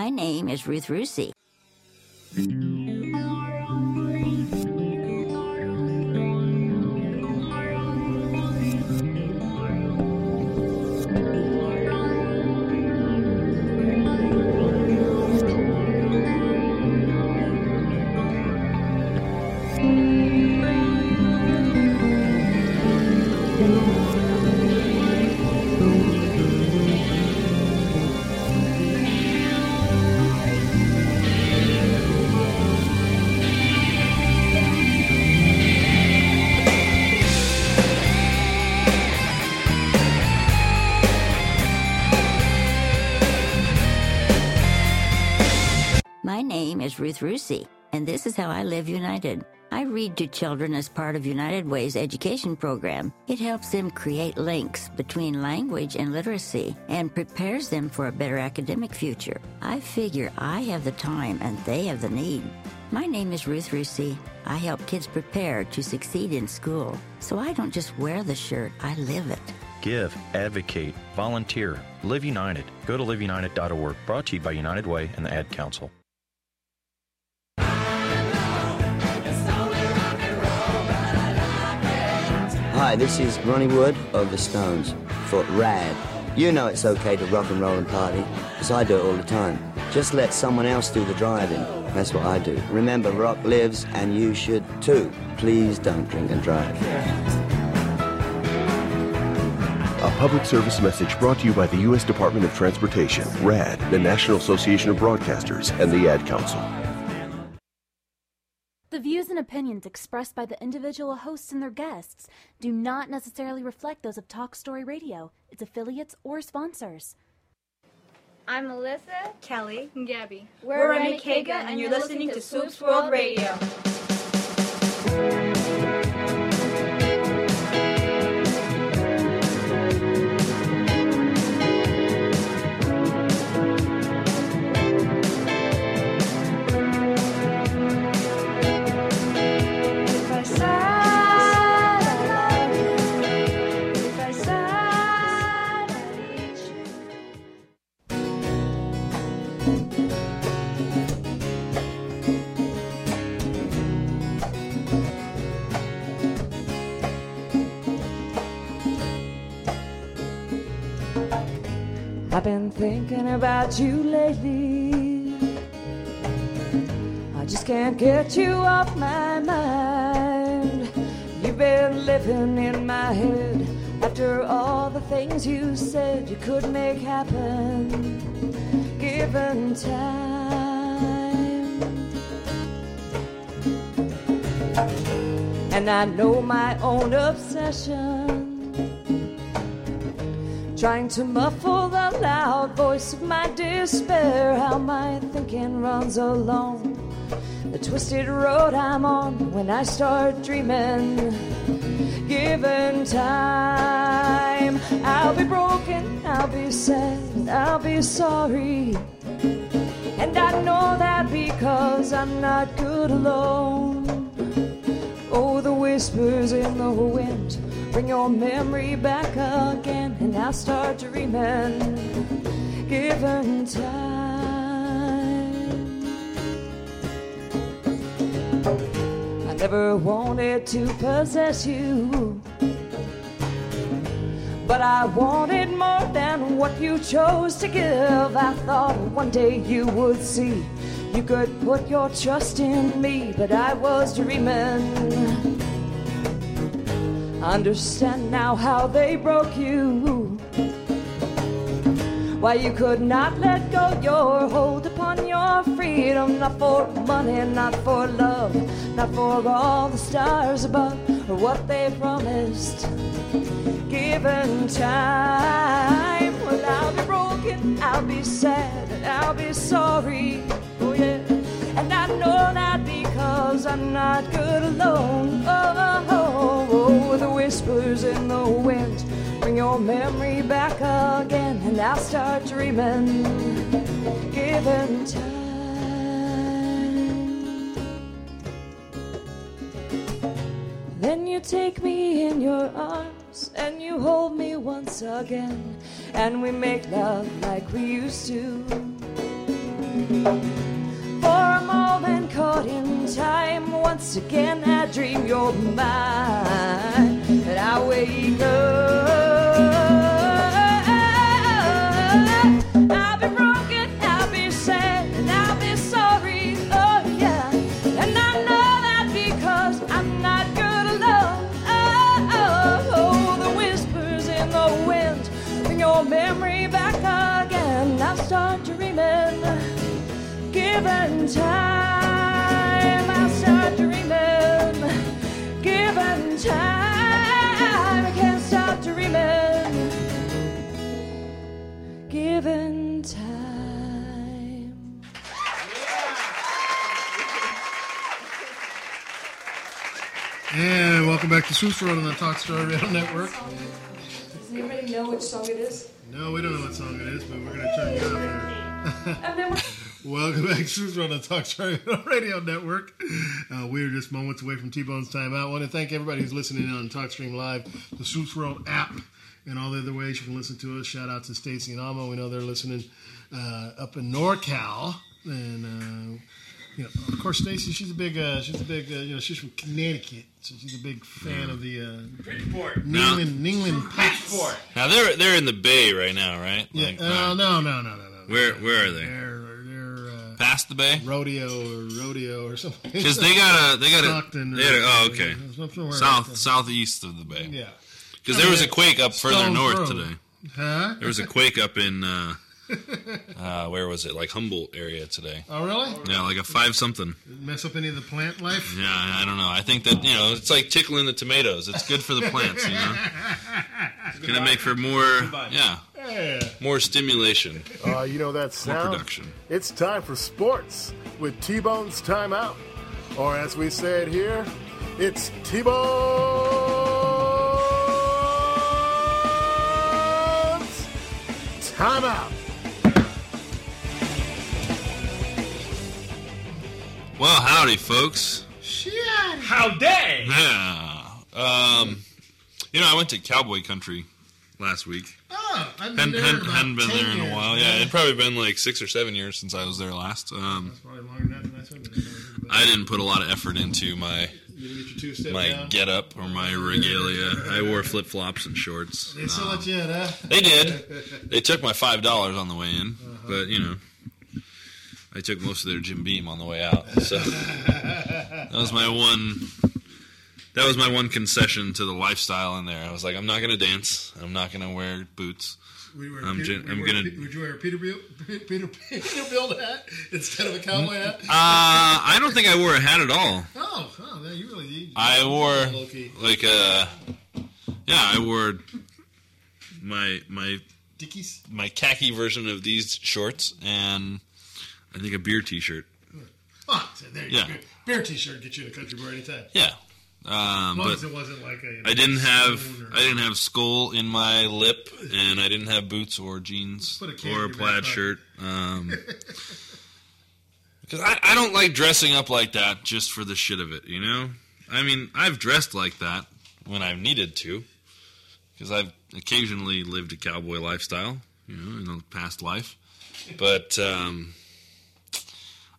My name is Ruth Rusey. Ruth Rusey, and this is how I live United. I read to children as part of United Way's education program. It helps them create links between language and literacy and prepares them for a better academic future. I figure I have the time and they have the need. My name is Ruth Rusey. I help kids prepare to succeed in school. So I don't just wear the shirt, I live it. Give, advocate, volunteer, live United. Go to liveunited.org. Brought to you by United Way and the Ad Council. Hi, this is Ronnie Wood of The Stones for RAD. You know it's okay to rock and roll and party, because I do it all the time. Just let someone else do the driving. That's what I do. Remember, rock lives, and you should too. Please don't drink and drive. A public service message brought to you by the U.S. Department of Transportation, RAD, the National Association of Broadcasters, and the Ad Council. The views and opinions expressed by the individual hosts and their guests do not necessarily reflect those of Talk Story Radio, its affiliates, or sponsors. I'm Melissa, Kelly, and Gabby. We're Remy Kaga, and you're listening to Swoop's World Radio. I've been thinking about you lately. I just can't get you off my mind. You've been living in my head after all the things you said you could make happen, given time. And I know my own obsession, trying to muffle the loud voice of my despair. How my thinking runs along the twisted road I'm on when I start dreaming, given time. I'll be broken, I'll be sad, I'll be sorry. And I know that because I'm not good alone. Oh, the whispers in the wind bring your memory back again, and I'll start dreaming, given time. I never wanted to possess you, but I wanted more than what you chose to give. I thought one day you would see you could put your trust in me, but I was dreaming. Understand now how they broke you, why you could not let go your hold upon your freedom. Not for money, not for love, not for all the stars above, or what they promised, given time. Well, I'll be broken, I'll be sad, and I'll be sorry. Oh yeah. And I know that because I'm not good alone. Oh, oh, oh, oh, the whispers in the wind bring your memory back again, and I'll start dreaming, given time. Then you take me in your arms and you hold me once again, and we make love like we used to. For a moment caught in time, once again I dream you're mine, and I wake up. I'll be broken, I'll be sad, and I'll be sorry, oh yeah. And I know that because I'm not good alone. Oh, oh, oh, the whispers in the wind bring your memory back again. I start dreaming, given time. I start dreaming, given time. I can't stop dreaming, given time. And welcome back to Swoop's World on the Talk Story Radio Network. Does anybody know which song it is? No, we don't know what song it is, but we're going to turn it up. Welcome back to Swoop's World on the Talk Story Radio Network. We are just moments away from T-Bone's time out. I want to thank everybody who's listening on TalkStream Live, the Swoop's World app, and all the other ways you can listen to us. Shout out to Stacey and Alma. We know they're listening up in NorCal. And, you know, of course, Stacey, she's a big, you know, she's from Connecticut. So she's a big fan of the New England Pats. Now, they're in the Bay right now, right? Yeah. Like, no. Where are they? They're past the Bay? Rodeo or something. Because they got a oh, okay. Southeast of the Bay. Yeah. Because there was a quake up further north today. Huh? There was a quake up in where was it? Like Humboldt area today. Oh, really? Yeah, like a 5-something. Mess up any of the plant life? Yeah, I don't know. I think that, you know, it's like tickling the tomatoes. It's good for the plants, you know? It's going to make for more, more stimulation. You know that sound? More production. It's time for sports with T-Bone's Time Out. Or as we say it here, it's T-Bone's Time Out. Well, howdy, folks. Shit. Howdy. Yeah. You know, I went to Cowboy Country last week. Oh, I've been there about 10 been there in a while. Years. Yeah, it'd probably been like 6 or 7 years since I was there last. That's probably longer than that. I didn't put a lot of effort into my get up or my regalia. I wore flip flops and shorts. They still let you in, huh? They did. They took my $5 on the way in, but you know. I took most of their Jim Beam on the way out, so that was my one concession to the lifestyle in there. I was like, I'm not going to dance. I'm not going to wear boots. Would you wear a Peterbilt hat instead of a cowboy hat? I don't think I wore a hat at all. Oh man, you I wore like a I wore my Dickies, my khaki version of these shorts and. I think a beer T-shirt. Oh, so there you go. Beer T-shirt gets you in the country bar anytime. Yeah, as long as it wasn't like a. You know, I didn't have skull in my lip, and I didn't have boots or jeans or a plaid shirt. Because I don't like dressing up like that just for the shit of it, you know. I mean, I've dressed like that when I've needed to, because I've occasionally lived a cowboy lifestyle, you know, in a past life, but.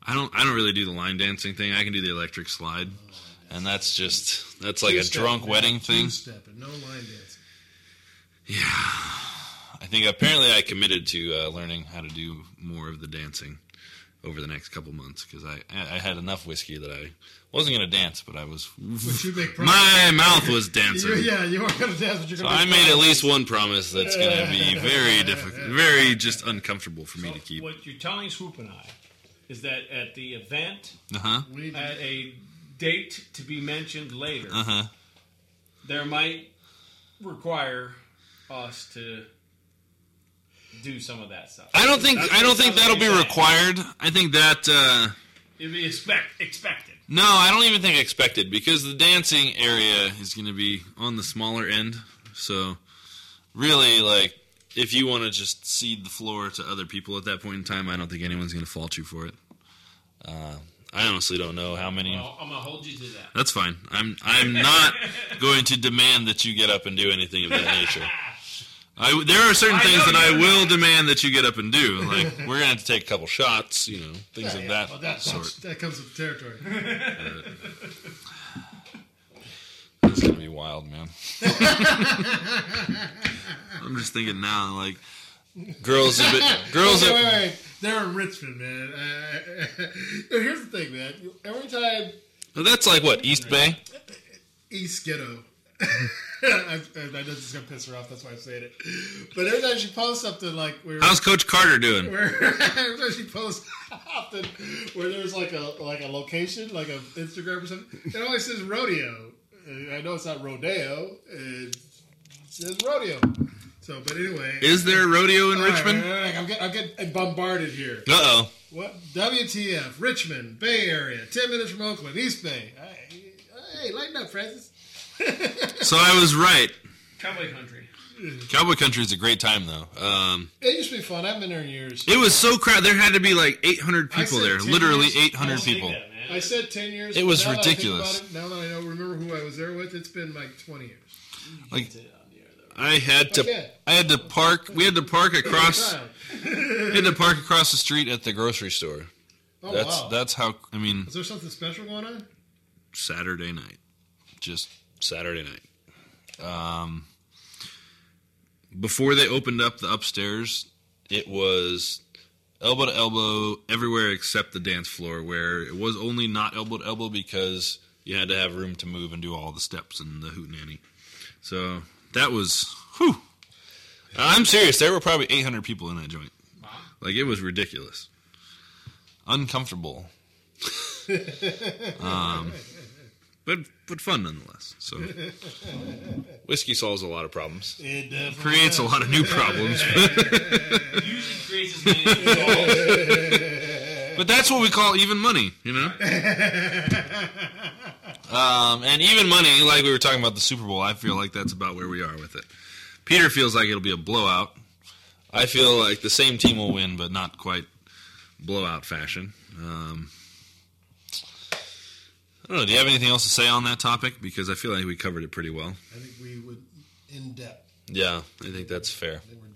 I don't really do the line dancing thing. I can do the electric slide, and that's like a drunk wedding thing. No line dancing. Yeah, I think apparently I committed to learning how to do more of the dancing over the next couple months because I had enough whiskey that I wasn't going to dance, but I was. My mouth was dancing. You weren't going to dance, but you're going to. So I made at least one promise that's going to be very difficult, very just uncomfortable for me to keep. What you're telling Swoop and I. Is that at the event, at a date to be mentioned later, there might require us to do some of that stuff. I don't think that'll be required. I think that it'd be expected. No, I don't even think expected because the dancing area is going to be on the smaller end. So really, like. If you want to just cede the floor to other people at that point in time, I don't think anyone's going to fault you for it. I honestly don't know how many. Well, I'm going to hold you to that. That's fine. I'm not going to demand that you get up and do anything of that nature. There are certain things that I will demand that you get up and do. Like, we're going to have to take a couple shots, you know, things of that sort. That comes with the territory. That's going to be wild, man. I'm just thinking now, like, girls a bit. Girls are. Wait. They're in Richmond, man. Here's the thing, man. Every time. Well, that's like what? East Bay? East Ghetto. I know this is going to piss her off. That's why I'm saying it. But every time she posts something like... How's Coach Carter doing? Every time she posts something where there's like a location, like an Instagram or something, it always says rodeo. And I know it's not rodeo. It says rodeo. So, but anyway... Is there a rodeo in Richmond? Right. I'm getting bombarded here. Uh-oh. What? WTF, Richmond, Bay Area, 10 minutes from Oakland, East Bay. Hey, lighten up, Francis. So I was right. Cowboy Country. Cowboy Country is a great time, though. It used to be fun. I haven't been there in years. It was so crowded. There had to be like 800 people there. Literally 800 people. I said 10 years. It was ridiculous. Now that I don't remember who I was there with, it's been like 20 years. Like, I had to park. We had to park across. We had to park across the street at the grocery store. Oh, that's how. I mean, is there something special going on? Saturday night, just Saturday night. Before they opened up the upstairs, it was elbow to elbow everywhere except the dance floor, where it was only not elbow to elbow because you had to have room to move and do all the steps and the hootenanny. So that was, whew. I'm serious. There were probably 800 people in that joint. Wow. Like, it was ridiculous. Uncomfortable. But fun nonetheless. So whiskey solves a lot of problems. It definitely creates a lot of new problems. Usually creates as many new problems. But that's what we call even money, you know? And even money, like we were talking about the Super Bowl, I feel like that's about where we are with it. Peter feels like it'll be a blowout. I feel like the same team will win, but not quite blowout fashion. I don't know, do you have anything else to say on that topic? Because I feel like we covered it pretty well. I think we would in depth. Yeah, I think that's fair. I think we're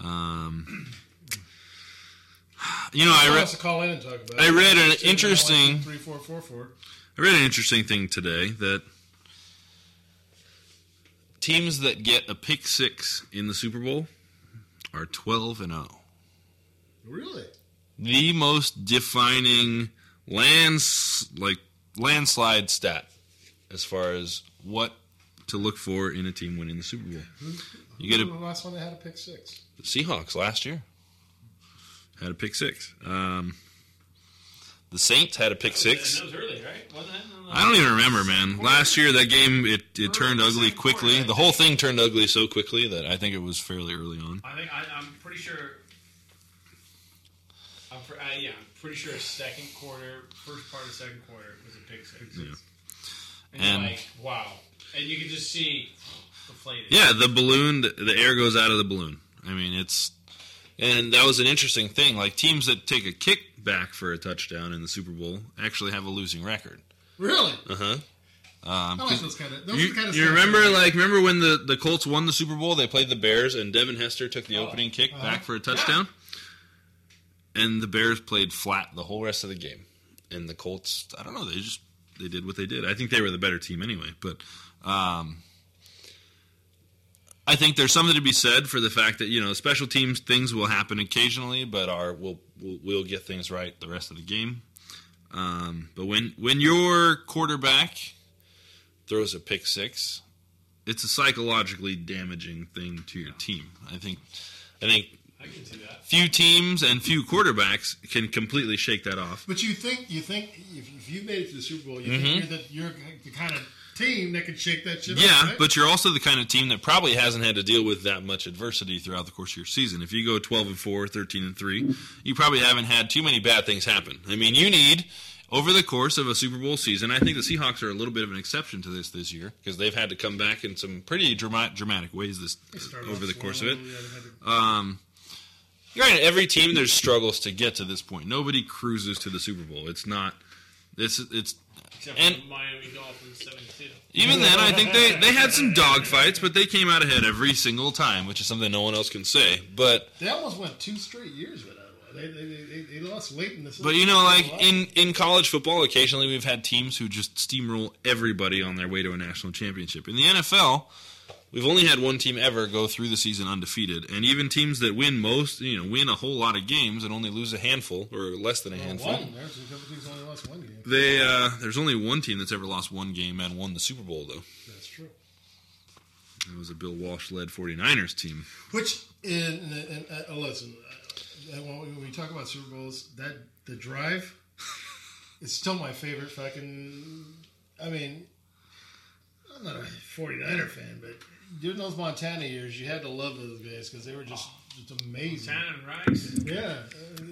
done. You know, I read to call in and talk about. I read an interesting 3444. I read an interesting thing today that teams that get a pick six in the Super Bowl are 12-0. Really? The most defining landslide stat as far as what to look for in a team winning the Super Bowl. You get the last one that had a pick six. The Seahawks last year had a pick six. The Saints had a pick six. That was early, right? Wasn't it? I don't even remember, man. Last year, that game, it turned ugly quickly. The whole thing turned ugly so quickly that I think it was fairly early on. I think I'm pretty sure... I'm pretty sure second quarter, first part of second quarter was a pick six. Yeah. And like, wow. And you can just see the deflated. Yeah, the balloon, the air goes out of the balloon. I mean, and that was an interesting thing. Like, teams that take a kick back for a touchdown in the Super Bowl actually have a losing record. Really? Uh-huh. I like those kind of stuff. You remember when the Colts won the Super Bowl, they played the Bears, and Devin Hester took the opening kick back for a touchdown? Yeah. And the Bears played flat the whole rest of the game. And the Colts, I don't know, they did what they did. I think they were the better team anyway. But I think there's something to be said for the fact that, you know, special teams, things will happen occasionally, but we'll get things right the rest of the game. But when your quarterback throws a pick six, it's a psychologically damaging thing to your team. I think I can see that. Few teams and few quarterbacks can completely shake that off. But you think if you made it to the Super Bowl, you think you're the kind of team that can shake that shit off. Yeah, right? But you're also the kind of team that probably hasn't had to deal with that much adversity throughout the course of your season. If you go 12-4, 13-3, you probably haven't had too many bad things happen. I mean, you need over the course of a Super Bowl season. I think the Seahawks are a little bit of an exception to this year because they've had to come back in some pretty dramatic ways this over the course of it. Right, every team, there's struggles to get to this point. Nobody cruises to the Super Bowl. It's Except and for the Miami Dolphins 72. Even then, I think they had some dog fights, but they came out ahead every single time, which is something no one else can say. But they almost went 2 straight years with that one. They lost late in the season. But you know, like in college football, occasionally we've had teams who just steamroll everybody on their way to a national championship. In the NFL, we've only had one team ever go through the season undefeated, and even teams that win most, you know, win a whole lot of games and only lose a handful or less than a handful. There's only one team that's ever lost one game and won the Super Bowl, though. That's true. It was a Bill Walsh-led 49ers team. Which, listen, when we talk about Super Bowls, that the drive is still my favorite fucking. I mean, I'm not a 49er fan, but. During those Montana years, you had to love those guys because they were just amazing. Montana and Rice. Yeah.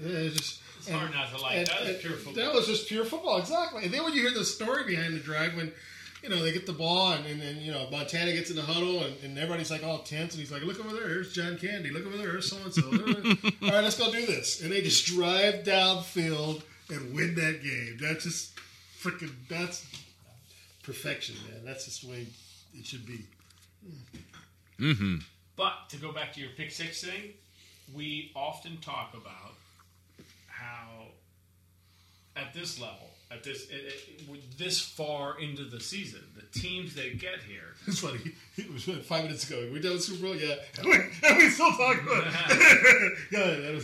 It's hard not to like. That was pure football. That was just pure football, exactly. And then when you hear the story behind the drive when, you know, they get the ball and you know, Montana gets in the huddle and everybody's like all tense and he's like, look over there, here's John Candy. Look over there, here's so-and-so. All right, let's go do this. And they just drive downfield and win that game. That's just freaking, that's perfection, man. That's just the way it should be. Mm-hmm. But to go back to your pick six thing, we often talk about how at this level, at this this far into the season, the teams that get here. It's funny. It was 5 minutes ago. We done the Super Bowl, yeah. And we still talk about it. Yeah,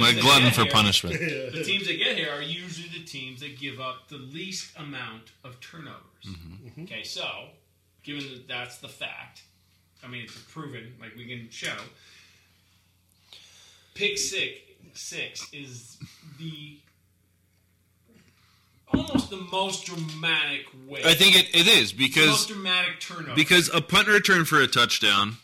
my glutton for punishment. The teams that get here are usually the teams that give up the least amount of turnovers. Mm-hmm. Okay, so. Given that that's the fact, I mean, it's proven, like we can show, pick six is the almost the most dramatic way. I think it is because the most dramatic turnover. Because a punt return for a touchdown,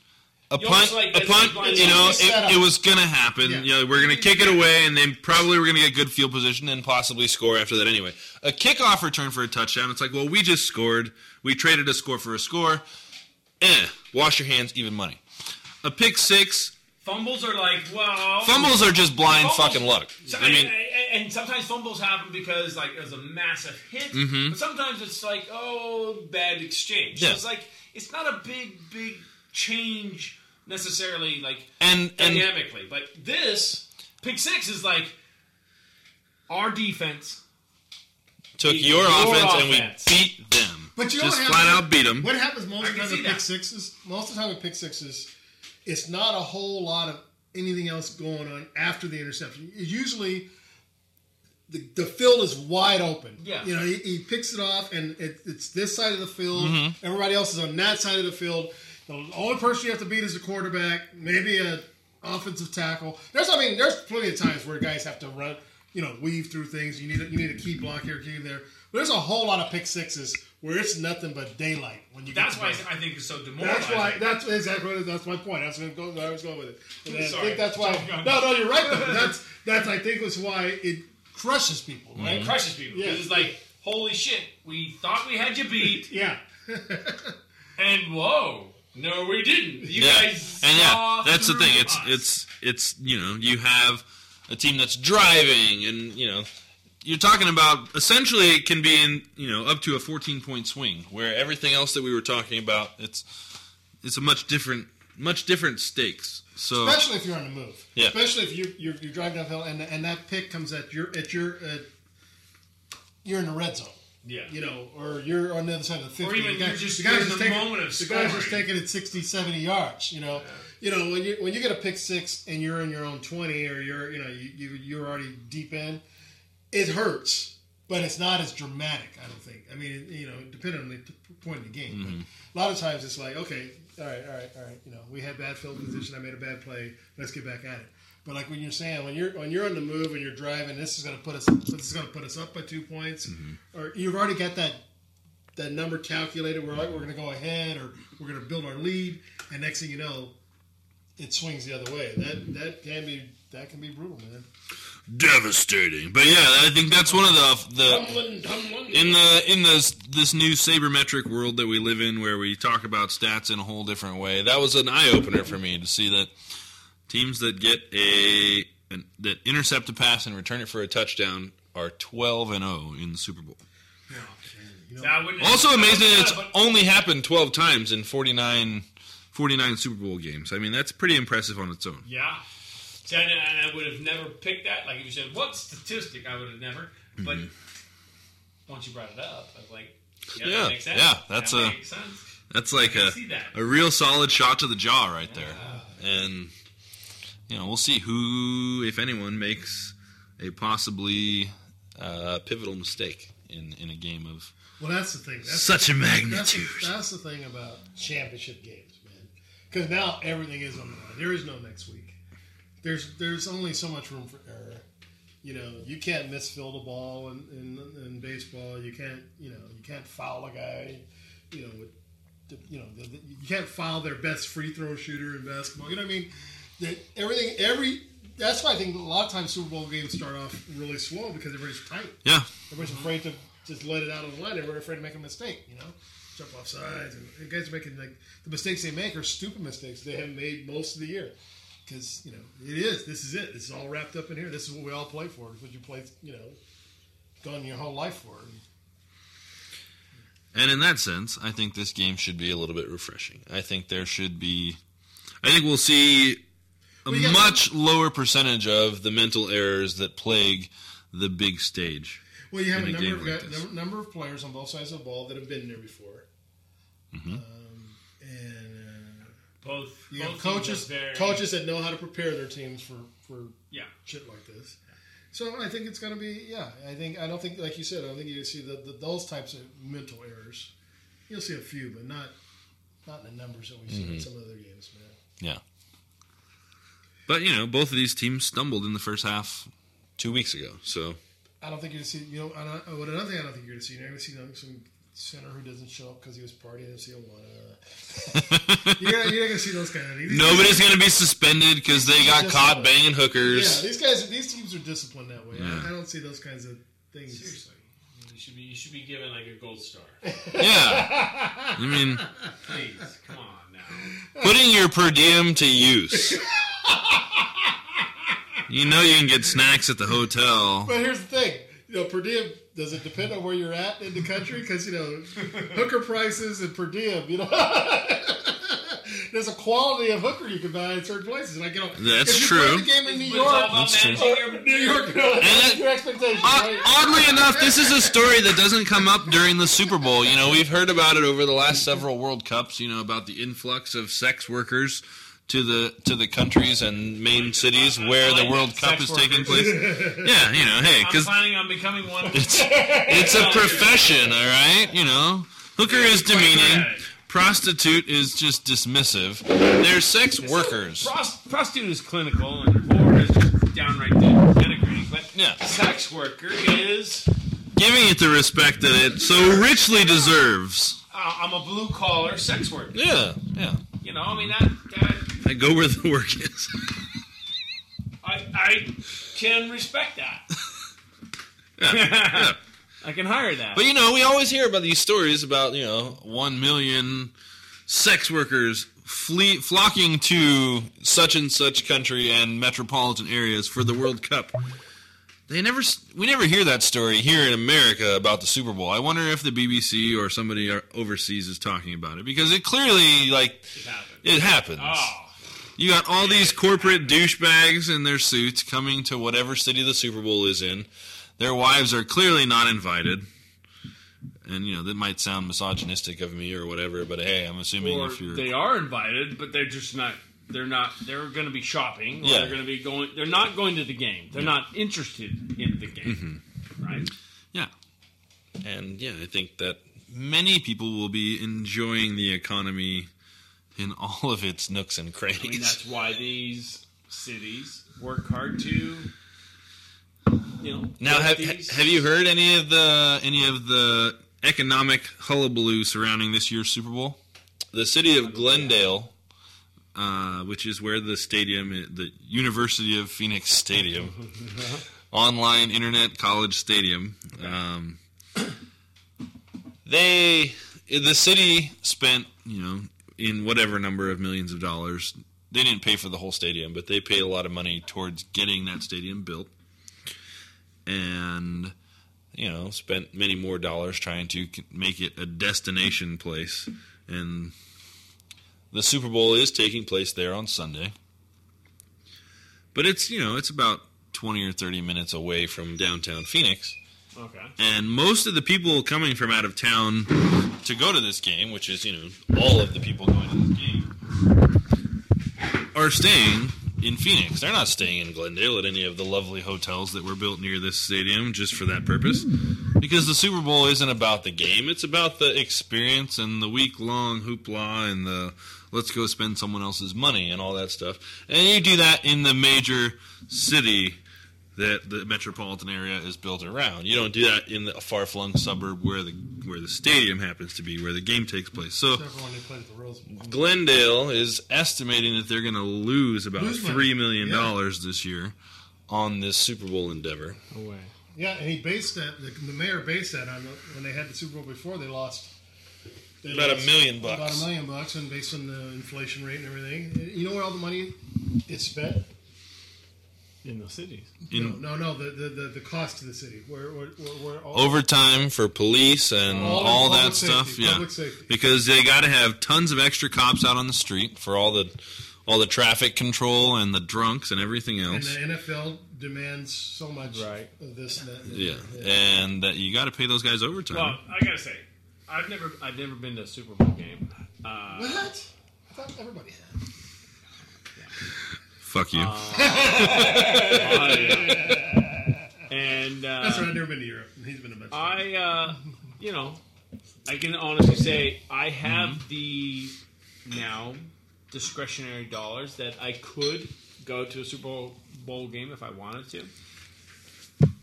a punt, you know, it was gonna happen. Yeah. You know, we're gonna kick it away, and then probably we're gonna get good field position and possibly score after that anyway. A kickoff return for a touchdown. It's like, well, we just scored. We traded a score for a score. Wash your hands, even money. A pick six. Fumbles are like, well, fumbles are just blind fucking luck. I mean, and sometimes fumbles happen because like it was a massive hit. Mm-hmm. But sometimes it's like, oh, bad exchange. Yeah. So it's like it's not a big change. Necessarily, like, and dynamically. But this, pick six is like, our defense took your offense and we beat them. But you just flat out beat them. What happens most of the time with pick sixes, it's not a whole lot of anything else going on after the interception. Usually, the field is wide open. Yeah. You know, he picks it off, and it's this side of the field. Mm-hmm. Everybody else is on that side of the field. The only person you have to beat is the quarterback, maybe an offensive tackle. There's plenty of times where guys have to run, you know, weave through things. You need a key block here, key there. But there's a whole lot of pick sixes where it's nothing but daylight when you. That's why I think it's so demoralizing. That's my point. I was going with it. And I think that's why. No, you're right. Though. I think was why it crushes people. Right? Mm-hmm. It crushes people. Yeah. It's like, holy shit, we thought we had you beat. Yeah. And whoa. No, we didn't. You guys and saw that's the thing. It's you know, you have a team that's driving, and you know, you're talking about essentially it can be in, you know, up to a 14-point swing where everything else that we were talking about, it's a much different stakes. So especially if you're on the move, yeah. Especially if you're driving uphill and that pick comes at your you're in the red zone. Yeah, you know, or you're on the other side of the 50. Or even the guy's just taking it 60, 70 yards. You know, yeah. You know when you get a pick six and you're in your own 20, or you're already deep in, it hurts, but it's not as dramatic. I don't think. I mean, you know, depending on the point of the game. Mm-hmm. But a lot of times it's like, okay, all right. You know, we had bad field position. I made a bad play. Let's get back at it. But like when you're saying, when you're on the move and you're driving, this is going to put us up by 2 points, mm-hmm. or you've already got that number calculated. We're going to go ahead, or we're going to build our lead, and next thing you know, it swings the other way. That can be brutal, man. Devastating. But yeah, I think that's one of this new sabermetric world that we live in, where we talk about stats in a whole different way. That was an eye opener for me to see that. Teams that get that intercept a pass and return it for a touchdown are 12-0 in the Super Bowl. Also amazing that it's only happened 12 times in 49 Super Bowl games. I mean, that's pretty impressive on its own. Yeah. See, and I would have never picked that. Like, if you said, what statistic, I would have never. But once you brought it up, I was like, yeah, that makes sense. Yeah, that's like a real solid shot to the jaw right there. And, you know, we'll see who, if anyone, makes a possibly pivotal mistake in a game of that's the thing. That's such a magnitude. That's the thing about championship games, man. Because now everything is on the line. There is no next week. There's only so much room for error. You know, you can't misfield a ball in baseball. You can't foul a guy. You can't foul their best free throw shooter in basketball. You know what I mean? That's why I think a lot of times Super Bowl games start off really slow because everybody's tight. Yeah, everybody's afraid to just let it out on the line. Everybody's afraid to make a mistake. You know, jump off sides. And guys are making the mistakes they make are stupid mistakes they have made most of the year. Because, you know, this is it. This is all wrapped up in here. This is what we all play for. It's what you play, you know, gone your whole life for. And in that sense, I think this game should be a little bit refreshing. I think we'll see a much lower percentage of the mental errors that plague the big stage. Well, you have a number of players on both sides of the ball that have been there before. Mm-hmm. Both coaches that know how to prepare their teams for shit like this. So I think it's going to be I don't think like you said, I don't think you're going to see those types of mental errors. You'll see a few, but not in the numbers that we've seen in some other games, man. Yeah. But you know, both of these teams stumbled in the first half 2 weeks ago. So I don't think you're going to see. You know, another thing I don't think you're going to see. You're going to see some center who doesn't show up because he was partying in Tijuana. You're not gonna see those kind of things. Nobody's gonna be suspended because they got caught banging hookers. Yeah, these teams are disciplined that way. Yeah. I don't see those kinds of things. Seriously, you should be given like a gold star. Yeah, I mean, please, come on now. Putting your per diem to use. You know you can get snacks at the hotel. But here's the thing, you know, per diem. Does it depend on where you're at in the country? Because, you know, hooker prices and per diem, you know. There's a quality of hooker you can buy in certain places. And I get on, that's true. The game in New York. That's true. New York, your expectations, right? Oddly enough, this is a story that doesn't come up during the Super Bowl. You know, we've heard about it over the last several World Cups, you know, about the influx of sex workers to the countries and main cities where the World Cup is taking place. Yeah, you know, hey, because I'm planning on becoming one. It's a profession, all right? You know, hooker is demeaning. Prostitute is just dismissive. They're sex workers. Prostitute is clinical, and whore is just downright denigrating. But sex worker is giving it the respect that it so richly deserves. I'm a blue collar sex worker. Yeah. You know, I mean I go where the work is. I can respect that. Yeah. I can hire that. But, you know, we always hear about these stories about, you know, 1 million sex workers flocking to such and such country and metropolitan areas for the World Cup. We never hear that story here in America about the Super Bowl. I wonder if the BBC or somebody overseas is talking about it, because it clearly, like, it happens. Oh. You got all these corporate douchebags in their suits coming to whatever city the Super Bowl is in. Their wives are clearly not invited. And, you know, that might sound misogynistic of me or whatever, but hey, I'm assuming they are invited, but they're just not... They're going to be shopping. Or they're going to be going. They're not going to the game. They're not interested in the game, right? Yeah. And I think that many people will be enjoying the economy in all of its nooks and crannies. I mean, that's why these cities work hard to, you know. Now, have you heard any of the economic hullabaloo surrounding this year's Super Bowl? The city of Glendale. Which is where the University of Phoenix Stadium, online internet college stadium. The city spent, you know, in whatever number of millions of dollars. They didn't pay for the whole stadium, but they paid a lot of money towards getting that stadium built. And you know, spent many more dollars trying to make it a destination place. And the Super Bowl is taking place there on Sunday. But it's, you know, it's about 20 or 30 minutes away from downtown Phoenix. Okay. And most of the people coming from out of town to go to this game, which is, you know, all of the people going to this game, are staying in Phoenix. They're not staying in Glendale at any of the lovely hotels that were built near this stadium just for that purpose. Because the Super Bowl isn't about the game. It's about the experience and the week-long hoopla and the let's go spend someone else's money and all that stuff. And you do that in the major city that the metropolitan area is built around. You don't do that in the far-flung suburb where the stadium happens to be, where the game takes place. So Glendale is estimating that they're going to lose about $3 million this year on this Super Bowl endeavor. No way. Yeah, and he based that, the mayor based that on when they had the Super Bowl before, they lost... About $1 million. About $1 million, and based on the inflation rate and everything. You know where all the money is spent? In the cities. No. The cost to the city. Where all overtime for police and all that stuff. Safety, yeah. Public safety. Because they got to have tons of extra cops out on the street for all the traffic control and the drunks and everything else. And the NFL demands so much of this and that. Yeah. And you got to pay those guys overtime. Well, I got to say, I've never been to a Super Bowl game. What? I thought everybody had. Yeah. Fuck you. And that's right. I've never been to Europe. He's been to Mexico. I can honestly say I have the now discretionary dollars that I could go to a Super Bowl game if I wanted to,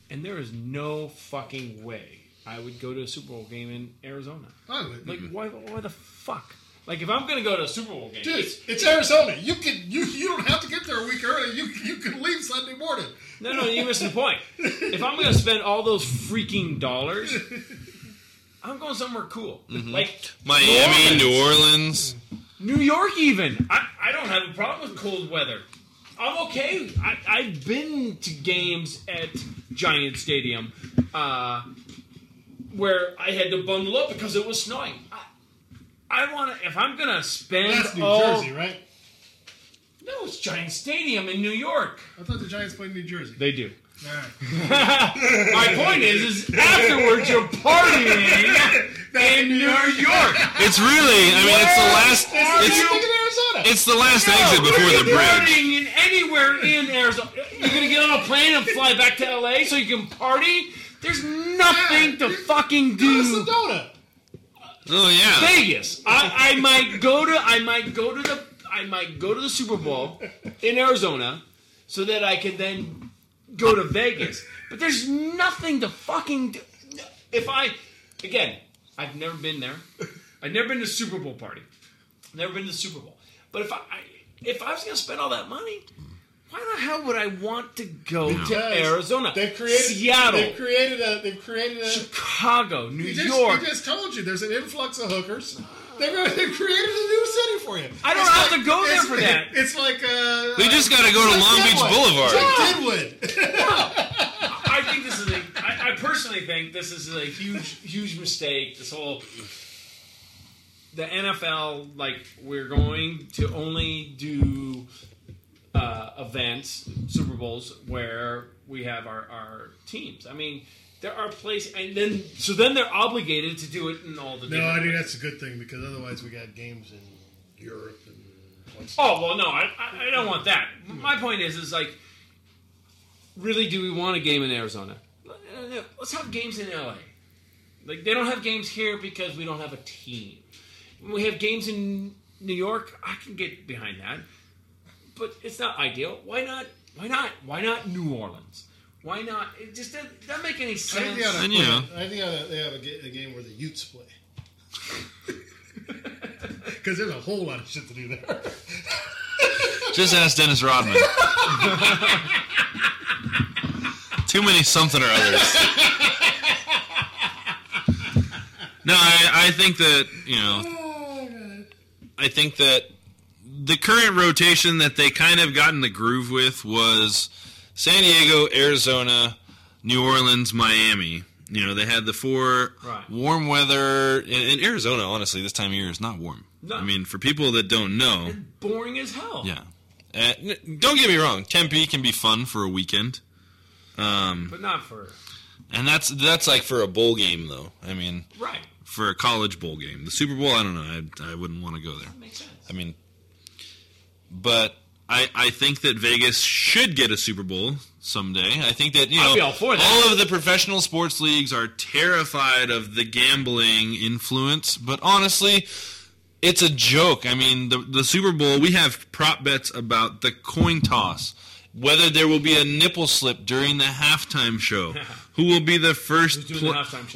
and there is no fucking way I would go to a Super Bowl game in Arizona. I would. Like, why the fuck? Like, if I'm going to go to a Super Bowl game... Dude, it's Arizona. You don't have to get there a week early. You can leave Sunday morning. No, you missed the point. If I'm going to spend all those freaking dollars, I'm going somewhere cool. Mm-hmm. Like Miami, New Orleans. New York, even. I don't have a problem with cold weather. I'm okay. I've been to games at Giant Stadium, where I had to bundle up because it was snowing. I want to... If I'm going to spend... That's New Jersey, right? No, it's Giant Stadium in New York. I thought the Giants played New Jersey. They do. All right. My point is afterwards you're partying in New York. It's really... I mean, it's the last... It's the last exit before the bridge. Partying in anywhere in Arizona. You're going to get on a plane and fly back to LA so you can party? There's nothing to fucking do. Minnesota. Oh yeah, Vegas. I might go to the Super Bowl in Arizona so that I can then go to Vegas. But there's nothing to fucking do. I've never been there. I've never been to a Super Bowl party. Never been to the Super Bowl. But if I was gonna spend all that money, why the hell would I want to go to Arizona? Seattle. They've created a Chicago, New York. I just told you there's an influx of hookers. They've created a new city for you. I don't have to go there for that. It's like they just got to go to Long Beach Boulevard. Deadwood. Wow. I personally think this is a huge, huge mistake. This whole. The NFL, like, we're going to only do. Events, Super Bowls, where we have our teams. I mean, there are places, and then they're obligated to do it in all the. No, I think that's a good thing because otherwise we got games in Europe and. Oh well, no, I don't want that. My point is like, really, do we want a game in Arizona? No, let's have games in LA. Like they don't have games here because we don't have a team. When we have games in New York. I can get behind that. But it's not ideal. Why not New Orleans? Why not? It just doesn't make any sense. I think they have a game where the Utes play. Because there's a whole lot of shit to do there. Just ask Dennis Rodman. Too many something or others. No, I think that, you know... Oh, God. I think that... The current rotation that they kind of got in the groove with was San Diego, Arizona, New Orleans, Miami, You know, they had the four warm weather. In Arizona, honestly, this time of year is not warm. No. I mean, for people that don't know. It's boring as hell. Yeah. Don't get me wrong. Tempe can be fun for a weekend. But not for... And that's like for a bowl game, though. I mean... Right. For a college bowl game. The Super Bowl, I don't know. I wouldn't want to go there. That makes sense. I mean... But... I think that Vegas should get a Super Bowl someday. I think that, you know, all of the professional sports leagues are terrified of the gambling influence. But honestly, it's a joke. I mean, the Super Bowl, we have prop bets about the coin toss, whether there will be a nipple slip during the halftime show, who will be the first,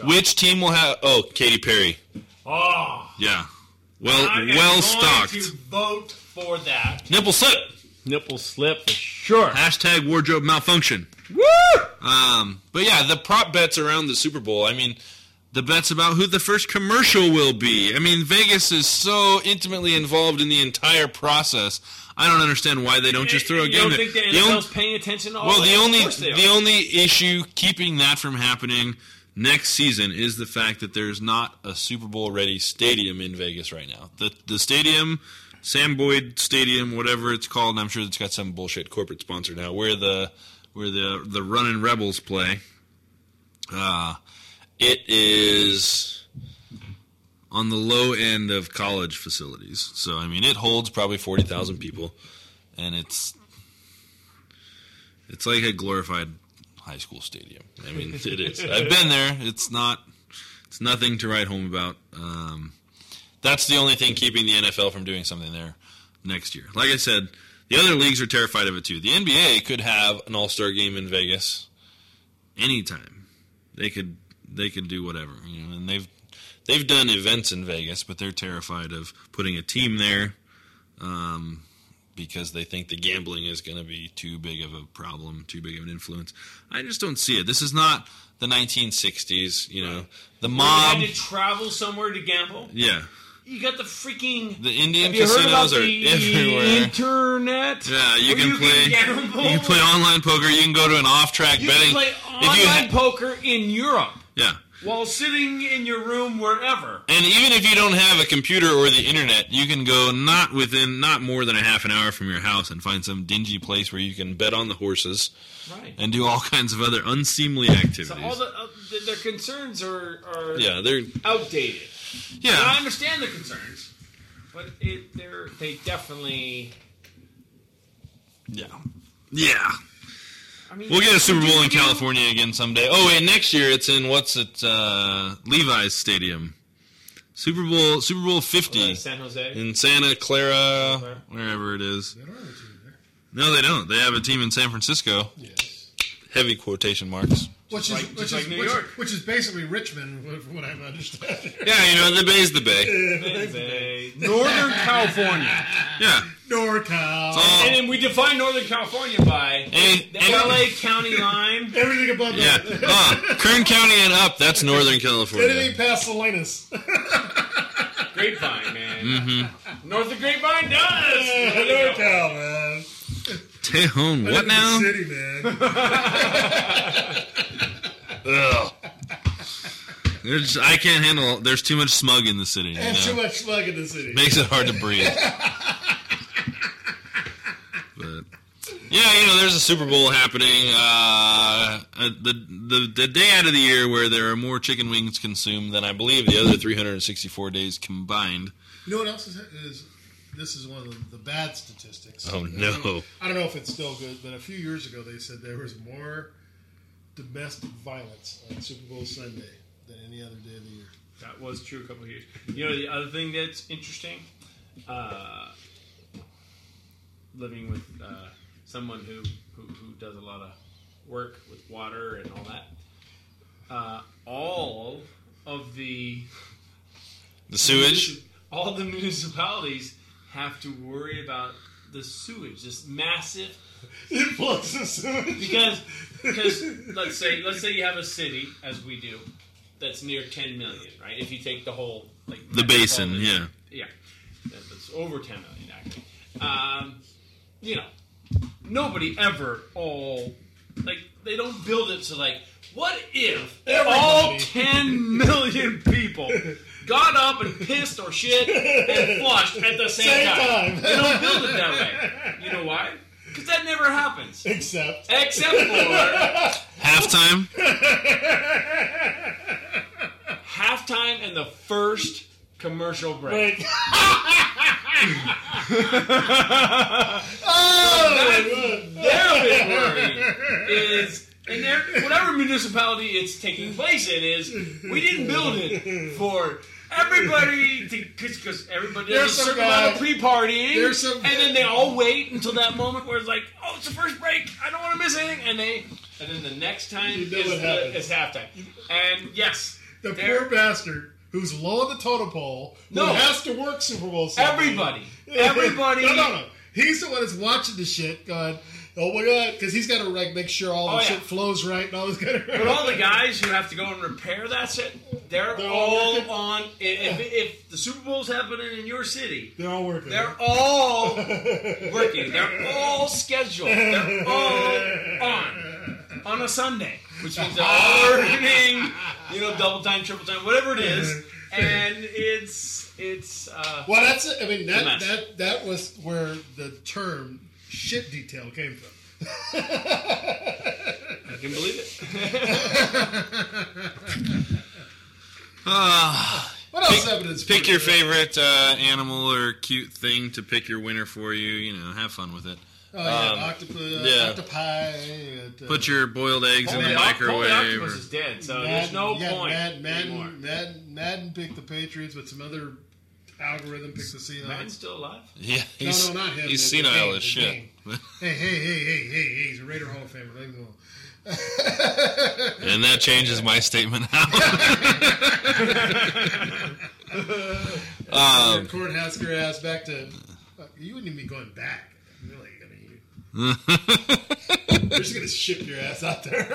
which team will have, Katy Perry. Oh. Yeah. Well stocked. To vote for that. Nipple slip. Nipple slip for sure. Hashtag wardrobe malfunction. Woo! But yeah, the prop bets around the Super Bowl. I mean, the bets about who the first commercial will be. I mean, Vegas is so intimately involved in the entire process. I don't understand why they don't just throw a game. You don't think the NFL's paying attention to all that? The only issue keeping that from happening next season is the fact that there's not a Super Bowl-ready stadium in Vegas right now. The stadium... Sam Boyd Stadium, whatever it's called, and I'm sure it's got some bullshit corporate sponsor now, where the Runnin' Rebels play. It is on the low end of college facilities. So, I mean, it holds probably 40,000 people, and it's like a glorified high school stadium. I mean, it is. I've been there. It's nothing to write home about. That's the only thing keeping the NFL from doing something there next year. Like I said, the other leagues are terrified of it too. The NBA could have an All-Star game in Vegas anytime. They could do whatever, you know. And they've done events in Vegas, but they're terrified of putting a team there because they think the gambling is going to be too big of a problem, too big of an influence. I just don't see it. This is not the 1960s, you know. The mob had to travel somewhere to gamble. Yeah. You got the freaking... The Indian casinos are everywhere. Internet. Yeah, you can play online poker. You can go to an off-track betting. You can play online poker in Europe. Yeah. While sitting in your room wherever. And even if you don't have a computer or the internet, you can go not more than a half an hour from your house and find some dingy place where you can bet on the horses. Right. And do all kinds of other unseemly activities. So all their concerns are they're outdated. Yeah, and I understand the concerns, but they definitely. Yeah. I mean, we'll get a Super Bowl in California again someday. Oh, and next year it's in Levi's Stadium. Super Bowl 50 San Jose, in Santa Clara, wherever it is. They don't have a team there. No, they don't. They have a team in San Francisco. Yes. Heavy quotation marks. Which is basically Richmond, from what I understand. Yeah, you know, the Bay's the Bay. Northern California. Yeah. NorCal. And then we define Northern California by the LA County line. Everything above that. Yeah. Kern County and up, that's Northern California. Anything past Salinas. Grapevine, man. Mm-hmm. North of Grapevine does. NorCal, man. Stay home. What now? City, man. Ugh. I can't handle. There's too much smug in the city. Makes it hard to breathe. But yeah, you know, there's a Super Bowl happening the day out of the year where there are more chicken wings consumed than I believe the other 364 days combined. You know what else is this is one of the bad statistics. Oh no! I don't know if it's still good, but a few years ago they said there was more domestic violence on Super Bowl Sunday than any other day of the year. That was true a couple of years. You know, the other thing that's interesting, living with someone who does a lot of work with water and all that, all of the sewage, all the municipalities have to worry about the sewage, this massive influx of sewage. Because let's say you have a city, as we do, that's near 10 million, right? If you take the whole the basin, yeah, that's over 10 million actually. You know, nobody ever they don't build it so What if all 10 million people got up and pissed or shit and flushed at the same time? They don't build it that way. You know why? Because that never happens. Except for... halftime? Halftime and the first commercial break. Oh, so their big worry is... And whatever municipality it's taking place in is, we didn't build it for everybody because everybody does a certain amount of pre-partying, and then they all wait until that moment where it's like, oh, it's the first break, I don't want to miss anything, and then the next time is halftime. And yes, the poor bastard who's low on the totem pole who has to work Super Bowl Sunday. Everybody. No. He's the one that's watching the shit going, oh my God, because he's got to make sure all the shit flows right and all this kind of. But all the guys who have to go and repair that shit, they're all working. On. If the Super Bowl's happening in your city, they're all working. They're all scheduled. They're all on a Sunday, which means they're all earning, double time, triple time, whatever it is, and it's. Well, that's it. I mean, that was where the term shit detail came from. I can believe it. What else happened? Pick your favorite animal or cute thing to pick your winner for you. Have fun with it. Oh, yeah, octopi. Put your boiled eggs in the microwave. Octopus is dead, so there's no point. Madden picked the Patriots with some other... algorithm picks the Seahawks. Man's still alive? Yeah. No, not him. He's senile as shit. Hey, he's a Raider Hall of Famer. Leave him alone. And that changes my statement out. Courthouse your ass back to... You wouldn't even be going back. Really, you're just going to ship your ass out there.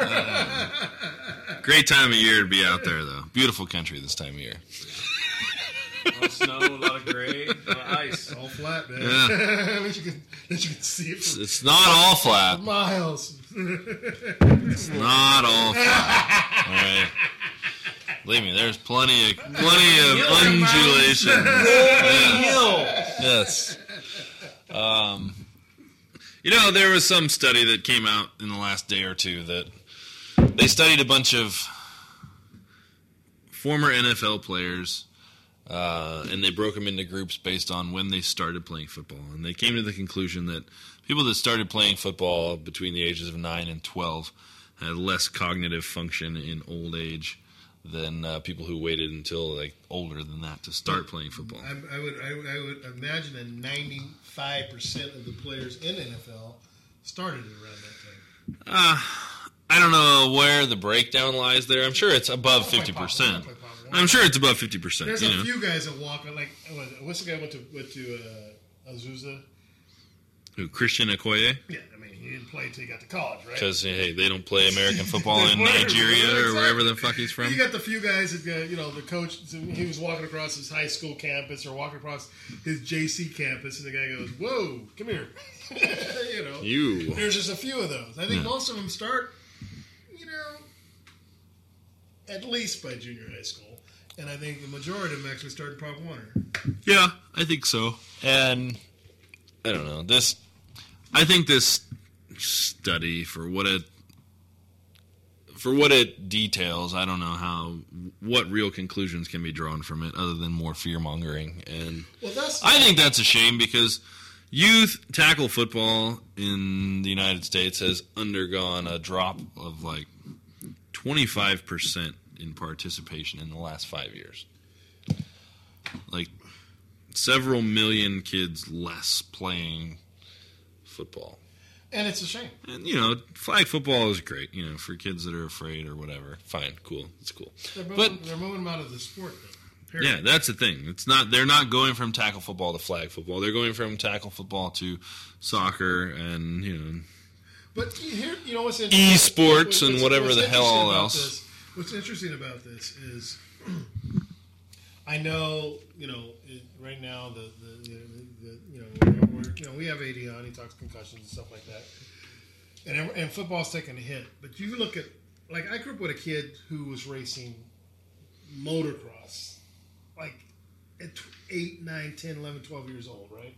Great time of year to be out there, though. Beautiful country this time of year. A lot of snow, a lot of gray, a lot of ice. All flat, man. Yeah. you can see it from it's not all flat. Miles. It's not all flat. All right. Believe me, there's plenty of undulation. Yes. There was some study that came out in the last day or two that they studied a bunch of former NFL players. And they broke them into groups based on when they started playing football. And they came to the conclusion that people that started playing football between the ages of 9 and 12 had less cognitive function in old age than people who waited until older than that to start playing football. I would imagine that 95% of the players in NFL started around that time. I don't know where the breakdown lies there. I'm sure it's above 50%. I'm sure it's above 50%. There's a few guys that walk on, what's the guy went to Azusa? Who, Christian Okoye? Yeah, I mean, he didn't play until he got to college, right? Because, they don't play American football in Nigeria or wherever the fuck he's from. You got the few guys that, the coach, he was walking across his high school campus or walking across his JC campus, and the guy goes, whoa, come here. You. There's just a few of those. I think most of them start, at least by junior high school. And I think the majority of them actually started Prop 1. Yeah, I think so. And I don't know. I think this study for what it details, I don't know what real conclusions can be drawn from it other than more fear-mongering. And I think that's a shame because youth tackle football in the United States has undergone a drop of 25% in participation in the last 5 years. Several million kids less playing football. And it's a shame. And, flag football is great, for kids that are afraid or whatever. Fine, cool, it's cool. They're moving them out of the sport, though. Yeah, that's the thing. They're not going from tackle football to flag football. They're going from tackle football to soccer and, But here, what's interesting? E-sports and whatever the hell all else. What's interesting about this is, I know right now we have AD on. He talks concussions and stuff like that, and football's taking a hit. But you look at Like, I grew up with a kid who was racing motocross, like, at 8, 9, 10, 11, 12 years old, right?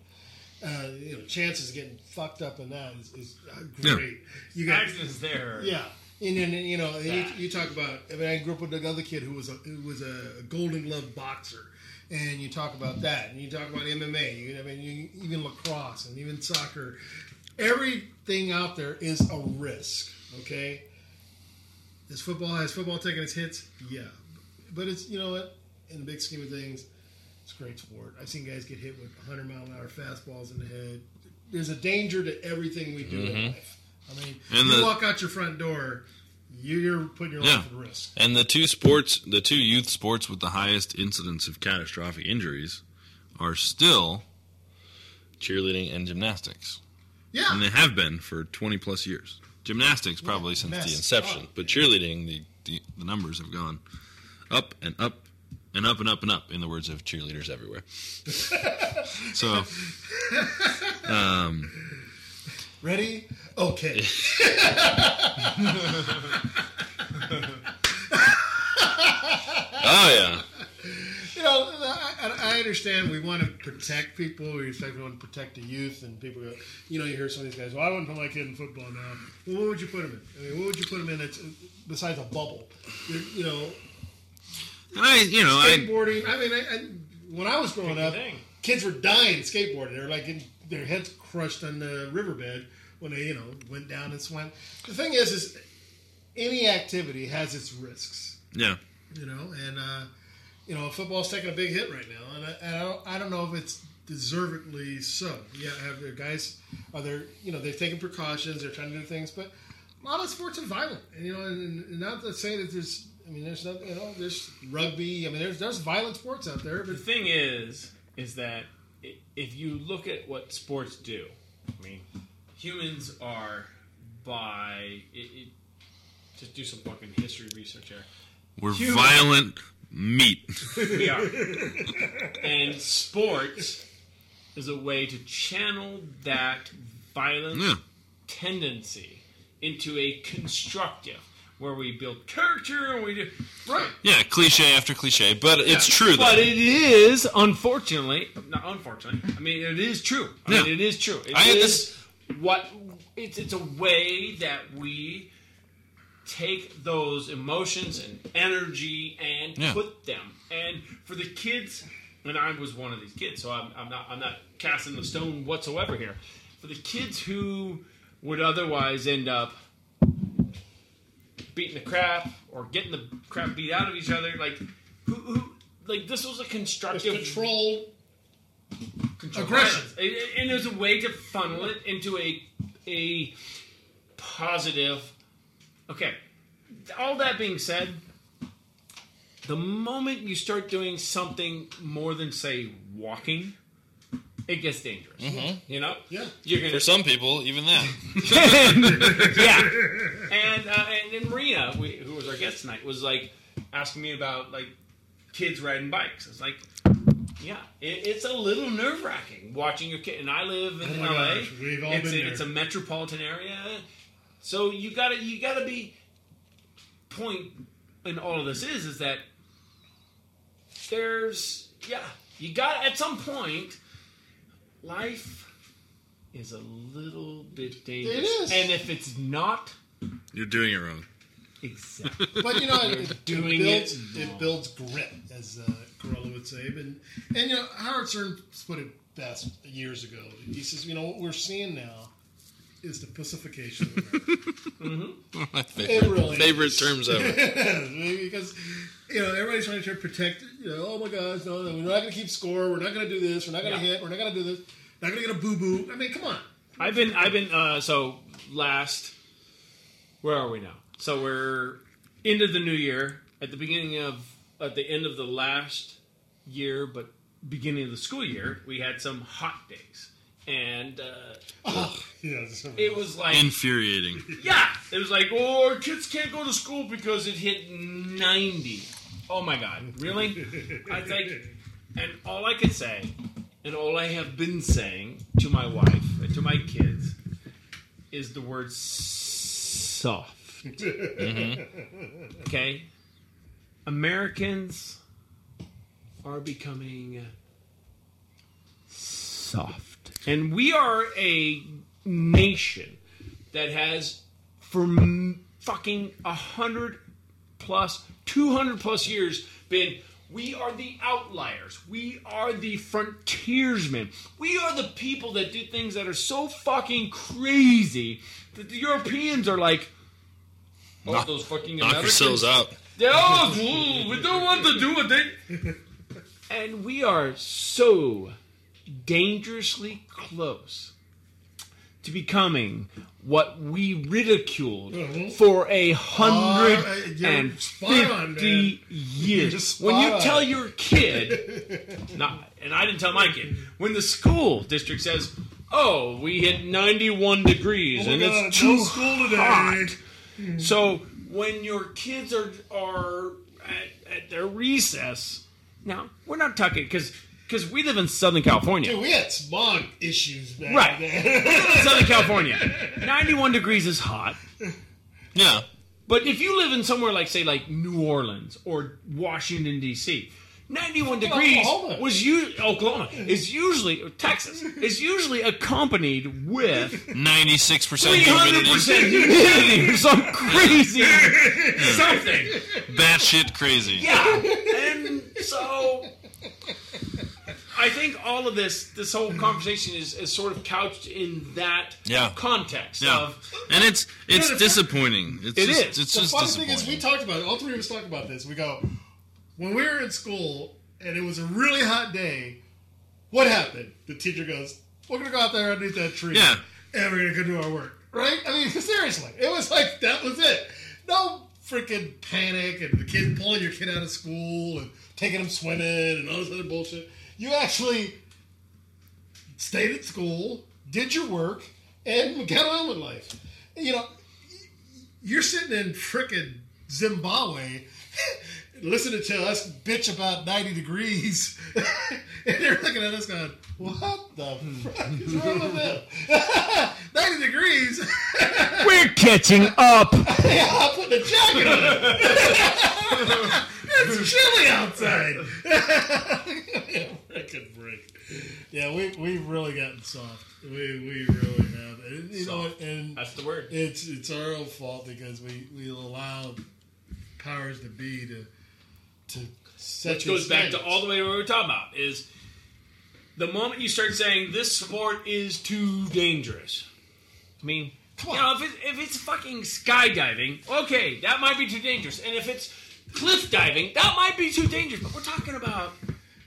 You know, chances of getting fucked up in that is great. Yeah. You got accidents there. Yeah. And then, you know, you talk about, I mean, I grew up with another kid who was a Golden Glove boxer. And you talk about that. And you talk about MMA. Even lacrosse and even soccer. Everything out there is a risk, okay? Has football taken its hits? Yeah. But it's, you know what? In the big scheme of things, it's a great sport. I've seen guys get hit with 100-mile-an-hour fastballs in the head. There's a danger to everything we do in life. I mean, you walk out your front door, you're putting your life at risk. And the two youth sports with the highest incidence of catastrophic injuries are still cheerleading and gymnastics. Yeah. And they have been for 20-plus years. Gymnastics probably since the inception. Oh. But cheerleading, the numbers have gone up and up and up and up and up, in the words of cheerleaders everywhere. So, ready? Okay. Oh, yeah. You know, I understand we want to protect people. We want to protect the youth, and people go, you know, you hear some of these guys, well, I wouldn't put my kid in football now. Well, what would you put him in? I mean, what would you put him in that's, besides a bubble? You know, skateboarding. I mean, when I was growing up, kids were dying skateboarding. They were like getting their heads crushed on the riverbed when they, you know, went down and swam. The thing is any activity has its risks. Yeah. You know, and, you know, football's taking a big hit right now, and I don't know if it's deservedly so. Yeah, they've taken precautions, they're trying to do things, but a lot of sports are violent. And, you know, and not to say that there's rugby. I mean, there's violent sports out there. But the thing is that if you look at what sports do, I mean, humans are just do some fucking history research here. We're violent. Meat. We are. And sports is a way to channel that violent tendency into a constructive, where we build character and we do... Right. Yeah, cliche after cliche, but it's true. But it is, it is true. I mean, it is true. It's a way that we... take those emotions and energy and put them. And for the kids, and I was one of these kids, so I'm not casting the stone whatsoever here. For the kids who would otherwise end up beating the crap or getting the crap beat out of each other, like who like this was a constructive control aggression, and there's a way to funnel it into a positive. Okay, all that being said, the moment you start doing something more than, say, walking, it gets dangerous. Mm-hmm. You know? Yeah. For some people, even that. And Marina, who was our guest tonight, was, like, asking me about, like, kids riding bikes. I was like, yeah, it's a little nerve-wracking watching your kid. And I live in LA. Gosh, we've all been there. It's a metropolitan area. So you gotta be point in all of this is that there's you got at some point life is a little bit dangerous. It is. And if it's not, you're doing it wrong. Exactly. But you know, it builds grit, as Corolla would say. And you know, Howard Stern put it best years ago. He says, you know, what we're seeing now is the pacification of America. Mm-hmm. One of my favorite terms ever. Because, you know, everybody's trying to protect, you know, oh my gosh, no, we're not going to keep score, we're not going to do this, we're not going to hit, we're not going to do this, not going to get a boo-boo. I mean, come on. Where are we now? So we're into the new year, at the end of the last year, but beginning of the school year, we had some hot days. And it was like infuriating. Yeah, it was like, oh, our kids can't go to school because it hit 90. Oh my God, really? I think, and all I could say, and all I have been saying to my wife and to my kids, is the word soft. Mm-hmm. Okay? Americans are becoming soft. And we are a nation that has for fucking 100 plus, 200 plus years been... We are the outliers. We are the frontiersmen. We are the people that do things that are so fucking crazy that the Europeans are like, oh, knock, those fucking knock Americans. Knock yourselves out. Oh, we don't want to do what they... And we are so dangerously close to becoming what we ridiculed for 150 years. When you tell your kid, and I didn't tell my kid, when the school district says, oh, we hit 91 degrees and it's too hot. So when your kids are at their recess, now we're not talking because we live in Southern California. Dude, we had smog issues back then. Southern California. 91 degrees is hot. Yeah. But if you live in somewhere like, say, like New Orleans or Washington, D.C., 91 degrees Oklahoma is usually, or Texas, is usually accompanied with 96% humidity or some crazy something. Batshit crazy. Yeah. And so... I think all of this whole conversation is sort of couched in that context. Yeah. And it's disappointing. The funny thing is, we talked about it. All three of us talked about this. We go, when we were in school and it was a really hot day, what happened? The teacher goes, we're going to go out there underneath that tree. Yeah. And we're going to go do our work. Right? I mean, seriously. It was like, that was it. No freaking panic and the kid pulling your kid out of school and taking them swimming and all this other bullshit. You actually stayed at school, did your work, and got on with life. You know, you're sitting in frickin' Zimbabwe listening to us bitch about 90 degrees, and they're looking at us going, what the fuck is wrong with them? 90 degrees? We're catching up. Yeah, I'm putting a jacket on. It's chilly outside. Freaking break. Yeah, we've really gotten soft. We really have. And, you know, and that's the word. It's our own fault because we allowed powers to be to set. Which goes back to all the way what we were talking about is the moment you start saying this sport is too dangerous. I mean, you know, if it's fucking skydiving, okay, that might be too dangerous, and if it's cliff diving, that might be too dangerous, but we're talking about...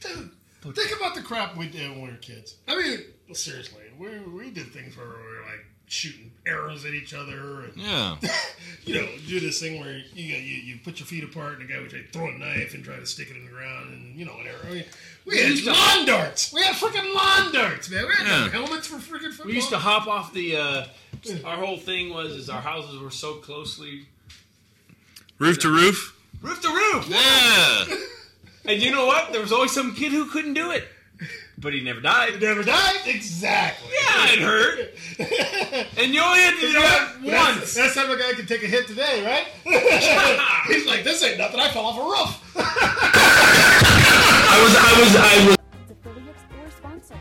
Dude, think about the crap we did when we were kids. I mean, seriously, we did things where we were, like, shooting arrows at each other. And, yeah. You know, do this thing where you put your feet apart, and the guy would throw a knife and try to stick it in the ground, and, you know, an arrow. We had lawn darts! We had freaking lawn darts, man! We had helmets for freaking football. We used to hop off the... our whole thing was our houses were so closely... Roof to roof? Roof to roof! Yeah! And you know what? There was always some kid who couldn't do it. But he never died. Exactly. Yeah, it hurt. And you only had to do that once. That's how a guy can take a hit today, right? He's like, this ain't nothing. I fell off a roof. I was. Affiliates or sponsors.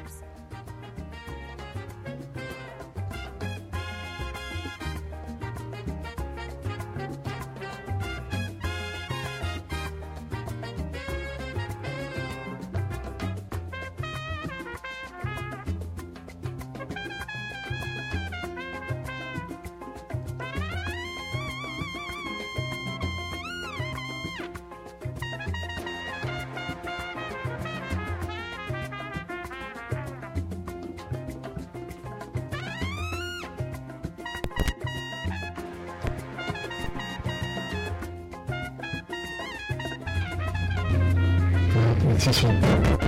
This one.